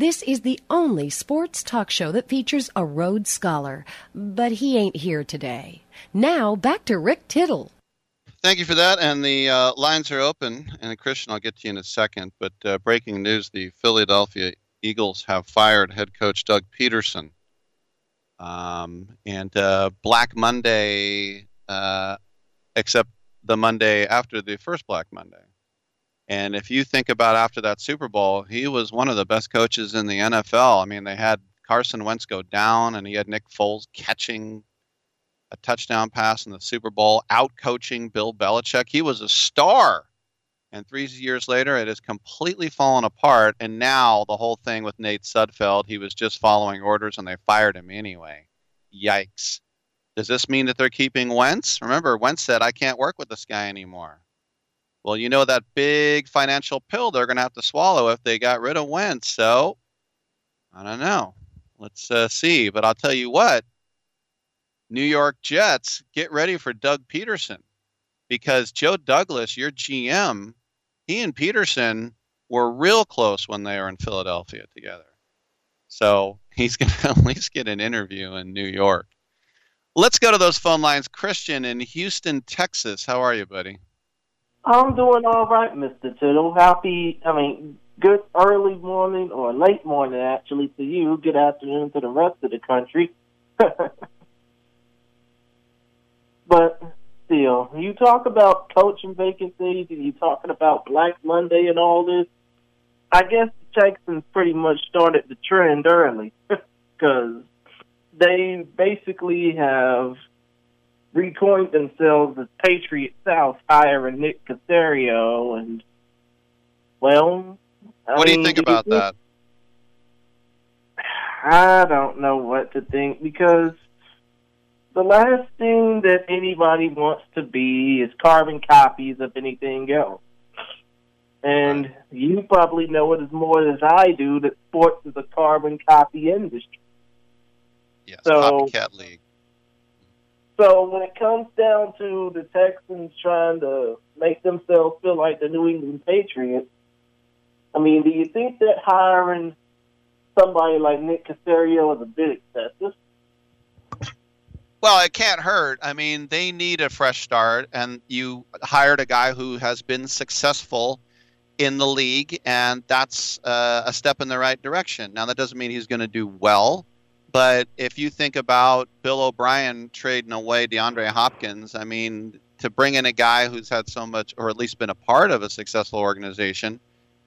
This is the only sports talk show that features a Rhodes Scholar, but he ain't here today. Now, back to Rick Tittle. Thank you for that, and the lines are open. And Christian, I'll get to you in a second, but breaking news, the Philadelphia Eagles have fired head coach Doug Peterson And Black Monday, except the Monday after the first Black Monday. And if you think about after that Super Bowl, he was one of the best coaches in the NFL. I mean, they had Carson Wentz go down, and he had Nick Foles catching a touchdown pass in the Super Bowl, out-coaching Bill Belichick. He was a star. And 3 years later, it has completely fallen apart. And now the whole thing with Nate Sudfeld, he was just following orders, and they fired him anyway. Yikes. Does this mean that they're keeping Wentz? Remember, Wentz said, I can't work with this guy anymore. Well, you know that big financial pill they're going to have to swallow if they got rid of Wentz. So, I don't know. Let's see. But I'll tell you what. New York Jets, get ready for Doug Peterson, because Joe Douglas, your GM, he and Peterson were real close when they were in Philadelphia together. So he's going to at least get an interview in New York. Let's go to those phone lines. Christian in Houston, Texas. How are you, buddy? I'm doing all right, Mr. Tittle. Good early morning or late morning, actually, to you. Good afternoon to the rest of the country. But still, you talk about coaching vacancies and you talking about Black Monday and all this. I guess Jackson pretty much started the trend early, because they basically have recoined themselves as Patriot South, hiring Nick Caserio. And, well, what do you think about that? I don't know what to think, because the last thing that anybody wants to be is carbon copies of anything else. And you probably know it as more as I do that sports is a carbon copy industry. Yes, copycat league. So when it comes down to the Texans trying to make themselves feel like the New England Patriots, I mean, do you think that hiring somebody like Nick Caserio is a bit excessive? Well, it can't hurt. I mean, they need a fresh start, and you hired a guy who has been successful in the league, and that's a step in the right direction. Now, that doesn't mean he's going to do well, but if you think about Bill O'Brien trading away DeAndre Hopkins, I mean, to bring in a guy who's had so much, or at least been a part of a successful organization,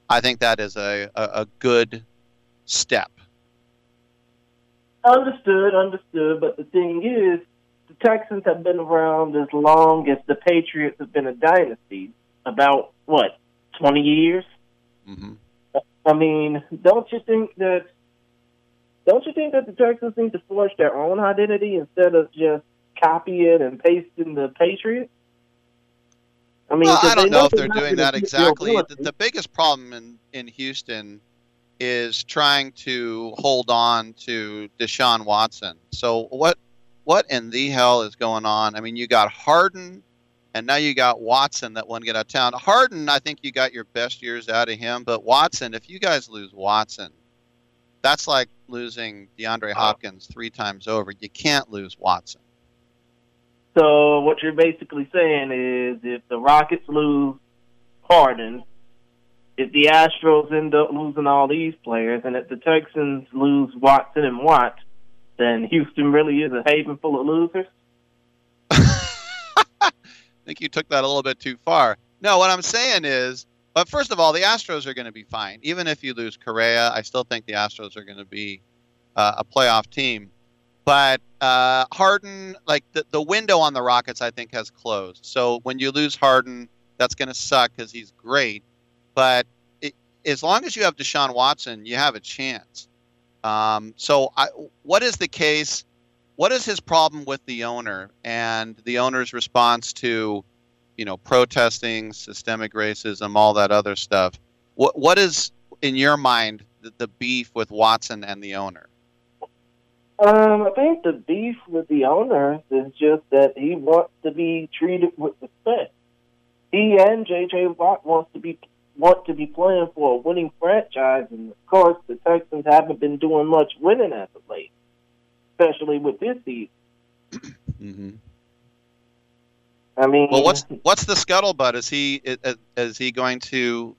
I think that is a good step. Understood. But the thing is, the Texans have been around as long as the Patriots have been a dynasty. About, 20 years? Mm-hmm. I mean, don't you think that the Texans need to forge their own identity instead of just copying and pasting the Patriots? I mean, I don't know if they're doing that exactly. The biggest problem in Houston is trying to hold on to Deshaun Watson. So what in the hell is going on? I mean, you got Harden, and now you got Watson that won't get out of town. Harden, I think you got your best years out of him, but Watson, if you guys lose Watson, that's like losing DeAndre Hopkins 3 times over. You can't lose Watson. So what you're basically saying is if the Rockets lose Harden, if the Astros end up losing all these players, and if the Texans lose Watson and Watt, then Houston really is a haven full of losers? I think you took that a little bit too far. No, what I'm saying is, but first of all, the Astros are going to be fine. Even if you lose Correa, I still think the Astros are going to be a playoff team. But Harden, like the window on the Rockets, I think has closed. So when you lose Harden, that's going to suck because he's great. But as long as you have Deshaun Watson, you have a chance. So what is the case? What is his problem with the owner and the owner's response to, protesting, systemic racism, all that other stuff? What is, in your mind, the beef with Watson and the owner? I think the beef with the owner is just that he wants to be treated with respect. He and J.J. Watt want to be playing for a winning franchise, and of course the Texans haven't been doing much winning as of late, especially with this season. Mm-hmm. I mean, well, what's the scuttlebutt? Is he going to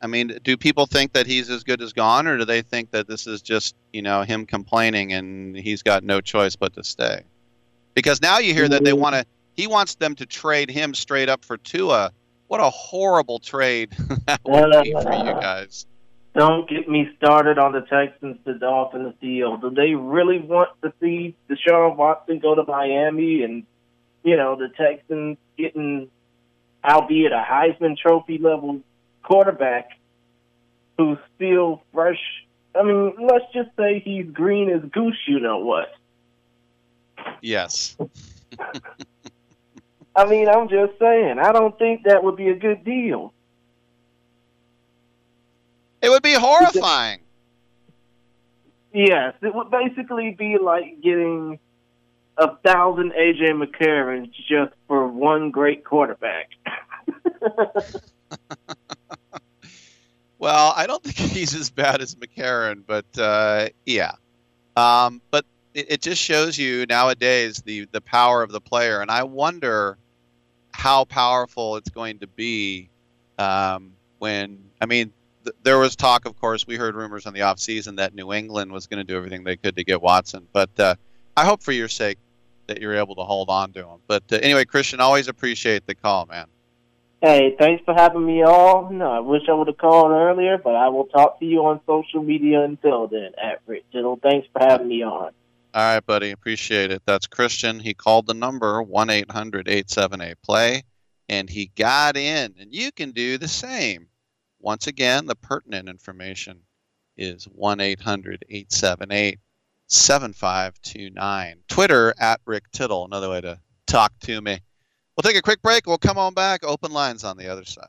I mean, do people think that he's as good as gone, or do they think that this is just, you know, him complaining and he's got no choice but to stay? Because now you hear that they want to, he wants them to trade him straight up for Tua. What a horrible trade that would be for you guys. Don't get me started on the Texans to Dolphins deal. Do they really want to see Deshaun Watson go to Miami and, you know, the Texans getting, albeit a Heisman Trophy level quarterback who's still fresh? I mean, let's just say he's green as goose, you know what? Yes. I mean, I'm just saying, I don't think that would be a good deal. It would be horrifying. Yes, it would basically be like getting 1,000 A.J. McCarrons just for one great quarterback. Well, I don't think he's as bad as McCarron, but yeah. But it just shows you nowadays the power of the player, and I wonder how powerful it's going to be when, I mean, there was talk, of course, we heard rumors in the offseason that New England was going to do everything they could to get Watson. But I hope for your sake that you're able to hold on to him. But anyway, Christian, always appreciate the call, man. Hey, thanks for having me on. No, I wish I would have called earlier, but I will talk to you on social media until then, at Rick Tittle. Thanks for having me on. All right, buddy. Appreciate it. That's Christian. He called the number 1-800-878-PLAY, and he got in. And you can do the same. Once again, the pertinent information is 1-800-878-7529. Twitter at Rick Tittle, another way to talk to me. We'll take a quick break. We'll come on back. Open lines on the other side.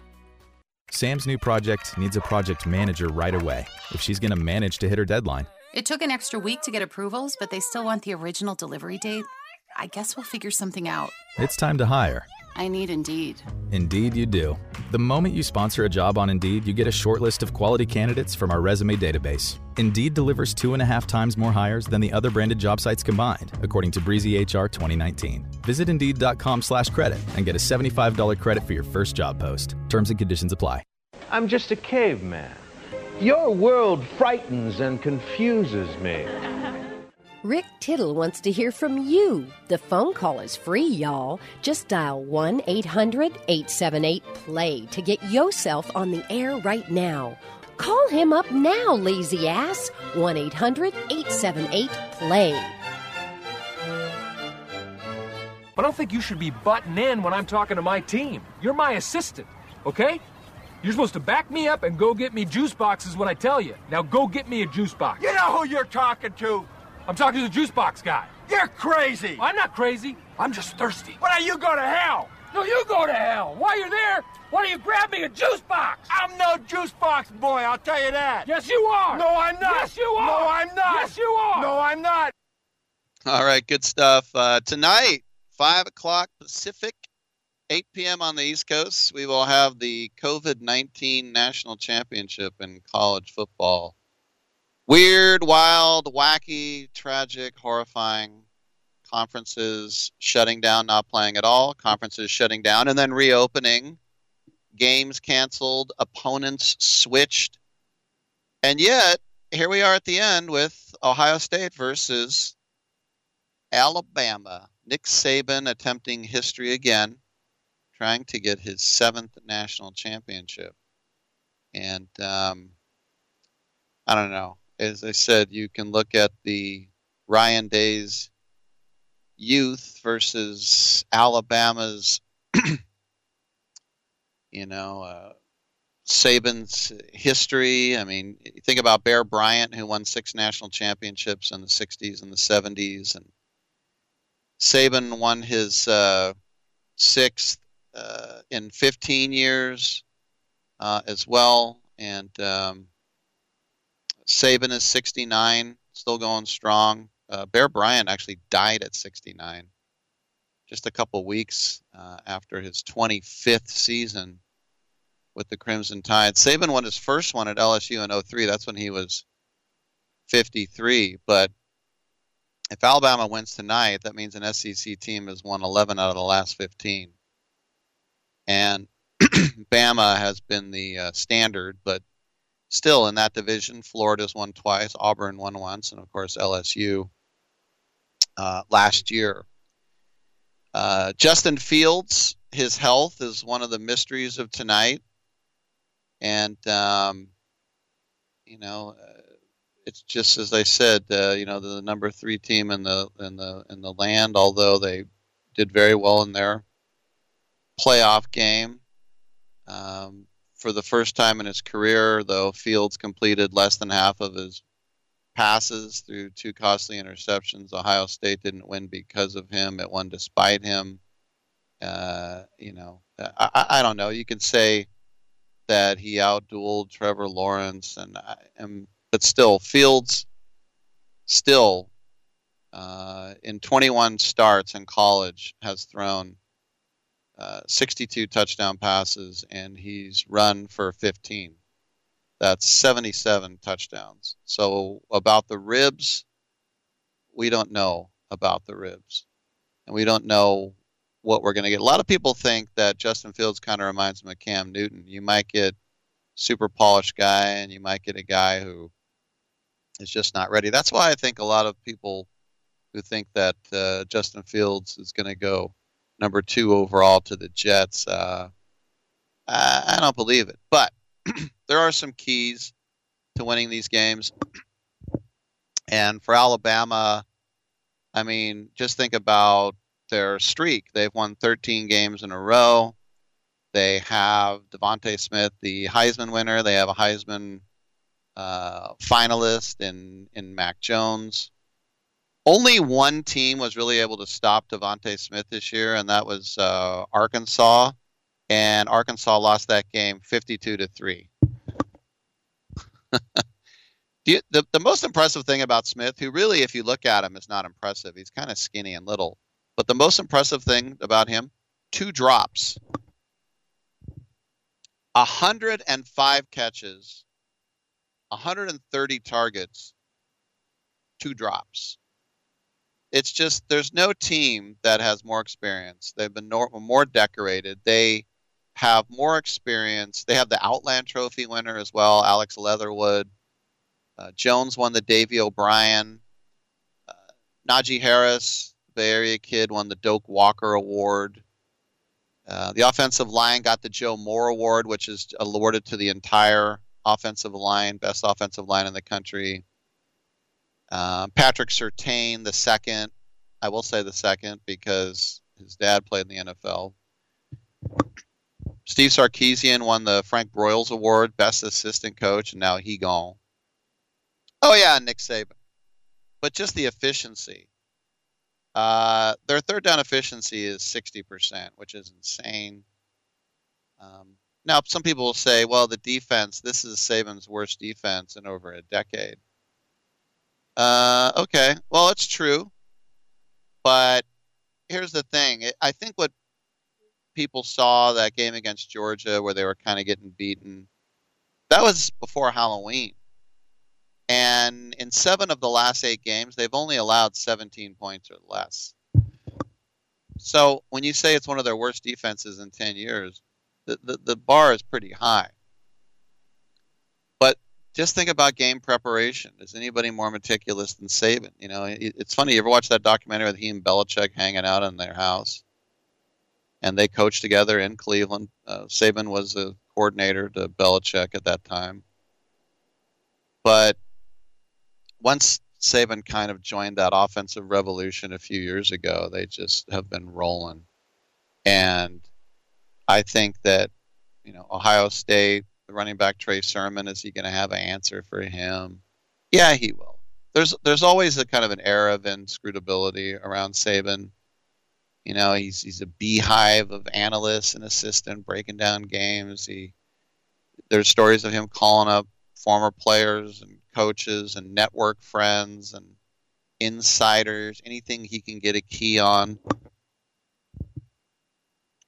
Sam's new project needs a project manager right away if she's going to manage to hit her deadline. It took an extra week to get approvals, but they still want the original delivery date. I guess we'll figure something out. It's time to hire. I need Indeed. Indeed you do. The moment you sponsor a job on Indeed, you get a short list of quality candidates from our resume database. Indeed delivers 2.5 times more hires than the other branded job sites combined, according to Breezy HR 2019. Visit Indeed.com/credit and get a $75 credit for your first job post. Terms and conditions apply. I'm just a caveman. Your world frightens and confuses me. Rick Tittle wants to hear from you. The phone call is free, y'all. Just dial 1-800-878-PLAY to get yourself on the air right now. Call him up now, lazy ass. 1-800-878-PLAY. I don't think you should be butting in when I'm talking to my team. You're my assistant, okay? You're supposed to back me up and go get me juice boxes when I tell you. Now go get me a juice box. You know who you're talking to. I'm talking to the juice box guy. You're crazy. I'm not crazy. I'm just thirsty. Why don't you go to hell? No, you go to hell. While you're there, why don't you grab me a juice box? I'm no juice box boy, I'll tell you that. Yes, you are. No, I'm not. Yes, you are. No, I'm not. Yes, you are. No, I'm not. All right, good stuff. Tonight, 5 o'clock Pacific, 8 p.m. on the East Coast, we will have the COVID-19 National Championship in college football. Weird, wild, wacky, tragic, horrifying. Conferences shutting down, not playing at all. Conferences shutting down and then reopening. Games canceled, opponents switched. And yet, here we are at the end with Ohio State versus Alabama. Nick Saban attempting history again, trying to get his 7th national championship. And I don't know. As I said, you can look at the Ryan Day's youth versus Alabama's, Saban's history. I mean, think about Bear Bryant, who won 6 national championships in the 60s and the 70s. And Saban won his 6th in 15 years as well. And Saban is 69, still going strong. Bear Bryant actually died at 69, just a couple weeks after his 25th season with the Crimson Tide. Saban won his first one at LSU in 2003. That's when he was 53. But if Alabama wins tonight, that means an SEC team has won 11 out of the last 15. And Bama has been the standard, but still in that division, Florida's won twice, Auburn won once, and of course LSU last year. Justin Fields, his health is one of the mysteries of tonight. And, it's just, as I said, the number 3 team in the land, although they did very well in their playoff game. For the first time in his career, though, Fields completed less than half of his passes through 2 costly interceptions. Ohio State didn't win because of him. It won despite him. I don't know. You can say that he outdueled Trevor Lawrence, but still, Fields still in 21 starts in college has thrown 62 touchdown passes, and he's run for 15. That's 77 touchdowns. So about the ribs, we don't know about the ribs. And we don't know what we're going to get. A lot of people think that Justin Fields kind of reminds him of Cam Newton. You might get super polished guy, and you might get a guy who is just not ready. That's why I think a lot of people who think that Justin Fields is going to go number 2 overall to the Jets. I don't believe it. But there are some keys to winning these games. And for Alabama, I mean, just think about their streak. They've won 13 games in a row. They have Devontae Smith, the Heisman winner. They have a Heisman finalist in Mac Jones. Only one team was really able to stop Devontae Smith this year, and that was Arkansas. And Arkansas lost that game 52-3. The most impressive thing about Smith, who really, if you look at him, is not impressive. He's kind of skinny and little. But the most impressive thing about him, 2 drops. 105 catches, 130 targets, 2 drops. It's just there's no team that has more experience. They've been more decorated. They have more experience. They have the Outland Trophy winner as well, Alex Leatherwood. Jones won the Davey O'Brien. Najee Harris, Bay Area kid, won the Doak Walker Award. The offensive line got the Joe Moore Award, which is awarded to the entire offensive line, best offensive line in the country. Patrick Surtain, the second. I will say the second because his dad played in the NFL. Steve Sarkisian won the Frank Broyles Award, best assistant coach, and now he gone. Oh, yeah, Nick Saban. But just the efficiency. Their third down efficiency is 60%, which is insane. Now, some people will say, well, the defense, this is Saban's worst defense in over a decade. Okay, well, it's true, but here's the thing. I think what people saw that game against Georgia where they were kind of getting beaten, that was before Halloween. And in 7 of the last 8 games, they've only allowed 17 points or less. So when you say it's one of their worst defenses in 10 years, the bar is pretty high. Just think about game preparation. Is anybody more meticulous than Saban? You know, it's funny. You ever watch that documentary with he and Belichick hanging out in their house? And they coached together in Cleveland. Saban was the coordinator to Belichick at that time. But once Saban kind of joined that offensive revolution a few years ago, they just have been rolling. And I think that, you know, Ohio State, running back Trey Sermon, is he going to have an answer for him? Yeah, he will. There's always a kind of an era of inscrutability around Saban. You know, he's a beehive of analysts and assistant breaking down games. There's stories of him calling up former players and coaches and network friends and insiders, anything he can get a key on.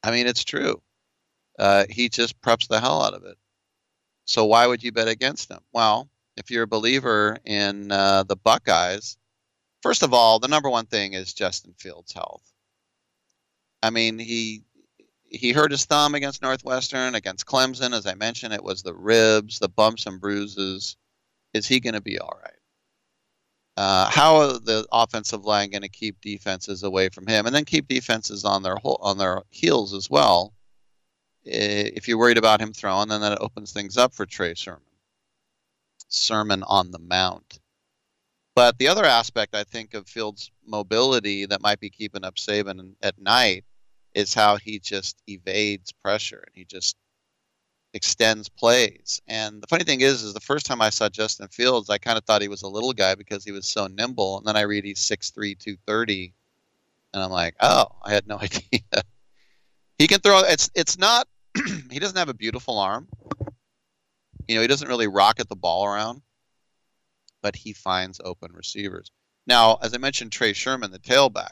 I mean, it's true. He just preps the hell out of it. So why would you bet against them? Well, if you're a believer in the Buckeyes, first of all, the number one thing is Justin Fields' health. I mean, he hurt his thumb against Northwestern, against Clemson. As I mentioned, it was the ribs, the bumps and bruises. Is he going to be all right? How are the offensive line going to keep defenses away from him, and then keep defenses on their heels as well? If you're worried about him throwing, then that opens things up for Trey Sermon. Sermon on the mount. But the other aspect, I think, of Fields' mobility that might be keeping up Saban at night is how he just evades pressure and he just extends plays. And the funny thing is the first time I saw Justin Fields, I kind of thought he was a little guy because he was so nimble. And then I read he's 6'3", 230, and I'm like, oh, I had no idea. He can throw. It's not. He doesn't have a beautiful arm. You know, he doesn't really rocket the ball around, but he finds open receivers. Now, as I mentioned, Trey Sermon, the tailback,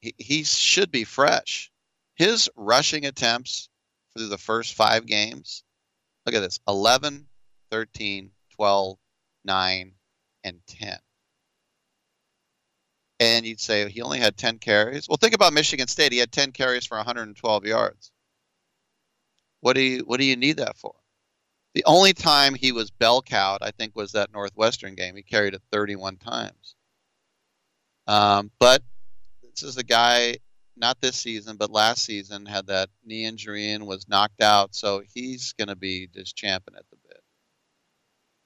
he should be fresh. His rushing attempts through the first 5 games, look at this, 11, 13, 12, 9, and 10. And you'd say he only had 10 carries. Well, think about Michigan State. He had 10 carries for 112 yards. What do you need that for? The only time he was bell-cowed, I think, was that Northwestern game. He carried it 31 times. But this is the guy, not this season, but last season, had that knee injury and was knocked out. So he's going to be just champing at the bit.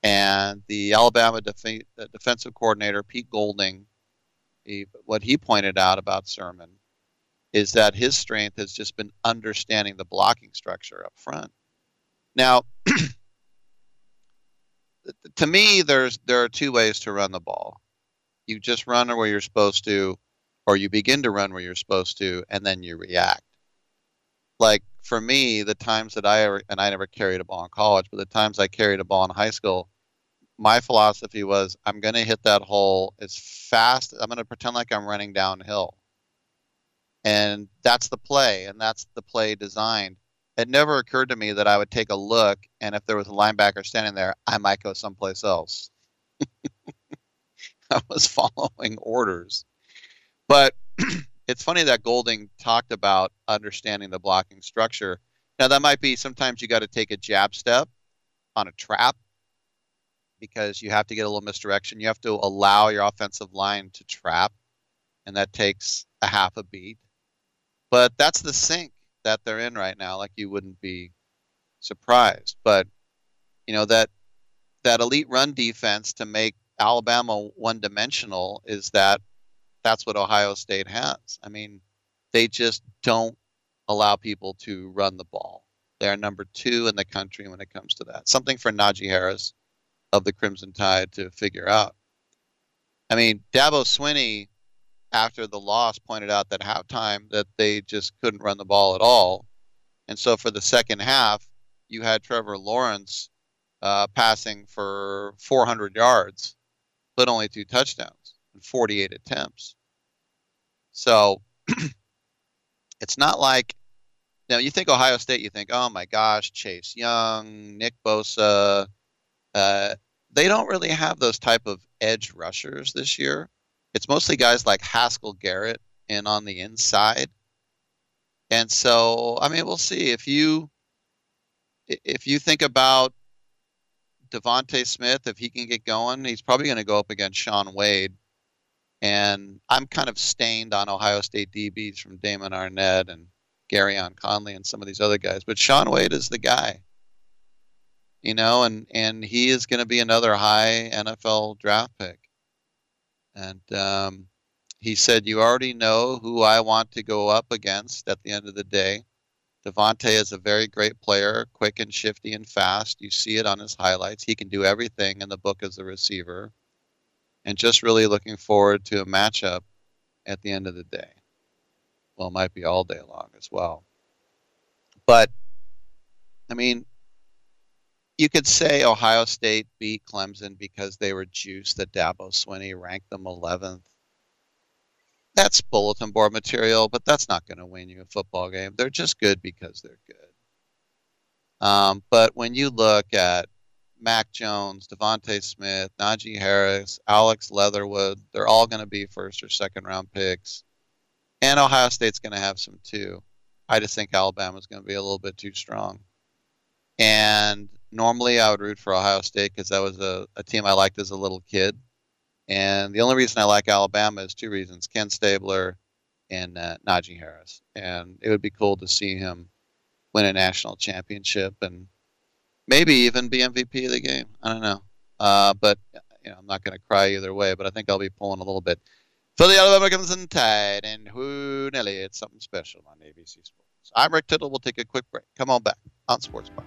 And the Alabama defensive coordinator, Pete Golding, what he pointed out about Sermon is that his strength has just been understanding the blocking structure up front. Now, to me, there are 2 ways to run the ball. you just run where you're supposed to, or you begin to run where you're supposed to, and then you react. Like for me, the times that I never carried a ball in college, but the times I carried a ball in high school, my philosophy was I'm going to hit that hole as fast. I'm going to pretend like I'm running downhill. And that's the play, designed. It never occurred to me that I would take a look, and if there was a linebacker standing there, I might go someplace else. I was following orders. But it's funny that Golding talked about understanding the blocking structure. Now, that might be sometimes you got to take a jab step on a trap because you have to get a little misdirection. You have to allow your offensive line to trap, and that takes a half a beat. But that's the sink that they're in right now. Like, you wouldn't be surprised. But, you know, that elite run defense to make Alabama one-dimensional is that's what Ohio State has. I mean, they just don't allow people to run the ball. They are number 2 in the country when it comes to that. Something for Najee Harris of the Crimson Tide to figure out. I mean, Dabo Swinney, after the loss, pointed out that halftime that they just couldn't run the ball at all. And so for the second half, you had Trevor Lawrence passing for 400 yards, but only 2 touchdowns and 48 attempts. So it's not like, now you think Ohio State, you think, oh my gosh, Chase Young, Nick Bosa. They don't really have those type of edge rushers this year. It's mostly guys like Haskell Garrett and on the inside. And so, I mean, we'll see. If you think about Devontae Smith, if he can get going, he's probably going to go up against Sean Wade. And I'm kind of stained on Ohio State DBs from Damon Arnett and Garyon Conley and some of these other guys. But Sean Wade is the guy. You know, and he is going to be another high NFL draft pick. And he said, you already know who I want to go up against at the end of the day. Devontae is a very great player, quick and shifty and fast. You see it on his highlights. He can do everything in the book as a receiver. And just really looking forward to a matchup at the end of the day. Well, it might be all day long as well. But, I mean, you could say Ohio State beat Clemson because they were juiced that Dabo Swinney ranked them 11th. That's bulletin board material, but that's not going to win you a football game. They're just good because they're good. But when you look at Mac Jones, Devontae Smith, Najee Harris, Alex Leatherwood, they're all going to be first or second round picks. And Ohio State's going to have some too. I just think Alabama's going to be a little bit too strong. And normally I would root for Ohio State because that was a team I liked as a little kid. And the only reason I like Alabama is 2 reasons, Ken Stabler and Najee Harris. And it would be cool to see him win a national championship and maybe even be MVP of the game. I don't know. But you know, I'm not going to cry either way, but I think I'll be pulling a little bit for the Alabama Crimson Tide. And who Nelly, it's something special on ABC Sports. I'm Rick Tittle. We'll take a quick break. Come on back on SportsByline.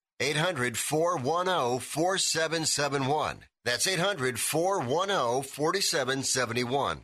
800-410-4771. That's 800-410-4771.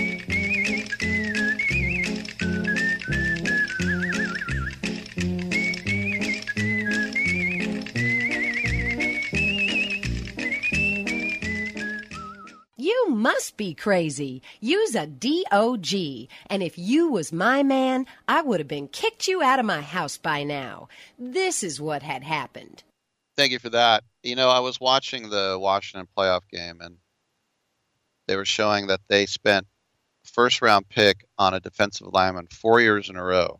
You must be crazy. You's a D.O.G. And if you was my man, I would have been kicked you out of my house by now. This is what had happened. Thank you for that. You know, I was watching the Washington playoff game, and they were showing that they spent first-round pick on a defensive lineman 4 years in a row.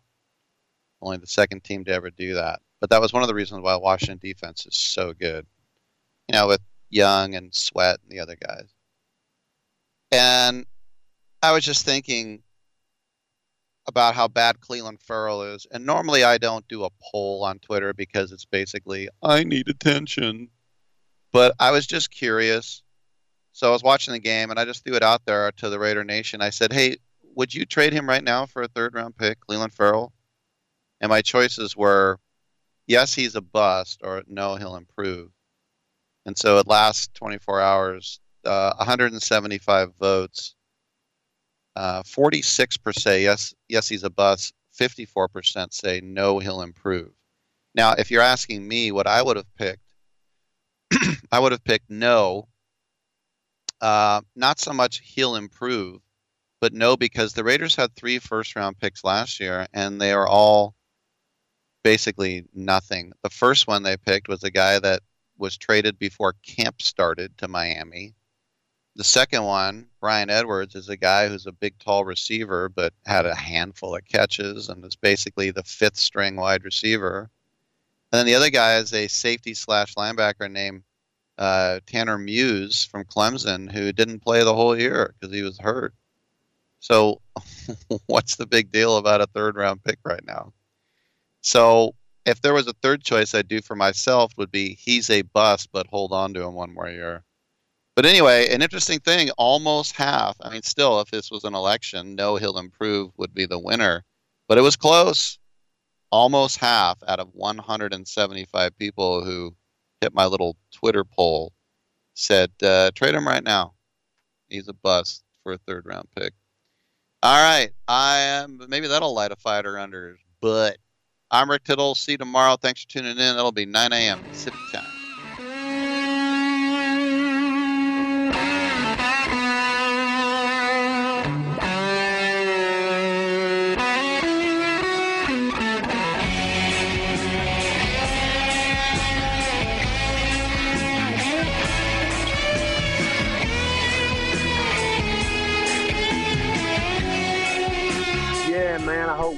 Only the second team to ever do that. But that was one of the reasons why Washington defense is so good. You know, with Young and Sweat and the other guys. And I was just thinking about how bad Clelin Ferrell is. And normally I don't do a poll on Twitter because it's basically, I need attention. But I was just curious. So I was watching the game, and I just threw it out there to the Raider Nation. I said, hey, would you trade him right now for a third-round pick, Clelin Ferrell? And my choices were, yes, he's a bust, or no, he'll improve. And so it lasts 24 hours. 175 votes, 46% say yes, he's a bust, 54% say no, he'll improve. Now, if you're asking me what I would have picked, I would have picked no, not so much he'll improve, but no, because the Raiders had 3 first-round picks last year, and they are all basically nothing. The first one they picked was a guy that was traded before camp started to Miami. The second one, Brian Edwards, is a guy who's a big, tall receiver but had a handful of catches and is basically the fifth-string wide receiver. And then the other guy is a safety/linebacker named Tanner Muse from Clemson, who didn't play the whole year because he was hurt. So what's the big deal about a third-round pick right now? So if there was a third choice I'd do for myself would be he's a bust, but hold on to him one more year. But anyway, an interesting thing, almost half. I mean, still, if this was an election, no, he'll improve would be the winner. But it was close. Almost half out of 175 people who hit my little Twitter poll said, trade him right now. He's a bust for a third-round pick. All right. Maybe that'll light a fighter under his butt. I'm Rick Tittle. See you tomorrow. Thanks for tuning in. That'll be 9 a.m. Pacific time. Man, I hope